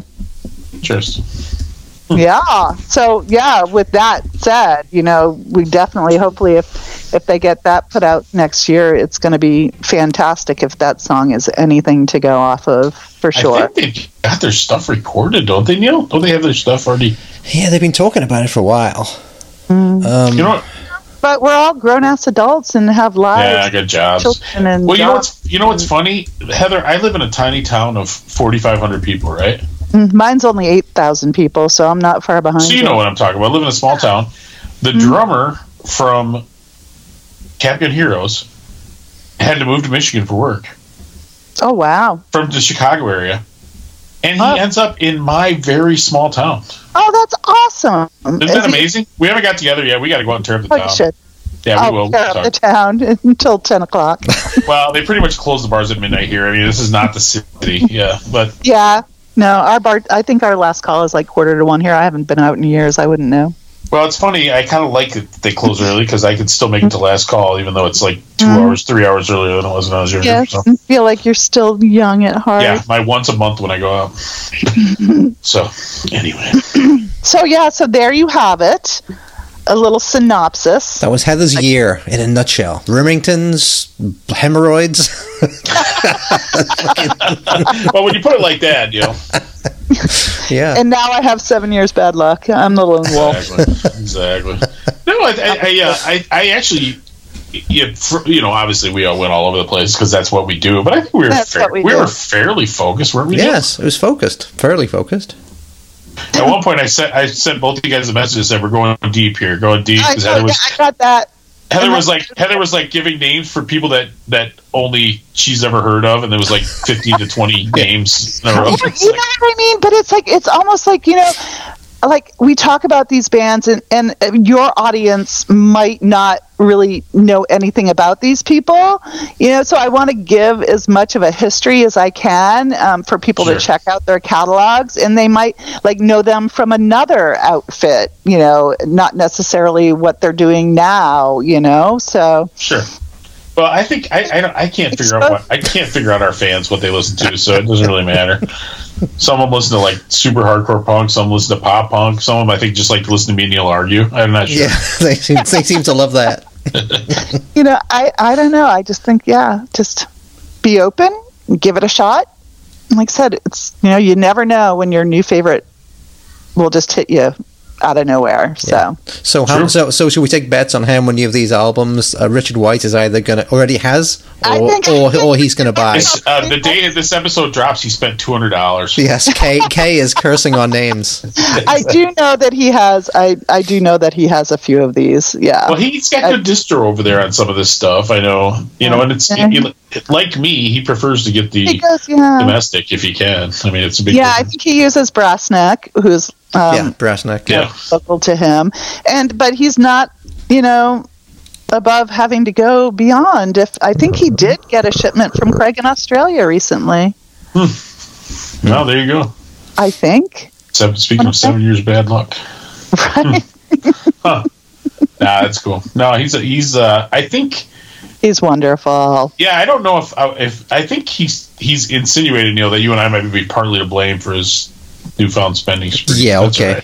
Interesting. Yeah. So, with that said, we definitely, hopefully, if they get that put out next year, it's going to be fantastic if that song is anything to go off of, for sure. I think they've got their stuff recorded, don't they, Neil? Don't they have their stuff already? Yeah, they've been talking about it for a while. Mm. You know what? But we're all grown-ass adults and have lives. Yeah, good jobs. And well, you know what's funny? Heather, I live in a tiny town of 4,500 people, right? Mine's only 8,000 people, so I'm not far behind. So you know what I'm talking about. I live in a small town. The drummer from Captain Heroes had to move to Michigan for work. Oh, wow. From the Chicago area. And he ends up in my very small town. Oh, that's awesome. Isn't that amazing? We haven't got together yet. We got to go out and tear up the town. Should. Yeah, we will. Tear up the town until 10 o'clock. Well, they pretty much close the bars at midnight here. I mean, this is not the city. Yeah, but... Yeah. No, our bar... I think our last call is like 1:45 here. I haven't been out in years. I wouldn't know. Well, it's funny. I kind of like that they close early because I could still make it to last call, even though it's like 3 hours earlier than it was when I was younger. Yeah, so. I feel like you're still young at heart. Yeah, my once a month when I go out. So, anyway. So there you have it. A little synopsis. That was Heather's year in a nutshell. Rimmingtons, hemorrhoids. Well, when you put it like that, Yeah. And now I have 7 years bad luck. I'm the lone wolf. Exactly. No, I actually you know, obviously we all went all over the place because that's what we do. But I think we were fairly focused, weren't we? Yes, it was focused, fairly focused. At one point, I sent both of you guys a message that said we're going deep here, going deep. I got that. Heather was like giving names for people that only she's ever heard of, and there was like 15 to 20 names in a row. You know what I mean? But it's like, it's almost like, you know, like we talk about these bands and your audience might not really know anything about these people, you know, so I want to give as much of a history as I can for people to check out their catalogs, and they might like know them from another outfit, you know, not necessarily what they're doing now, you know, so sure. Well, I think I can't figure out our fans what they listen to, so it doesn't really matter. Some of them listen to like super hardcore punk. Some listen to pop punk. Some of them I think just like to listen to me and Neil argue. I'm not sure. Yeah, they seem to love that. You know, I don't know. I just think just be open, give it a shot. Like I said, it's, you know, you never know when your new favorite will just hit you out of nowhere. Yeah. So should we take bets on how many of these albums Richard White is either going to already has or he's going to buy? The day this episode drops, he spent $200. Yes, K is cursing our names. I do know that he has a few of these. Yeah. Well, he's got good distro over there on some of this stuff. I know. You know, and it's like me, he prefers to get the domestic if he can. I mean, it's a big difference. I think he uses Brassneck, who's Brassneck, local to him, but he's not, you know, above having to go beyond. If I think he did get a shipment from Craig in Australia recently. Well, there you go. I think. Speaking of 7 years bad luck, right? Nah, that's cool. No, he's I think he's wonderful. Yeah, I don't know if I think he's insinuated, Neil, that you and I might be partly to blame for his newfound spending spree. Yeah, that's okay.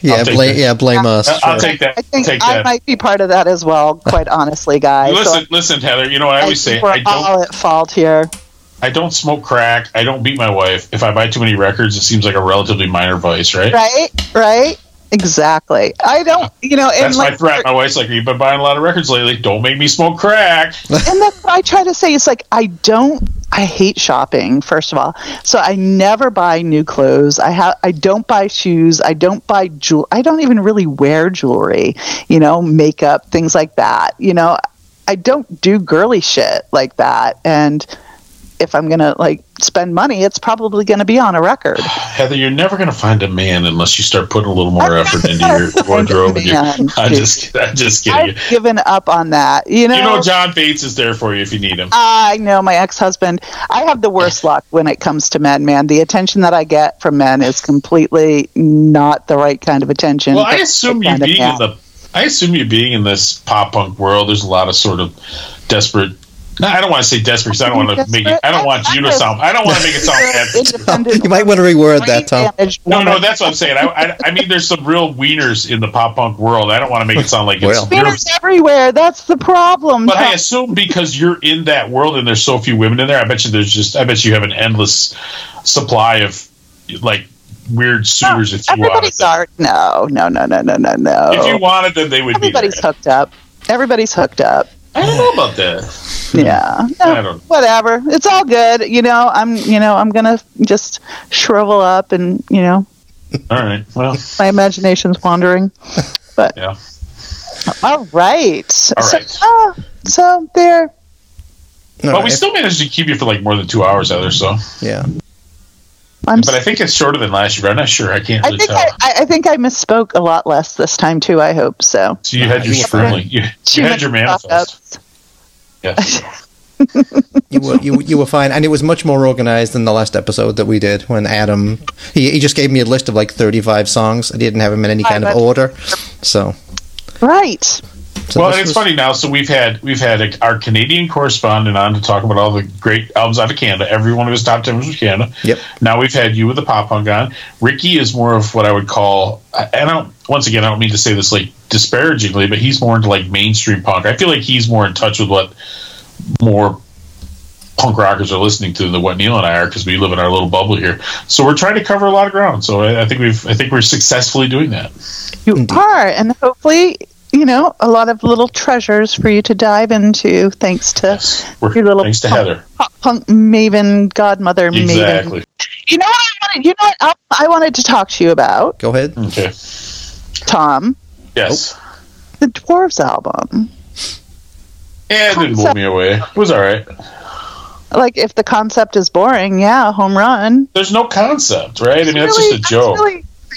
Right. Blame us. I'll take that. I might be part of that as well, quite honestly, guys. Listen, Heather, you know what I always say? We're all at fault here. I don't smoke crack. I don't beat my wife. If I buy too many records, it seems like a relatively minor vice, right? Right. Exactly. I don't, you know... And that's my threat. My wife's like, you've been buying a lot of records lately. Don't make me smoke crack. And that's what I try to say. It's like, I hate shopping, first of all. So I never buy new clothes. I don't buy shoes. I don't buy jewelry. I don't even really wear jewelry, you know, makeup, things like that. You know, I don't do girly shit like that. And if I'm going to, like, spend money, it's probably going to be on a record. Heather, you're never going to find a man unless you start putting a little more effort into your wardrobe. I'm just kidding. I've given up on that. You know, John Bates is there for you if you need him. I know, my ex-husband. I have the worst luck when it comes to men, man. The attention that I get from men is completely not the right kind of attention. Well, I assume you being in this pop-punk world, there's a lot of sort of desperate... No, I don't want to say desperate because I don't want to make it. I don't want you to sound. I don't want to make it sound. You might want to reword that, Tom. No, that's what I'm saying. I mean, there's some real wieners in the pop punk world. I don't want to make it sound like it's wieners everywhere. That's the problem. But I assume because you're in that world and there's so few women in there, I bet you have an endless supply of like weird suitors. If you wanted them, no. If you wanted them, they would. Everybody's hooked up. I don't know about that. Yeah. No, I don't know. Whatever. It's all good. You know, I'm going to just shrivel up and, you know. All right. Well. My imagination's wandering. But yeah. All right. So there. But we still managed to keep you for like more than 2 hours, Heather, so. Yeah. But I think it's shorter than last year. I'm not sure. I can't really tell. I think I misspoke a lot less this time, too, I hope so. So you had your screening. You had your manifest. Yes. You were fine. And it was much more organized than the last episode that we did when Adam... He just gave me a list of like 35 songs. I didn't have them in any kind of order. So. Right. So well, it's funny now. So we've had our Canadian correspondent on to talk about all the great albums out of Canada. Every one of his top 10 was from Canada. Yep. Now we've had you with the pop punk on. Ricky is more of what I would call, and I don't mean to say this like disparagingly, but he's more into like mainstream punk. I feel like he's more in touch with what more punk rockers are listening to than what Neil and I are because we live in our little bubble here. So we're trying to cover a lot of ground. So I think we're successfully doing that. You are, and hopefully. you know, a lot of little treasures for you to dive into, thanks to your little thanks to Heather, punk maven, godmother maven. You know what I wanted? I wanted to talk to you about. Go ahead, okay, Tom. Yes, the Dwarves album. Yeah, it didn't blow me away. It was all right. Like, if the concept is boring, yeah, home run. There's no concept, right? I mean, that's just a joke.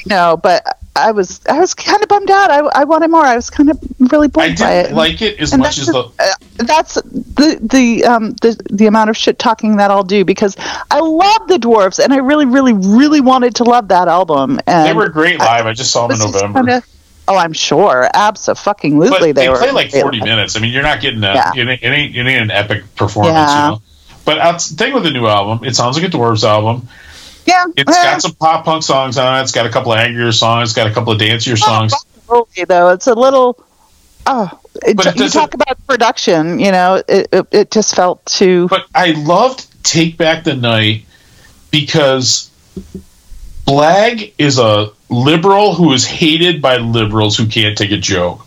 No, but I was kind of bummed out. I wanted more. I was kind of really bored by it. I didn't like it as much as the... that's the amount of shit-talking that I'll do, because I love the Dwarves, and I really, really, really wanted to love that album. And they were great live. I just saw them in November. Oh, I'm sure. Abso-fucking-lutely. But they play like 40 minutes. I mean, you're not getting it ain't an epic performance, yeah. You know? But the thing with the new album, it sounds like a Dwarves album. Yeah. It's got some pop punk songs on it. It's got a couple of angrier songs. It's got a couple of dancier songs. Though it's a little... you talk about production, you know, it just felt too... But I loved Take Back the Night because Blag is a liberal who is hated by liberals who can't take a joke.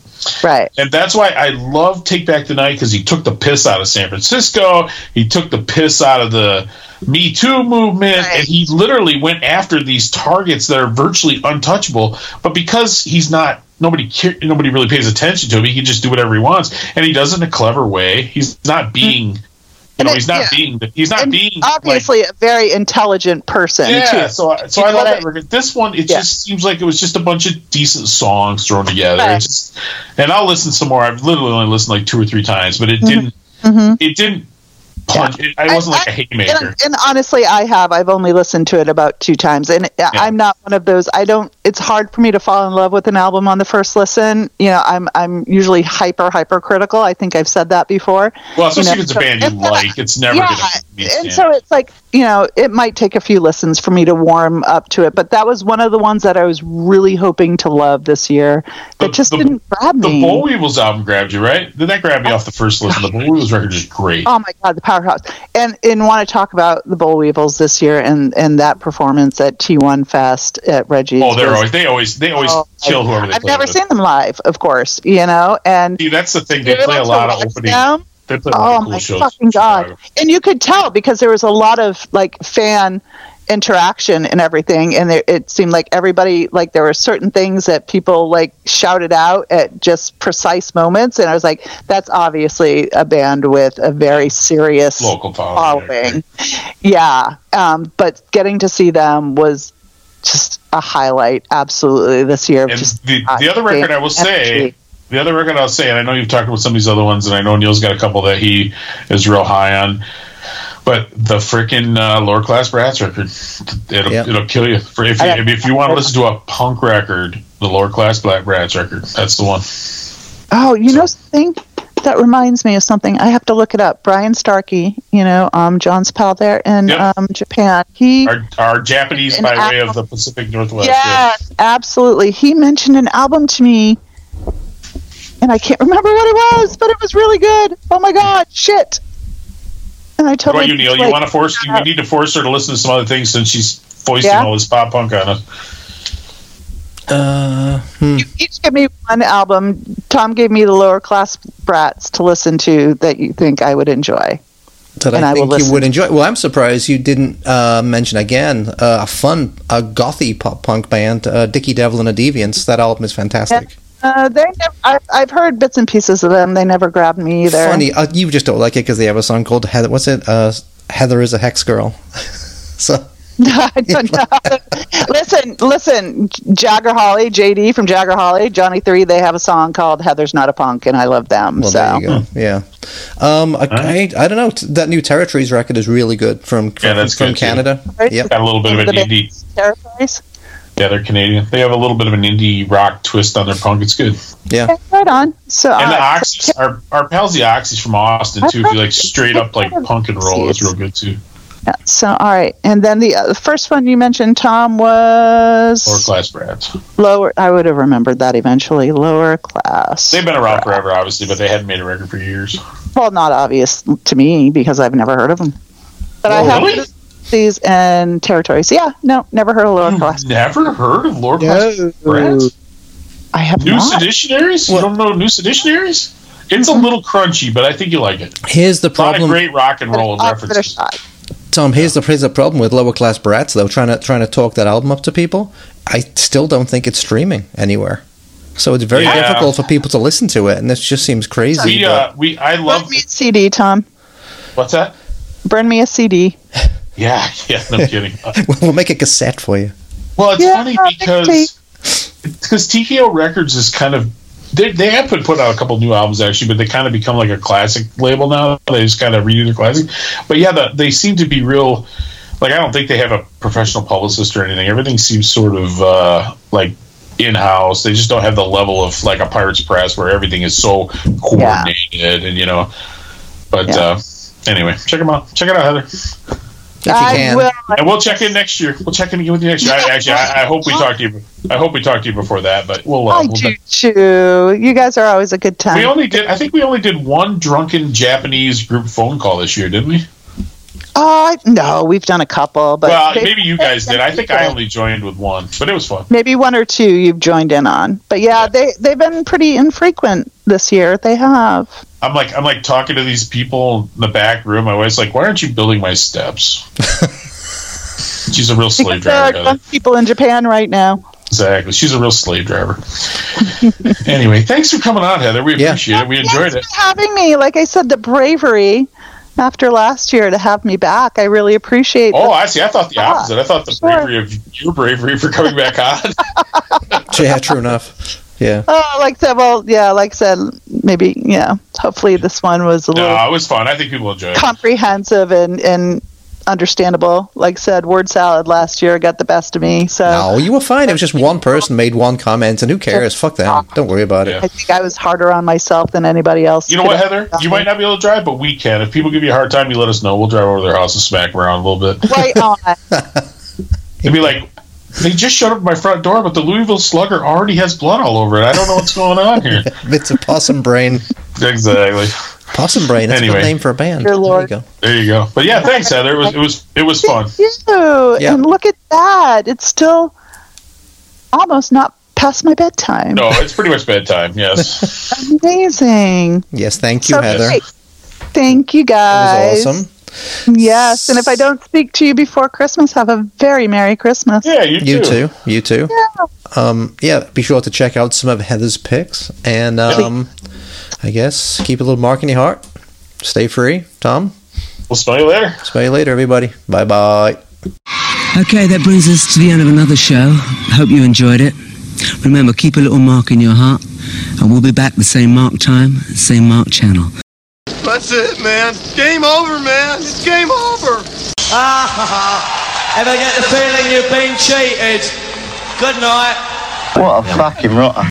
Right. And that's why I love Take Back the Night, because he took the piss out of San Francisco. He took the piss out of the Me Too movement. Right. And he literally went after these targets that are virtually untouchable. But because he's not, nobody really pays attention to him. He can just do whatever he wants. And he does it in a clever way. He's not being... Mm-hmm. He's not being obviously like, a very intelligent person. Yeah, too. So I love that. This one, just seems like it was just a bunch of decent songs thrown together. Right. And I'll listen some more. I've literally only listened like two or three times, but it didn't punch. Yeah. It wasn't like a haymaker. And honestly, I've only listened to it about two times, and I'm not one of those. It's hard for me to fall in love with an album on the first listen. You know, I'm usually hyper critical. I think I've said that before. Well, especially if it's a band you like, it's never going to be a stand. And so it's like, you know, it might take a few listens for me to warm up to it, but that was one of the ones that I was really hoping to love this year. That just didn't grab me. The Bollweevils album grabbed you, right? Did that grab me off the first listen? The Bollweevils record is great. Oh my God, the powerhouse. And want to talk about the Bollweevils this year and that performance at T1 Fest at Reggie's. Oh, they always kill whoever they play. I've never seen them live, of course, you know. And see, that's the thing, they play a lot of opening. They play a lot of cool shows. Oh my fucking God! And you could tell because there was a lot of like fan interaction and everything, and it seemed like everybody, like there were certain things that people like shouted out at just precise moments, and I was like, that's obviously a band with a very serious local following. Yeah, but getting to see them was just a highlight, absolutely, this year. And just the other record I will say. The other record I'll say, and I know you've talked about some of these other ones, and I know Neil's got a couple that he is real high on, but the freaking Lower Class Brats record, it'll kill you. If you want to listen to a punk record, the Lower Class Brats record, that's the one. Oh, you know something? That reminds me of something. I have to look it up. Brian Starkey, you know, John's pal there in Japan. He our Japanese by way of the Pacific Northwest. Yeah, absolutely. He mentioned an album to me, and I can't remember what it was, but it was really good. Oh my God, shit! And I told you, Neil, you want to force? You need to force her to listen to some other things since she's foisting all this pop punk on us. You each give me one album. Tom gave me the Lower Class Brats to listen to that you think I would enjoy. That I think you would enjoy. Well, I'm surprised you didn't mention again a gothy pop punk band, Dickie Devil and the Deviants. That album is fantastic. Yeah. I've heard bits and pieces of them. They never grabbed me either. Funny, you just don't like it because they have a song called Heather. What's it? Heather is a Hex Girl. So I don't know. Listen. Jagger Holly, JD from Jagger Holly, Johnny 3. They have a song called Heather's Not a Punk, and I love them. Well, there you go. Yeah. I don't know. That new Territories record is really good from Canada. Right? Yep. Got a little bit of an indie. Territories. Yeah, they're Canadian. They have a little bit of an indie rock twist on their punk. It's good. Yeah. Okay, right on. So, and the Oxys, our pals the Oxys from Austin, too, if you like straight up like punk and roll, it's real good, too. Yeah, so, all right. And then the first one you mentioned, Tom, was... Lower Class Brats. I would have remembered that eventually. Lower Class. They've been around forever, obviously, but they hadn't made a record for years. Well, not obvious to me, because I've never heard of them. But I have... These and Territories. Yeah, no, never heard of Lower Class. Never heard of Lower Class Brats? I have new not. Seditionaries? What? You don't know New Seditionaries? It's a little crunchy, but I think you like it. Here's the problem. Not a great rock and roll references. Tom, here's the problem with Lower Class Brats, though, trying to talk that album up to people. I still don't think it's streaming anywhere. So it's very difficult for people to listen to it, and this just seems crazy. I love Burn me a CD, Tom. What's that? Burn me a CD. Yeah, no kidding. We'll make a cassette for you. Well, it's funny because TKO Records is kind of they have put out a couple new albums actually, but they kind of become like a classic label now. They just kind of redo their classic. But yeah, they seem to be real. Like I don't think they have a professional publicist or anything. Everything seems sort of like in-house. They just don't have the level of like a Pirates Press where everything is so coordinated and you know. But anyway, check them out. Check it out, Heather. And we'll check in next year. We'll check in again with you next year. I hope we talk to you. I hope we talked to you before that, but we'll. You guys are always a good time. I think we only did one drunken Japanese group phone call this year, didn't we? No, we've done a couple. But maybe you guys did. I think I only joined with one, but it was fun. Maybe one or two you've joined in on, but they've been pretty infrequent this year. They have. I'm like talking to these people in the back room. My wife's like, "Why aren't you building my steps?" She's a real slave driver. There are people in Japan right now. Exactly. She's a real slave driver. Anyway, thanks for coming on, Heather. We appreciate it. We enjoyed it. Thanks for having me. Like I said, the bravery after last year to have me back. I really appreciate it. Oh, I see. I thought the opposite. I thought the bravery of your bravery for coming back on. Yeah, true enough. Yeah. Oh, like that. Well, yeah. Like I said, maybe. Yeah. Hopefully, this one was little. It was fun. I think people enjoyed it. Comprehensive and understandable. Like I said, word salad last year got the best of me. So no, you were fine. It was just one person made one comment, and who cares? Fuck that. Don't worry about it. I think I was harder on myself than anybody else. You know what, Heather? You might not be able to drive, but we can. If people give you a hard time, you let us know. We'll drive over to their house and smack them around a little bit. Right on. It'd be like, they just showed up at my front door, but the Louisville Slugger already has blood all over it. I don't know what's going on here. It's a possum brain. Exactly. Possum brain. That's a good name for a band. Dear Lord. There you go. But yeah, thanks, Heather. It was fun. Thank you. Yeah. And look at that. It's still almost not past my bedtime. No, it's pretty much bedtime. Yes. Amazing. Yes. Thank you, Heather. Great. Thank you, guys. That was awesome. Yes, and if I don't speak to you before Christmas, have a very Merry Christmas. Yeah, you too. Yeah. Be sure to check out some of Heather's picks, and I guess keep a little mark in your heart. Stay free, Tom. We'll smell you later. Smell you later, everybody. Bye-bye. Okay, that brings us to the end of another show. Hope you enjoyed it. Remember, keep a little mark in your heart, and we'll be back the same mark time, same mark channel. That's it, man. Game over, man. It's game over. Ever get the feeling you've been cheated? Good night. What a fucking rotter.